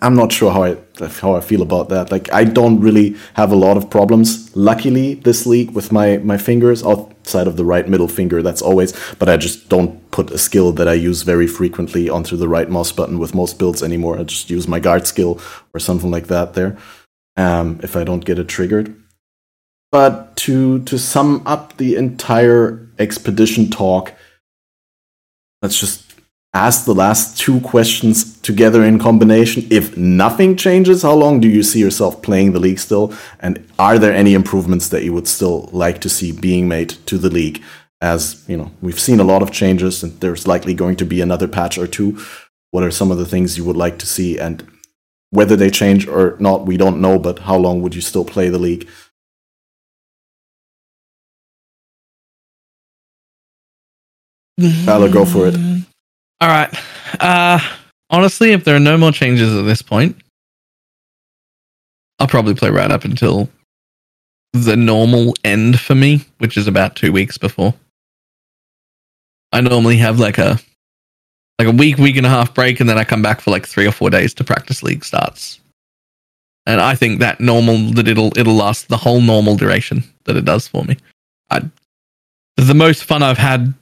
I'm not sure how I feel about that. Like, I don't really have a lot of problems, luckily, this league with my fingers, outside of the right middle finger, that's always, but I just don't put a skill that I use very frequently onto the right mouse button with most builds anymore. I just use my guard skill or something like that there. If I don't get it triggered. But to sum up the entire Expedition talk, let's just ask the last two questions together in combination. If nothing changes, how long do you see yourself playing the league still? And are there any improvements that you would still like to see being made to the league? As, you know, we've seen a lot of changes and there's likely going to be another patch or two. What are some of the things you would like to see? And whether they change or not, we don't know, but how long would you still play the league? Balor, go for it. All right. Honestly, if there are no more changes at this point, I'll probably play right up until the normal end for me, which is about 2 weeks before. I normally have like a week and a half break, and then I come back for like 3 or 4 days to practice league starts. And I think that it'll last the whole normal duration that it does for me. The most fun I've had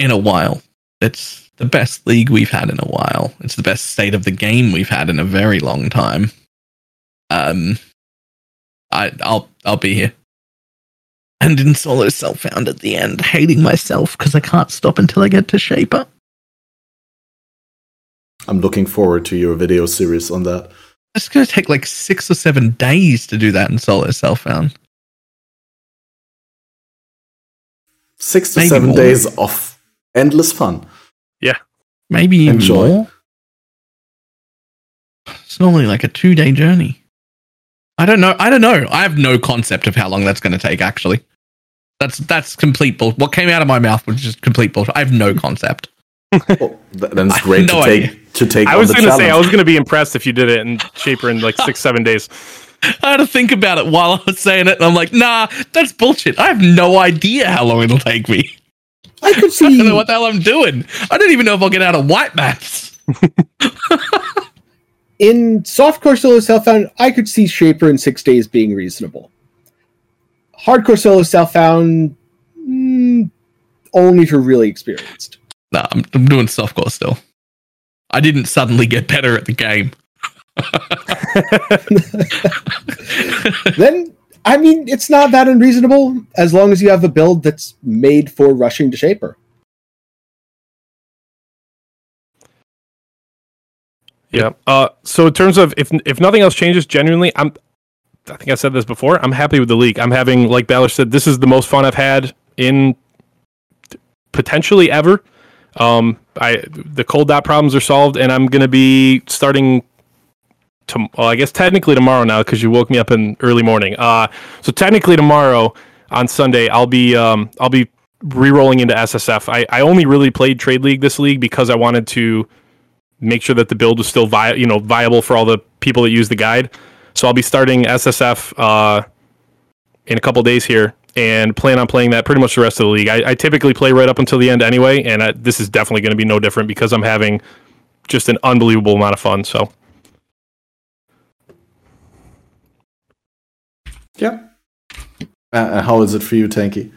in a while. It's the best league we've had in a while. It's the best state of the game we've had in a very long time. I'll be here. And in solo self-found at the end, hating myself because I can't stop until I get to Shaper. I'm looking forward to your video series on that. It's going to take like 6 or 7 days to do that in solo self-found. 6 to 7 days of endless fun. Yeah. Maybe even more. It's normally like a 2-day journey. I don't know. I have no concept of how long that's going to take, actually. That's complete bullshit. What came out of my mouth was just complete bullshit. I have no concept. Well, then it's great to take. I was going to say, I was going to be impressed if you did it in Shaper in like 6-7 days. I had to think about it while I was saying it, and I'm like, nah, that's bullshit. I have no idea how long it'll take me. I could see. I don't know what the hell I'm doing. I don't even know if I'll get out of white maps. In softcore solo self-found, I could see Shaper in 6 days being reasonable. Hardcore solo self-found, only if you're really experienced. Nah, I'm doing softcore still. I didn't suddenly get better at the game. Then, I mean, it's not that unreasonable as long as you have a build that's made for rushing to Shaper. Yeah. So in terms of if nothing else changes, genuinely, I think I said this before, I'm happy with the league. I'm having, like Balor said, this is the most fun I've had in potentially ever. The cold dot problems are solved, and I'm going to be starting I guess technically tomorrow now, because you woke me up in early morning. So technically tomorrow on Sunday, I'll be re-rolling into SSF. I only really played Trade League this league because I wanted to make sure that the build was still viable for all the people that use the guide. So I'll be starting SSF, in a couple days here, and plan on playing that pretty much the rest of the league. I typically play right up until the end anyway, and this is definitely going to be no different because I'm having just an unbelievable amount of fun. So, yeah. How is it for you, Tenki?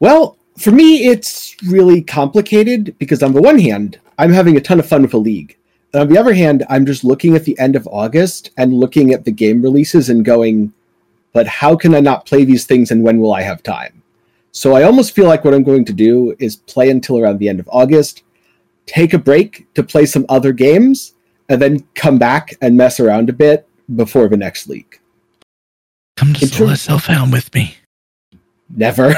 Well, for me, it's really complicated because on the one hand, I'm having a ton of fun with a league. And on the other hand, I'm just looking at the end of August and looking at the game releases and going, but how can I not play these things and when will I have time? So I almost feel like what I'm going to do is play until around the end of August, take a break to play some other games, and then come back and mess around a bit before the next league. Come to solo self-found with me. Never.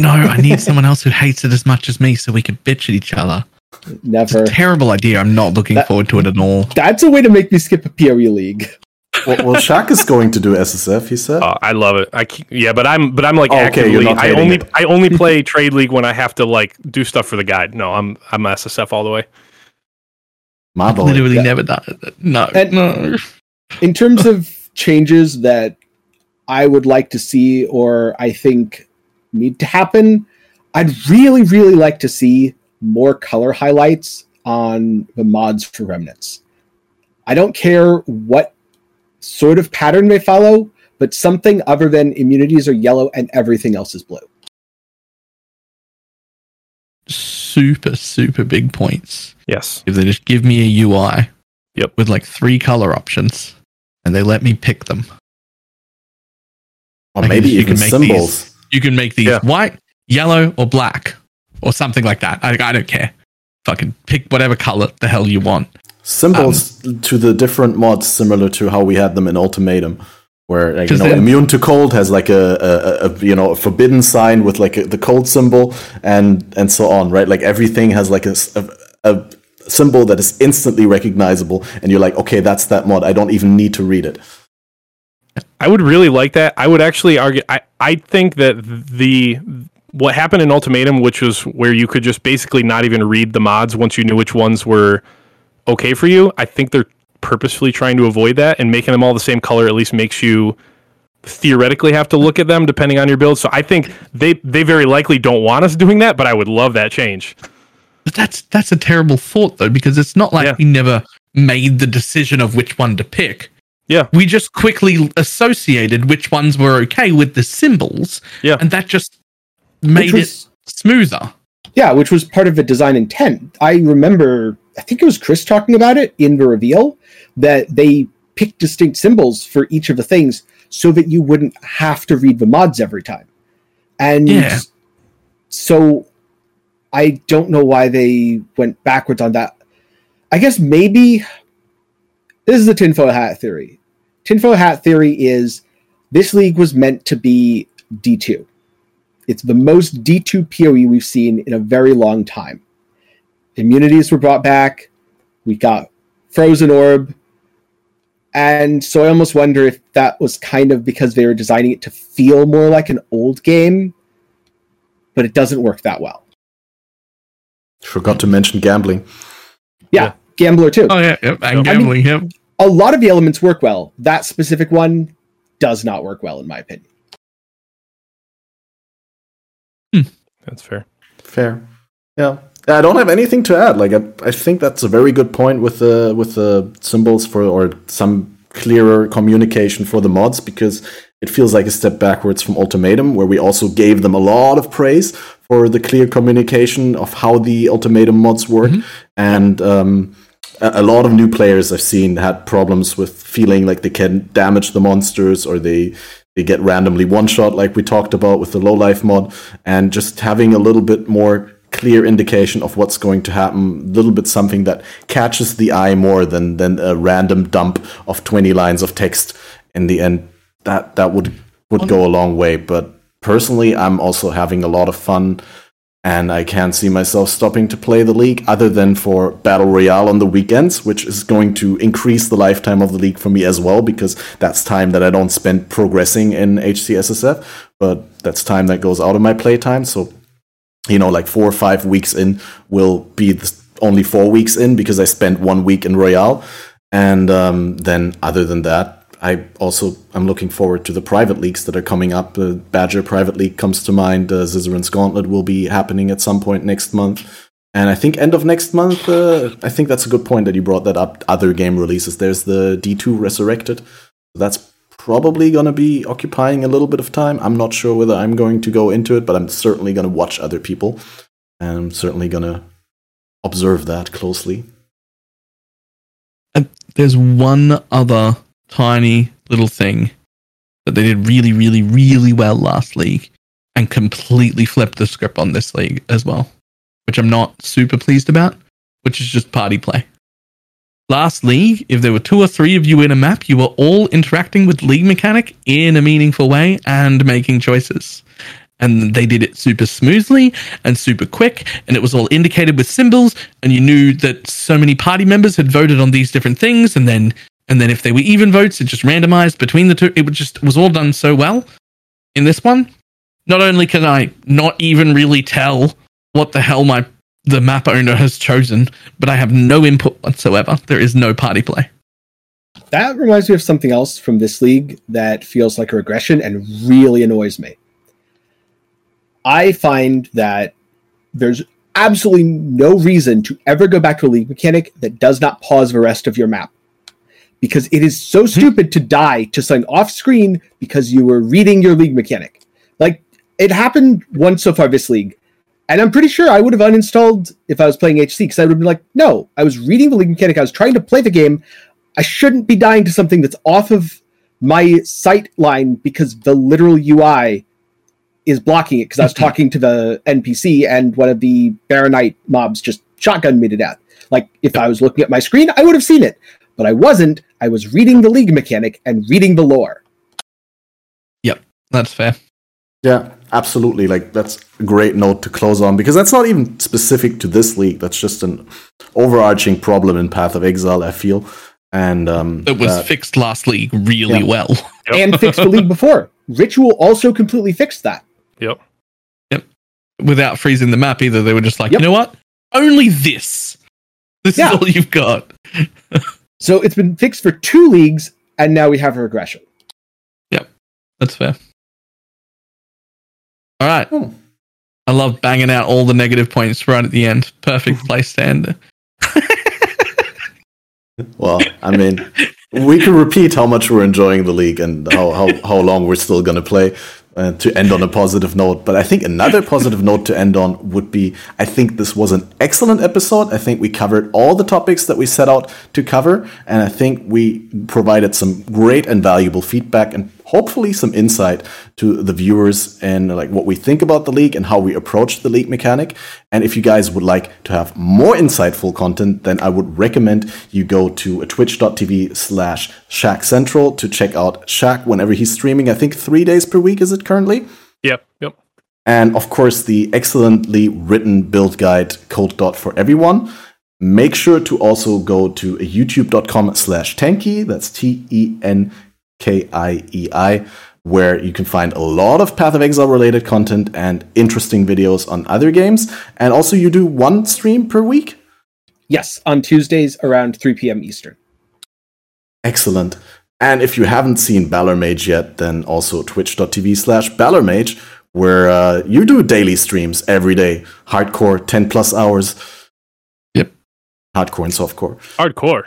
No, I need someone else who hates it as much as me so we can bitch at each other. Never. It's a terrible idea. I'm not looking forward to it at all. That's a way to make me skip a PoE league. Well, Shaq is going to do SSF. He said, "I love it. But I'm like actively. I only play Trade League when I have to like do stuff for the guide. No, I'm SSF all the way. My boy, literally never done it. No. In terms of changes that I would like to see, or I think need to happen, I'd really, really like to see more color highlights on the mods for remnants. I don't care what sort of pattern they follow, but something other than immunities are yellow and everything else is blue. Super, super big points. Yes. If they just give me a UI with like 3 color options and they let me pick them. Or maybe you can make symbols. You can make these white, yellow, or black, or something like that. I don't care. Fucking pick whatever color the hell you want. Symbols to the different mods, similar to how we had them in Ultimatum, where like, immune to cold has like a forbidden sign with like the cold symbol and so on, right? Like everything has like a symbol that is instantly recognizable, and you're like, okay, that's that mod. I don't even need to read it. I would really like that. I would actually argue. I think that what happened in Ultimatum, which was where you could just basically not even read the mods once you knew which ones were okay for you. I think they're purposefully trying to avoid that, and making them all the same color at least makes you theoretically have to look at them depending on your build. So I think they very likely don't want us doing that, but I would love that change. But that's a terrible thought though, because it's not like we never made the decision of which one to pick. Yeah. We just quickly associated which ones were okay with the symbols. Yeah. And that just made it smoother. Yeah, which was part of the design intent. I remember, I think it was Chris talking about it in the reveal, that they picked distinct symbols for each of the things so that you wouldn't have to read the mods every time. And so I don't know why they went backwards on that. I guess maybe this is the tinfoil hat theory. Tinfoil hat theory is this league was meant to be D2. It's the most D2 PoE we've seen in a very long time. Immunities were brought back. We got Frozen Orb. And so I almost wonder if that was kind of because they were designing it to feel more like an old game, but it doesn't work that well. Forgot to mention gambling. Yeah. Gambler too. Oh, yeah. And gambling, I mean, a lot of the elements work well. That specific one does not work well, in my opinion. That's fair. Yeah, I don't have anything to add. Like I think that's a very good point with the symbols for, or some clearer communication for the mods, because it feels like a step backwards from Ultimatum, where we also gave them a lot of praise for the clear communication of how the Ultimatum mods work. Mm-hmm. And a lot of new players I've seen had problems with feeling like they can damage the monsters, or they get randomly one shot, like we talked about with the low life mod, and just having a little bit more clear indication of what's going to happen, a little bit something that catches the eye more than a random dump of 20 lines of text in the end. That would go a long way. But personally, I'm also having a lot of fun, and I can't see myself stopping to play the league, other than for Battle Royale on the weekends, which is going to increase the lifetime of the league for me as well, because that's time that I don't spend progressing in HCSSF, but that's time that goes out of my playtime. So, like 4 or 5 weeks in will be only 4 weeks in, because I spent 1 week in Royale. And then other than that, I'm looking forward to the private leagues that are coming up. The Badger Private League comes to mind. Zizarin's Gauntlet will be happening at some point next month. And I think end of next month, I think that's a good point that you brought that up. Other game releases. There's the D2 Resurrected. That's probably going to be occupying a little bit of time. I'm not sure whether I'm going to go into it, but I'm certainly going to watch other people. And I'm certainly going to observe that closely. And there's one other tiny little thing that they did really, really, really well last league, and completely flipped the script on this league as well, which I'm not super pleased about, which is just party play. Last league, if there were 2 or 3 of you in a map, you were all interacting with league mechanic in a meaningful way and making choices. and they did it super smoothly and super quick, and it was all indicated with symbols, and you knew that so many party members had voted on these different things, and then if they were even votes, it just randomized between the two. It was all done so well. In this one, not only can I not even really tell what the hell the map owner has chosen, but I have no input whatsoever. There is no party play. That reminds me of something else from this league that feels like a regression and really annoys me. I find that there's absolutely no reason to ever go back to a league mechanic that does not pause the rest of your map, because it is so stupid to die to something off screen because you were reading your league mechanic. Like, it happened once so far this league, and I'm pretty sure I would have uninstalled if I was playing HC, because I would have been like, no, I was reading the league mechanic, I was trying to play the game, I shouldn't be dying to something that's off of my sight line because the literal UI is blocking it, because I was talking to the NPC and one of the Baronite mobs just shotgunned me to death. Like, if I was looking at my screen, I would have seen it, but I wasn't. I was reading the league mechanic and reading the lore. Yep, that's fair. Yeah, absolutely. Like, that's a great note to close on, because that's not even specific to this league. That's just an overarching problem in Path of Exile, I feel. And it was fixed last league really well. And fixed the league before. Ritual also completely fixed that. Yep. Without freezing the map either. They were just like, you know what? Only this. This is all you've got. So it's been fixed for two leagues, and now we have a regression. Yep. That's fair. All right. Oh. I love banging out all the negative points right at the end. Perfect place to end. Well, I mean, we can repeat how much we're enjoying the league and how long we're still going to play to end on a positive note. But I think another positive note to end on would be, I think this was an excellent episode. I think we covered all the topics that we set out to cover. And I think we provided some great and valuable feedback and hopefully some insight to the viewers and like what we think about the league and how we approach the league mechanic. And if you guys would like to have more insightful content, then I would recommend you go to twitch.tv/Shaq Central to check out Shaq whenever he's streaming. I think 3 days per week, is it currently? Yep. And of course, the excellently written build guide, Cold Dot for Everyone. Make sure to also go to youtube.com/Tenki. That's TENKIEI, where you can find a lot of Path of Exile related content and interesting videos on other games. And also, you do one stream per week? Yes, on Tuesdays around 3 p.m. Eastern. Excellent. And if you haven't seen Balor Mage yet, then also twitch.tv/Balor Mage, where you do daily streams every day. Hardcore, 10+ hours. Yep. Hardcore and softcore. Hardcore.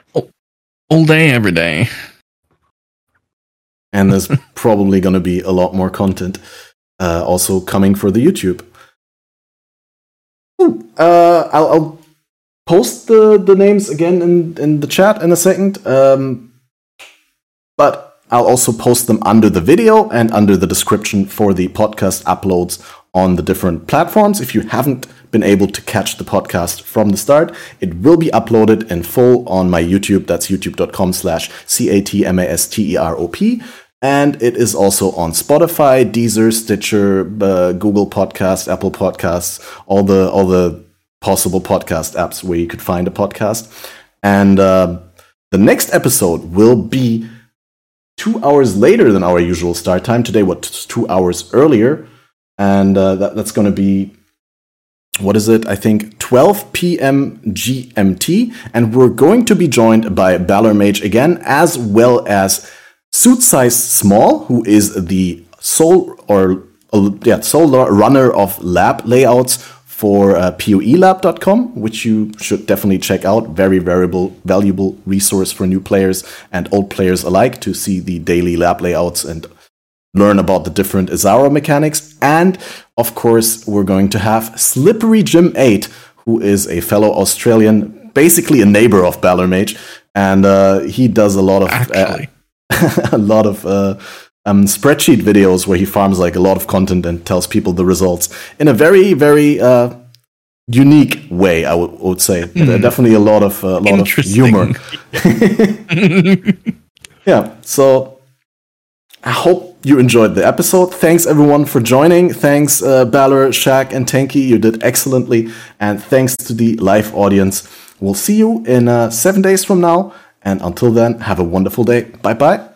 All day, every day. And there's probably going to be a lot more content also coming for the YouTube. I'll post the names again in the chat in a second. But I'll also post them under the video and under the description for the podcast uploads on the different platforms. If you haven't been able to catch the podcast from the start, it will be uploaded in full on my YouTube. That's youtube.com/CATMASTEROP. And it is also on Spotify, Deezer, Stitcher, Google Podcasts, Apple Podcasts, all the possible podcast apps where you could find a podcast. And the next episode will be 2 hours later than our usual start time. Today, what's 2 hours earlier? And that's going to be, what is it? I think 12 p.m. GMT. And we're going to be joined by Balor Mage again, as well as Suit Size Small, who is the sole runner of lab layouts for poelab.com, which you should definitely check out. Very valuable resource for new players and old players alike to see the daily lab layouts and learn about the different Azara mechanics. And, of course, we're going to have Slippery Jim 8, who is a fellow Australian, basically a neighbor of Balor Mage, and he does a lot of spreadsheet videos where he farms like a lot of content and tells people the results in a very, very unique way, I would say. Definitely a lot of humor. Yeah, so I hope you enjoyed the episode. Thanks everyone for joining. Thanks Balor, Shaq, and Tenki. You did excellently. And thanks to the live audience. We'll see you in 7 days from now. And until then, have a wonderful day. Bye-bye.